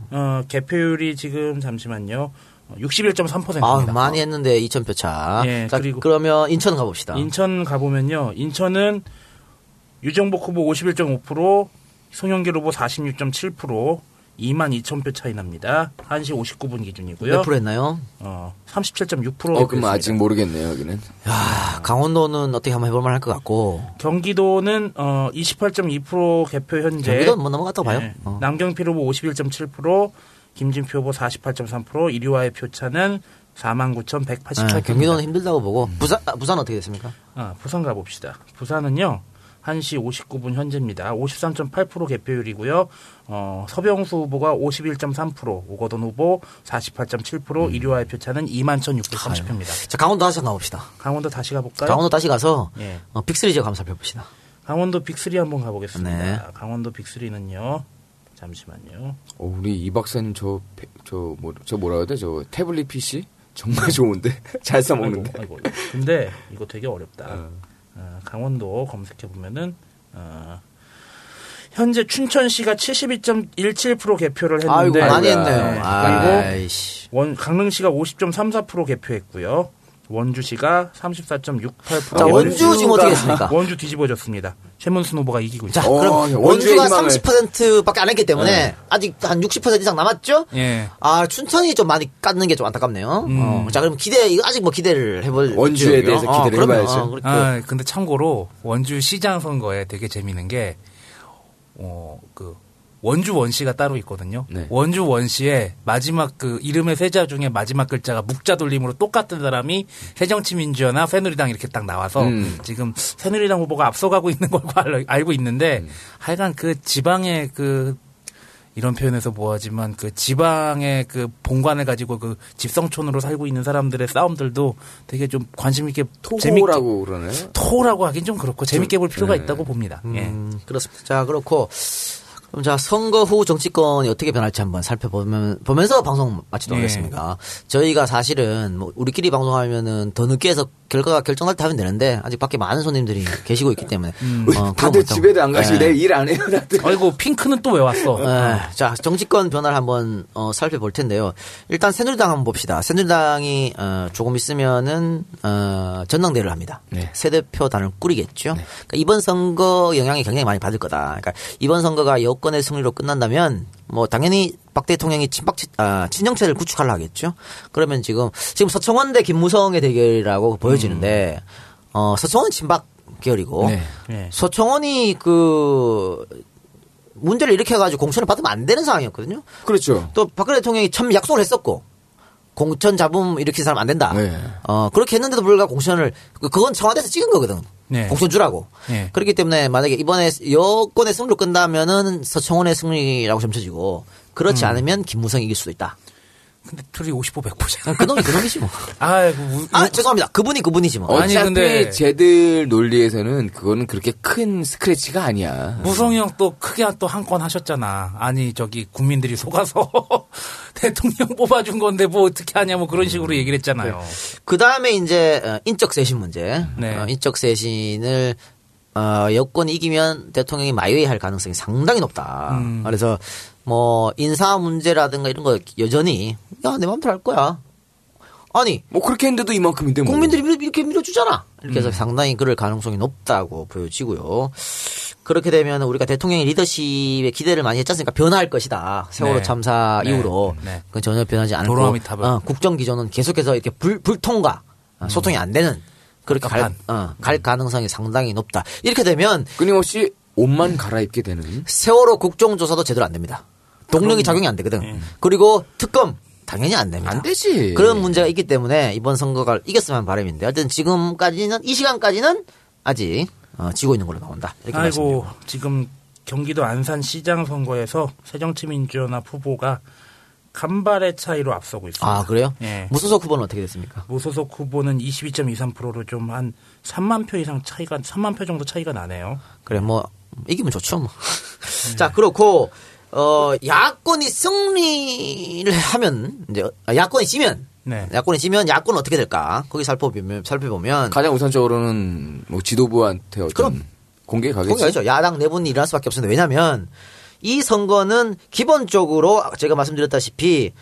개표율이 지금 잠시만요. 61.3%입니다. 많이 했는데 2,000표 차. 예, 자, 그리고 그러면 인천 가봅시다. 인천 가보면요. 인천은 유정복 후보 51.5%, 송영길 후보 46.7%, 22,000표 차이 납니다. 1시 59분 기준이고요. 몇 프로 했나요? 37.6%. 그럼 아직 모르겠네요, 여기는. 야, 강원도는 어떻게 한번 해볼 만할 것 같고. 경기도는 28.2% 개표 현재. 경기도는 뭐 넘어갔다고 봐요. 예, 남경필 후보 51.7%, 김진표 후보 48.3%, 이류화의 표차는 49,180차. 네, 경기도는 힘들다고 보고. 부산 어떻게 됐습니까? 아, 부산 가봅시다. 부산은요. 1시 59분 현재입니다. 53.8% 개표율이고요. 서병수 후보가 51.3%, 오거돈 후보 48.7%, 일요일 표차는 21,630표입니다. 자, 강원도 다시 가봅시다. 강원도 다시 가볼까요? 강원도 다시 가서 예. 빅3 지역 한번 살펴봅시다. 강원도 빅3 한번 가보겠습니다. 네. 강원도 빅3는요. 잠시만요. 우리 이 박사님 저 뭐라 해야 돼? 저 태블릿 PC? 정말 좋은데? 잘 써먹는데. 아이고. 근데 이거 되게 어렵다. 강원도 검색해보면은 현재 춘천시가 72.17% 개표를 했는데. 아이고, 많이 했네요. 그리고 강릉시가 50.34% 개표했고요. 원주시가 34.68%. 자, 원주 지금 어떻게 됐습니까? 원주 뒤집어졌습니다. 최문순 후보가 이기고 있죠. 그럼 원주가 30%밖에 안 했기 때문에 네. 아직 한 60% 이상 남았죠? 예. 아, 춘천이 좀 많이 깎는 게 좀 안타깝네요. 자, 그럼 아직 뭐 기대를 해볼 원주에 대해서 기대를 해봐야죠. 근데 참고로 원주 시장 선거에 되게 재밌는 게 원주 원시가 따로 있거든요. 네. 원주 원시의 마지막 이름의 세자 중에 마지막 글자가 묵자 돌림으로 똑같은 사람이 새정치민주연합 새누리당 이렇게 딱 나와서 지금 새누리당 후보가 앞서가고 있는 걸로 알고 있는데 하여간 지방의 이런 표현에서 뭐하지만 지방의 본관을 가지고 집성촌으로 살고 있는 사람들의 싸움들도 되게 좀 관심 있게 토호라고 그러네요. 토호라고 하긴 좀 그렇고 재밌게 볼 필요가 네. 있다고 봅니다. 예. 그렇습니다. 자, 그렇고. 그럼 자, 선거 후 정치권이 어떻게 변할지 한번 살펴보면서 방송 마치도록 하겠습니다. 네. 저희가 사실은 뭐 우리끼리 방송하면은 더 늦게 해서 결과가 결정날 때 하면 되는데 아직 밖에 많은 손님들이 계시고 있기 때문에 다들 집에도 안 가시고 네. 내일 일 안 해요 다들. 아이고, 핑크는 또 왜 왔어. 네. 자, 정치권 변화를 한번 살펴볼 텐데요. 일단 새누리당 한번 봅시다. 새누리당이 조금 있으면은 전당대회를 합니다. 네. 새 대표단을 꾸리겠죠. 네. 그러니까 이번 선거 영향이 굉장히 많이 받을 거다. 그러니까 이번 선거가 여권의 승리로 끝난다면 뭐 당연히 박 대통령이 친정체를 구축하려 하겠죠. 그러면 지금 서청원 대 김무성의 대결이라고 보여지는데 서청원은 친박 계열이고 네. 네. 서청원이 문제를 일으켜가지고 공천을 받으면 안 되는 상황이었거든요. 그렇죠. 또 박근혜 대통령이 참 약속을 했었고 공천 잡음 일으킨 사람 안 된다. 네. 그렇게 했는데도 불구하고 공천을 그건 청와대에서 찍은 거거든. 네. 공천 주라고. 네. 그렇기 때문에 만약에 이번에 여권의 승리로 끝나면은 서청원의 승리라고 점쳐지고 그렇지 않으면 김무성이 이길 수도 있다. 근데 둘이 55, 100%잖아. 그놈이지 뭐. 죄송합니다. 그분이지 뭐. 어차피 아니 근데 쟤들 논리에서는 그거는 그렇게 큰 스크래치가 아니야. 무성이 형 또 크게 또 한 건 하셨잖아. 아니 저기 국민들이 속아서 대통령 뽑아준 건데 뭐 어떻게 하냐 뭐 그런 식으로 얘기를 했잖아요. 네. 그 다음에 이제 인적 쇄신 문제. 네. 인적 쇄신을 여권이 이기면 대통령이 마이웨이할 가능성이 상당히 높다. 그래서 뭐 인사 문제라든가 이런 거 여전히 내 마음대로 할 거야. 아니 뭐 그렇게 했는데도 이만큼인데 뭐. 국민들이 이렇게 밀어주잖아. 이렇게 해서 상당히 그럴 가능성이 높다고 보여지고요. 그렇게 되면 우리가 대통령의 리더십에 기대를 많이 했지 않습니까? 변화할 것이다. 세월호 네. 참사 네. 이후로 네. 그건 전혀 변하지 않고 국정 기조는 계속해서 이렇게 불통과 소통이 안 되는 그렇게 갈 가능성이 상당히 높다. 이렇게 되면 끊임없이 옷만 갈아입게 되는 세월호 국정조사도 제대로 안 됩니다. 동력이 작용이 안 되거든. 그리고 특검 당연히 안 됩니다. 안 되지. 그런 문제가 있기 때문에 이번 선거가 이겼으면 바람인데 하여튼 지금까지는 이 시간까지는 아직 지고 있는 걸로 나온다. 이렇게 아이고 말씀드립니다. 지금 경기도 안산시장 선거에서 새정치민주연합 후보가 간발의 차이로 앞서고 있습니다. 아, 그래요? 예. 무소속 후보는 어떻게 됐습니까? 무소속 후보는 22.23%로 좀 한 3만 표 이상 3만 표 정도 차이가 나네요. 그래, 뭐 이기면 좋죠, 뭐. 네. 자, 그렇고 야권이 승리를 하면 이제 야권이 지면 네. 야권은 어떻게 될까? 거기 살펴보면 가장 우선적으로는 뭐 지도부한테 그럼 공개 가겠죠. 야당 내분이 일어날 수밖에 없는데 왜냐면 이 선거는 기본적으로 제가 말씀드렸다시피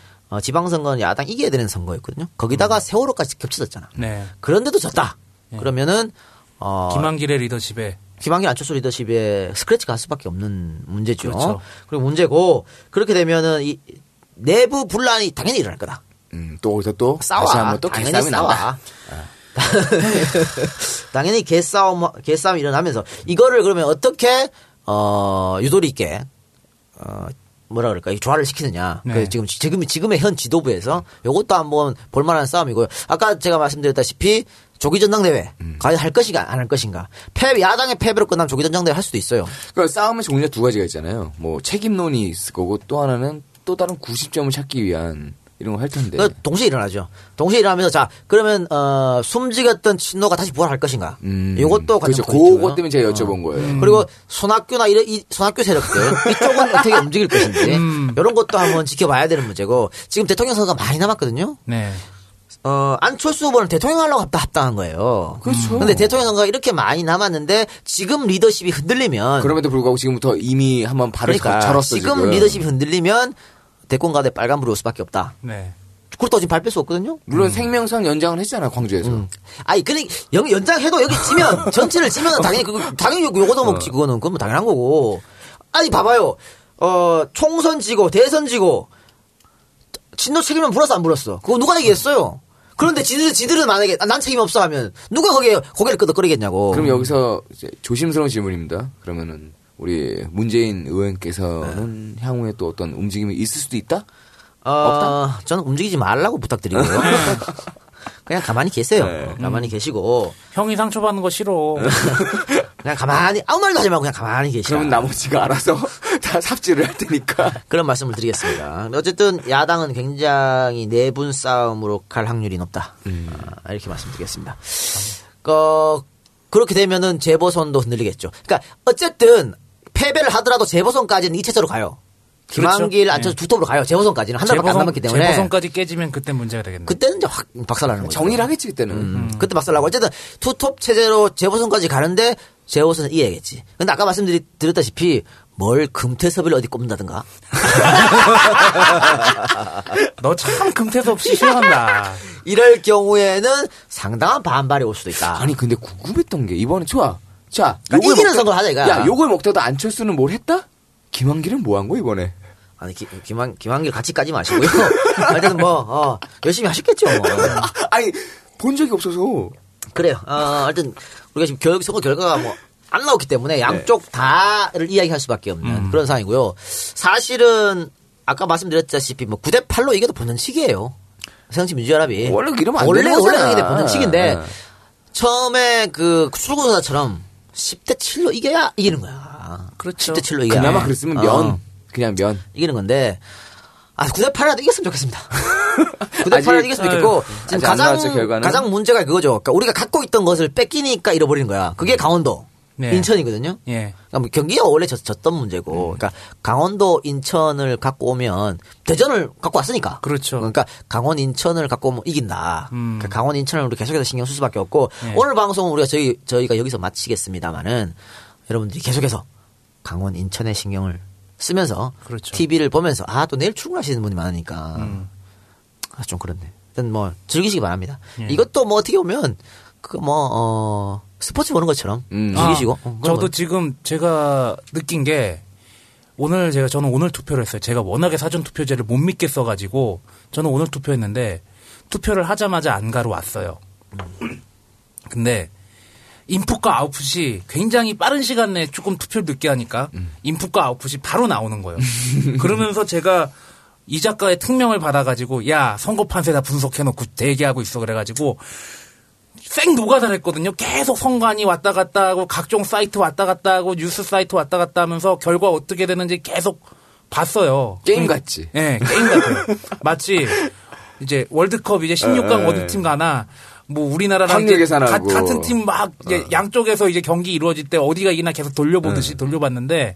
지방선거는 야당 이겨야 되는 선거였거든요. 거기다가 세월호까지 겹쳐졌잖아. 네. 그런데도 졌다. 네. 그러면은 김한길의 리더십에 안철수 리더십에 스크래치가 갈 수밖에 없는 문제죠. 그렇죠. 그리고 문제고 그렇게 되면은 이 내부 분란이 당연히 일어날 거다. 또 거기서 또 싸워. 다시 한번 또 당연히 싸워. 당연히 개싸움이 일어나면서 이거를 그러면 어떻게 유도리 있게 뭐라 그럴까, 조화를 시키느냐. 네. 그래서 지금의 현 지도부에서 이것도 한번 볼만한 싸움이고요. 아까 제가 말씀드렸다시피 조기전당대회 과연 할 것인가 안 할 것인가. 야당의 패배로 끝나면 조기전당대회 할 수도 있어요. 그러니까 싸움의 종류가 두 가지가 있잖아요. 뭐 책임론이 있을 거고 또 하나는 또 다른 90점을 찾기 위한 이런 거 할 텐데. 그러니까 동시에 일어나죠. 동시에 일어나면서 자 그러면 숨지겼던 신노가 다시 부활할 것인가. 이것도 그렇죠. 그것 때문에 제가 여쭤본 거예요. 그리고 손학규나 이 손학규 세력들 이쪽은 어떻게 움직일 것인지 이런 것도 한번 지켜봐야 되는 문제고. 지금 대통령 선거가 많이 남았거든요. 네. 안철수 후보는 대통령 하려고 합당한 거예요. 그렇죠. 근데 대통령 선거가 이렇게 많이 남았는데 지금 리더십이 흔들리면, 그럼에도 불구하고 지금부터 이미 한번 발을 절었어. 지금 리더십이 흔들리면 대권 가대 빨간불이 올 수밖에 없다. 네. 그렇다고 지금 발 뺄 수 없거든요. 물론 생명선 연장을 했잖아요, 광주에서. 아니, 근데 연장해도 여기 찌면 전체를 찌면 당연히 당연히 요거도 먹지. 그거는 당연한 거고. 아니 봐봐요. 총선 지고 대선 지고 진노 책임은 물었어 안 물었어? 그거 누가 얘기했어요? 그런데 지들은 만약에 난 책임 없어 하면 누가 거기에 고개를 끄덕거리겠냐고. 그럼 여기서 이제 조심스러운 질문입니다. 그러면은 우리 문재인 의원께서는 향후에 또 어떤 움직임이 있을 수도 있다? 없다? 저는 움직이지 말라고 부탁드리고요. 그냥 가만히 계세요. 네. 가만히 계시고. 형이 상처받는 거 싫어. 그냥 가만히 아무 말도 하지 말고 그냥 가만히 계시라. 그러면 나머지가 알아서 다 삽질을 할 테니까. 그런 말씀을 드리겠습니다. 어쨌든 야당은 굉장히 내분 싸움으로 갈 확률이 높다. 이렇게 말씀드리겠습니다. 그렇게 되면은 재보선도 흔들리겠죠. 그러니까 어쨌든 패배를 하더라도 재보선까지는 2차전으로 가요. 김한길, 그렇죠. 안철수 두 톱으로 가요. 재보선까지는 한 달밖에 안 남았기 때문에. 재보선까지 깨지면 그때는 문제가 되겠네요. 그때는 이제 확 박살나는 거죠. 정리를 하겠지 그때는. 그때 박살나고 어쨌든 투톱 체제로 재보선까지 가는데 재보선은 이해하겠지. 근데 아까 말씀드렸다시피 뭘 금태섭을 어디 꼽는다든가. 너 참 금태섭 씨 싫어한다. 이럴 경우에는 상당한 반발이 올 수도 있다. 아니 근데 궁금했던 게 이번에 좋아. 자, 그러니까 이기는 선거를 하자 이거야. 야, 요걸 먹다도 안철수는 뭘 했다? 김한길은 뭐 한 거야 이번에? 아니 김한길 같이 까지 마시고요. 하여튼 열심히 하셨겠죠. 아니 본 적이 없어서 그래요. 하여튼 우리가 지금 선거 결과가 안 나왔기 때문에 양쪽 네. 다를 이야기할 수밖에 없는 그런 상황이고요. 사실은 아까 말씀드렸다시피 9대 8로 이겨도 본전치기예요. 새정치민주연합이 원래 본전치기인데 네. 처음에 그 출구조사처럼 10대 7로 이겨야 이기는 거야. 그렇죠. 10대 7로 이겨야. 그나마 그랬으면 그냥 면 이기는 건데. 9대 8이라도 이겼으면 좋겠습니다. 9대 8이라도 이겼으면 좋겠고. 지금 가장 문제가 그거죠. 그러니까 우리가 갖고 있던 것을 뺏기니까 잃어버리는 거야. 그게 강원도. 네. 인천이거든요. 예. 그러니까 경기가 원래 졌던 문제고, 그러니까 강원도 인천을 갖고 오면 대전을 갖고 왔으니까. 그렇죠. 그러니까 강원 인천을 갖고 오면 이긴다. 그러니까 강원 인천을 우리 계속해서 신경 쓸 수밖에 없고 예. 오늘 방송은 우리가 저희가 여기서 마치겠습니다만은 여러분들이 계속해서 강원 인천에 신경을 쓰면서 그렇죠. TV를 보면서 또 내일 출근하시는 분이 많으니까 좀 그렇네. 일단 즐기시기 바랍니다. 예. 이것도 어떻게 보면 스포츠 보는 것처럼 즐기시고. 저도 지금 제가 느낀 게 오늘 저는 오늘 투표를 했어요. 제가 워낙에 사전 투표제를 못 믿게 써가지고 저는 오늘 투표했는데 투표를 하자마자 안가로 왔어요. 근데 인풋과 아웃풋이 굉장히 빠른 시간 내에 조금 투표를 늦게 하니까 인풋과 아웃풋이 바로 나오는 거예요. 그러면서 제가 이 작가의 특명을 받아가지고 야 선거판세 다 분석해놓고 대기하고 있어 그래가지고 쌩 노가다를 했거든요. 계속 선관위 왔다 갔다 하고 각종 사이트 왔다 갔다 하고 뉴스 사이트 왔다 갔다 하면서 결과 어떻게 되는지 계속 봤어요. 게임 같지? 네, 게임 같아요. 마치 이제 월드컵 16강 어느 팀 가나 우리나라랑 같은 팀 막 양쪽에서 이제 경기 이루어질 때 어디가 이기나 계속 돌려보듯이 돌려봤는데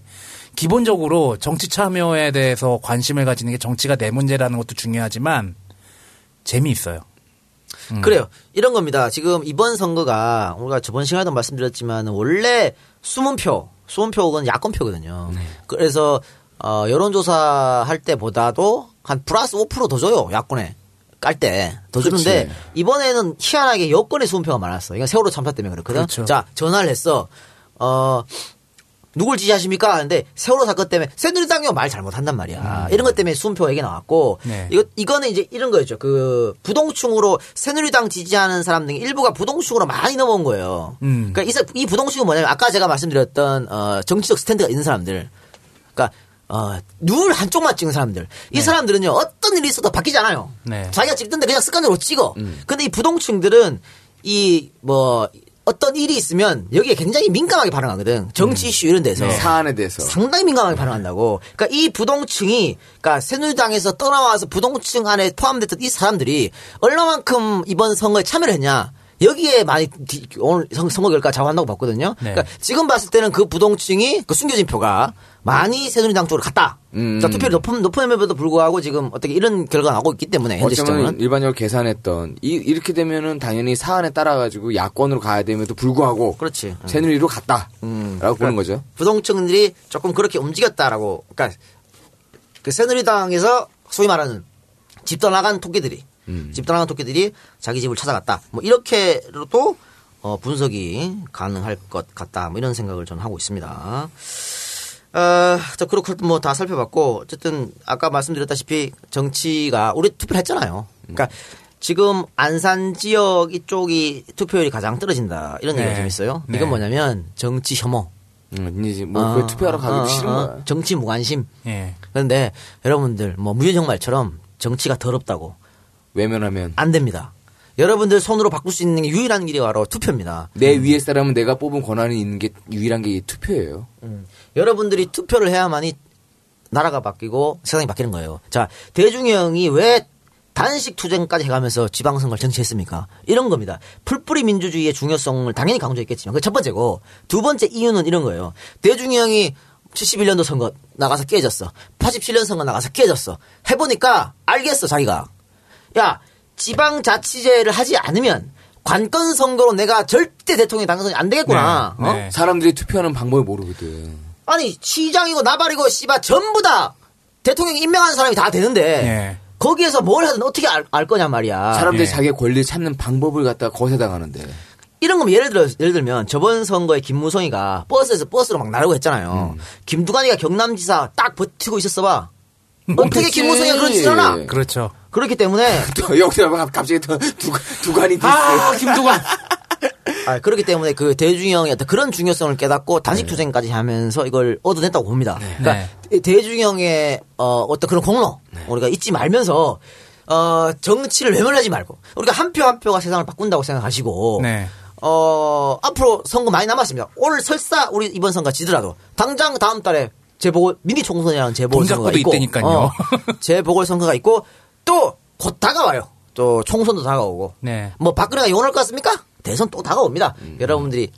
기본적으로 정치 참여에 대해서 관심을 가지는 게 정치가 내 문제라는 것도 중요하지만 재미있어요. 그래요. 이런 겁니다. 지금 이번 선거가 우리가 저번 시간에도 말씀드렸지만 원래 숨은 표 혹은 야권표거든요. 네. 그래서 여론조사 할 때보다도 한 플러스 5% 더 줘요. 야권에 깔 때 더 주는데 이번에는 희한하게 여권의 숨은 표가 많았어. 그러니까 세월호 참사 때문에 그렇거든. 그렇죠. 자 전화를 했어. 누굴 지지하십니까? 하는데 세월호 사건 때문에 새누리당이 말 잘못한단 말이야. 이런 것 때문에 수음표가 얘기 나왔고 네. 이거는 이제 이런 거였죠. 그 부동층으로 새누리당 지지하는 사람 등 일부가 부동층으로 많이 넘어온 거예요. 그러니까 이 부동층은 뭐냐면 아까 제가 말씀드렸던 정치적 스탠드가 있는 사람들. 그러니까 눈 한쪽만 찍은 사람들. 이 사람들은요, 어떤 일이 있어도 바뀌지 않아요. 네. 자기가 찍던데 그냥 습관으로 찍어. 근데 이 부동층들은 이 뭐, 어떤 일이 있으면 여기에 굉장히 민감하게 반응하거든. 정치 이슈 이런 데서. 사안에 대해서. 상당히 민감하게 반응한다고. 그러니까 이 부동층이, 그러니까 새누리당에서 떠나와서 부동층 안에 포함됐던 이 사람들이 얼마만큼 이번 선거에 참여를 했냐. 여기에 많이 오늘 선거 결과 좌우한다고 봤거든요. 네. 그러니까 지금 봤을 때는 그 부동층이 그 숨겨진 표가 많이 새누리당 쪽으로 갔다. 자, 투표율 높음에도 불구하고 지금 어떻게 이런 결과가 나오고 있기 때문에 현재 시점은 일반적으로 계산했던 이렇게 되면은 당연히 사안에 따라 가지고 야권으로 가야 됨에도 불구하고 그렇지. 새누리로 갔다라고 보는 거죠. 부동층들이 조금 그렇게 움직였다라고. 그러니까 그 새누리당에서 소위 말하는 집 떠나간 토끼들이. 집 떠나간 토끼들이 자기 집을 찾아갔다. 뭐 이렇게로도 분석이 가능할 것 같다. 뭐 이런 생각을 저는 하고 있습니다. 자, 그렇고 뭐 다 살펴봤고 어쨌든 아까 말씀드렸다시피 정치가 우리 투표를 했잖아요. 그러니까 지금 안산 지역 이쪽이 투표율이 가장 떨어진다. 이런 얘기가 좀 있어요. 네. 이건 뭐냐면 정치 혐오. 뭐 투표하러 가기도 싫은 거야. 정치 무관심. 네. 그런데 여러분들 뭐 무현형 말처럼 정치가 더럽다고. 외면하면 안 됩니다. 여러분들 손으로 바꿀 수 있는 게 유일한 길이 바로 투표입니다. 내 위에 사람은 내가 뽑은 권한이 있는 게 유일한 게 투표예요. 여러분들이 투표를 해야만이 나라가 바뀌고 세상이 바뀌는 거예요. 자, 대중형이 왜 단식 투쟁까지 해가면서 지방선거를 쟁취했습니까? 이런 겁니다. 풀뿌리 민주주의의 중요성을 당연히 강조했겠지만 그게 첫 번째고 두 번째 이유는 이런 거예요. 대중형이 71년도 선거 나가서 깨졌어. 87년 선거 나가서 깨졌어. 해보니까 알겠어 자기가. 야, 지방자치제를 하지 않으면 관건 선거로 내가 절대 대통령이 당선이 안 되겠구나. 네, 네. 어? 사람들이 투표하는 방법을 모르거든. 아니 시장이고 나발이고 씨발 전부 다 대통령 임명한 사람이 다 되는데 네. 거기에서 뭘 하든 어떻게 알 거냐 말이야. 사람들이 네. 자기의 권리 찾는 방법을 갖다 거세당하는데. 이런 거면 예를 들면 저번 선거에 김무성이가 버스에서 버스로 막 나르고 했잖아요. 김두관이가 경남지사 딱 버티고 있었어 봐. 어떻게 김무성이가 그런 짓을 하나? 그렇죠. 그렇기 때문에 또 여기서 갑자기 또 두관이 됐어요. 아, 김두관. 아, 그렇기 때문에 그 대중형의 어떤 그런 중요성을 깨닫고 단식 투쟁까지 하면서 이걸 얻어냈다고 봅니다. 네. 그러니까 대중형의 어떤 그런 공로 우리가 잊지 말면서 정치를 외면하지 말고 우리가 한 표 한 표가 세상을 바꾼다고 생각하시고 네. 앞으로 선거 많이 남았습니다. 오늘 설사 우리 이번 선거 지더라도 당장 다음 달에 미니 총선이라는 재보궐선거가 있고 재보궐선거가 있고 또 곧 다가와요. 또 총선도 다가오고 네. 뭐 박근혜가 용할 것 같습니까? 대선 또 다가옵니다. 여러분들이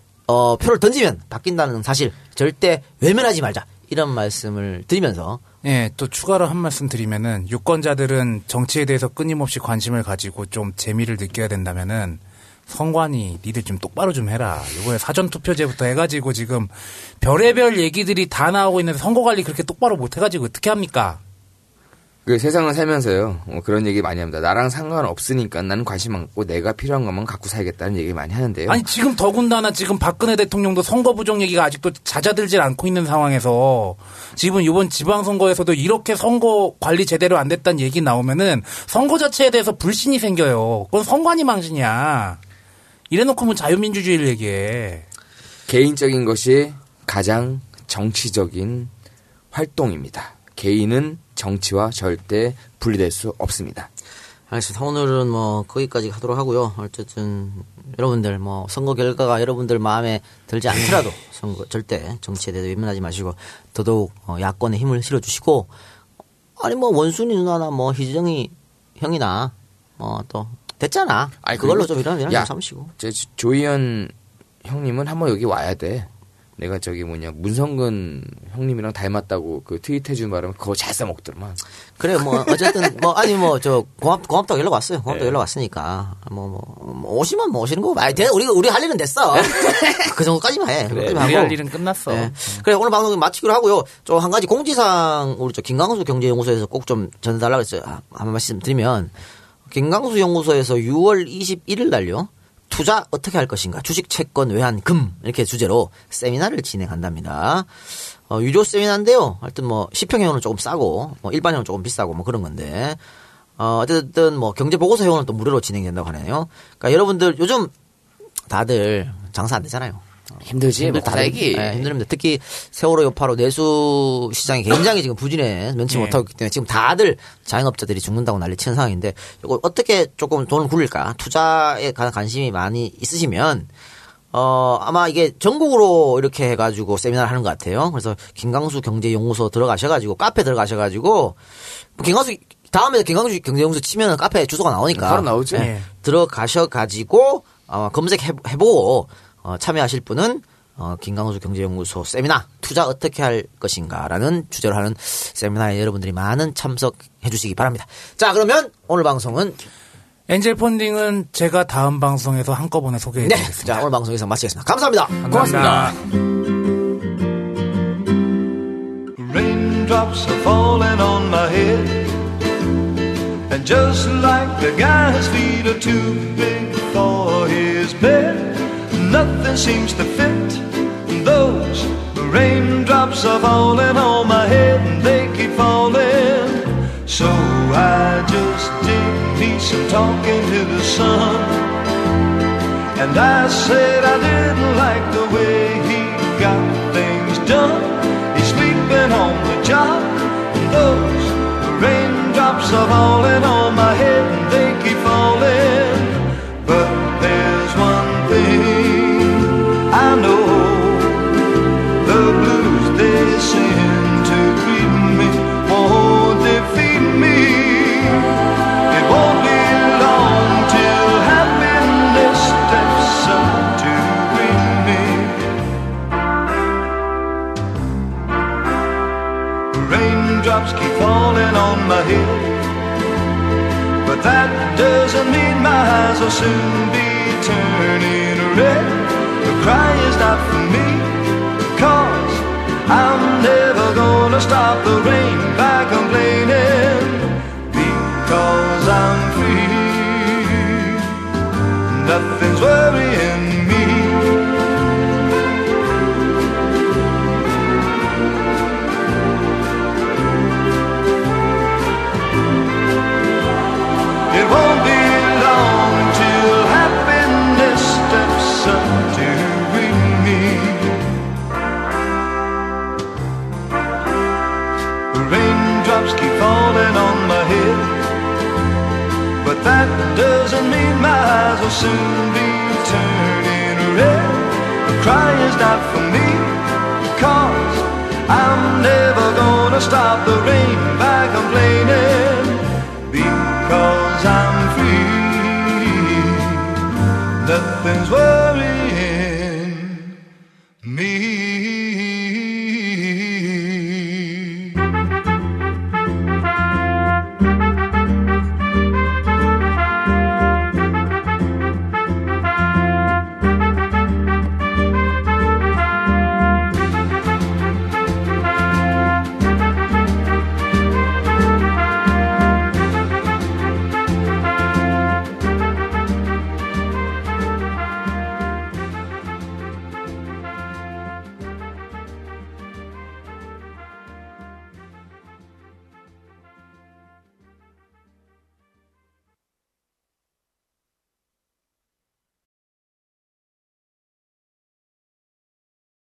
표를 던지면 바뀐다는 사실 절대 외면하지 말자 이런 말씀을 드리면서 네, 또 추가로 한 말씀 드리면은 유권자들은 정치에 대해서 끊임없이 관심을 가지고 좀 재미를 느껴야 된다면은 선관위 니들 좀 똑바로 좀 해라. 이번에 사전투표제부터 해가지고 지금 별의별 얘기들이 다 나오고 있는데 선거관리 그렇게 똑바로 못해가지고 어떻게 합니까? 그 세상을 살면서요 그런 얘기 많이 합니다. 나랑 상관없으니까 나는 관심 안 갖고 내가 필요한 것만 갖고 살겠다는 얘기 많이 하는데요. 아니 지금 더군다나 지금 박근혜 대통령도 선거 부정 얘기가 아직도 잦아들질 않고 있는 상황에서 지금 이번 지방선거에서도 이렇게 선거 관리 제대로 안 됐다는 얘기 나오면은 선거 자체에 대해서 불신이 생겨요. 그건 선관위 망신이야. 이래놓고 뭐 자유민주주의를 얘기해. 개인적인 것이 가장 정치적인 활동입니다. 개인은 정치와 절대 분리될 수 없습니다. 알겠습니다. 오늘은 뭐 거기까지 하도록 하고요. 어쨌든 여러분들 뭐 선거 결과가 여러분들 마음에 들지 않더라도 선거 절대 정치에 대해서 외면하지 마시고 더더욱 야권의 힘을 실어주시고 아니 뭐 원순이 누나나 뭐 희정이 형이나 뭐 또 됐잖아. 아니, 그걸로 좀 이런 좀 참으시고. 제 조희연 형님은 한번 여기 와야 돼. 내가 저기 문성근 형님이랑 닮았다고 그 트윗해준 바람에 그거 잘 써먹더만. 그래 뭐 어쨌든 뭐 아니 뭐 저 고맙다고 연락 왔어요. 고맙다고 연락 왔으니까 뭐 오시면 뭐 오시는 거고. 아니 우리 할 일은 됐어. 그 정도까지만 해. 그래, 우리 할 일은 끝났어. 네. 그래 오늘 방송 마치기로 하고요. 저 한 가지 공지사항 우리 저 김광수 경제연구소에서 꼭 좀 전해달라고 했어요. 한 말씀 드리면 김광수 연구소에서 6월 21일 날요. 투자 어떻게 할 것인가 주식 채권 외환 금 이렇게 주제로 세미나를 진행한답니다. 유료 세미나인데요. 하여튼 뭐 시평회원은 조금 싸고 뭐 일반회원은 조금 비싸고 뭐 그런 건데 어쨌든 뭐 경제보고서 회원은 또 무료로 진행된다고 하네요. 그러니까 여러분들 요즘 다들 장사 안 되잖아요. 힘들지. 뭐 다르기 힘듭니다. 특히 세월호 여파로 내수 시장이 굉장히 지금 부진해 면치 못하고 있기 때문에 지금 다들 자영업자들이 죽는다고 난리치는 상황인데 이걸 어떻게 조금 돈을 굴릴까 투자에 관한 관심이 많이 있으시면 아마 이게 전국으로 이렇게 해가지고 세미나를 하는 것 같아요. 그래서 김광수 경제연구소 들어가셔가지고 카페 들어가셔가지고 뭐 김광수 다음에 김광수 경제연구소 치면 카페 주소가 나오니까 바로 나오지. 네. 들어가셔가지고 검색해보고 참여하실 분은 김광수 경제연구소 세미나 투자 어떻게 할 것인가라는 주제로 하는 세미나에 여러분들이 많은 참석해 주시기 바랍니다. 자 그러면 오늘 방송은 엔젤 펀딩은 제가 다음 방송에서 한꺼번에 소개해드리겠습니다. 네. 자, 오늘 방송에서 마치겠습니다. 감사합니다. 고맙습니다. Raindrops are falling on my head And just like the guy's feet are too big for his bed Nothing seems to fit Those raindrops are falling on my head And they keep falling So I just did piece of talking to the sun And I said I didn't like the way he got things done He's sleeping on the job And those raindrops are falling on my head And they keep falling But there's one thing I know The blues they sing to greet me Won't defeat me Won't be long till happiness steps up to greet me. Raindrops keep falling on my head, but that doesn't mean my eyes will soon be turning red. The cry is not for me, 'cause I'm never gonna stop the rain by complaining. Cause I'm free Nothing's worrying me It won't be long till happiness steps up to greet me The raindrops keep falling on my head But that doesn't mean my eyes will soon be turning red The cry is not for me, 'cause I'm never gonna stop the rain by complaining Because I'm free, nothing's worrying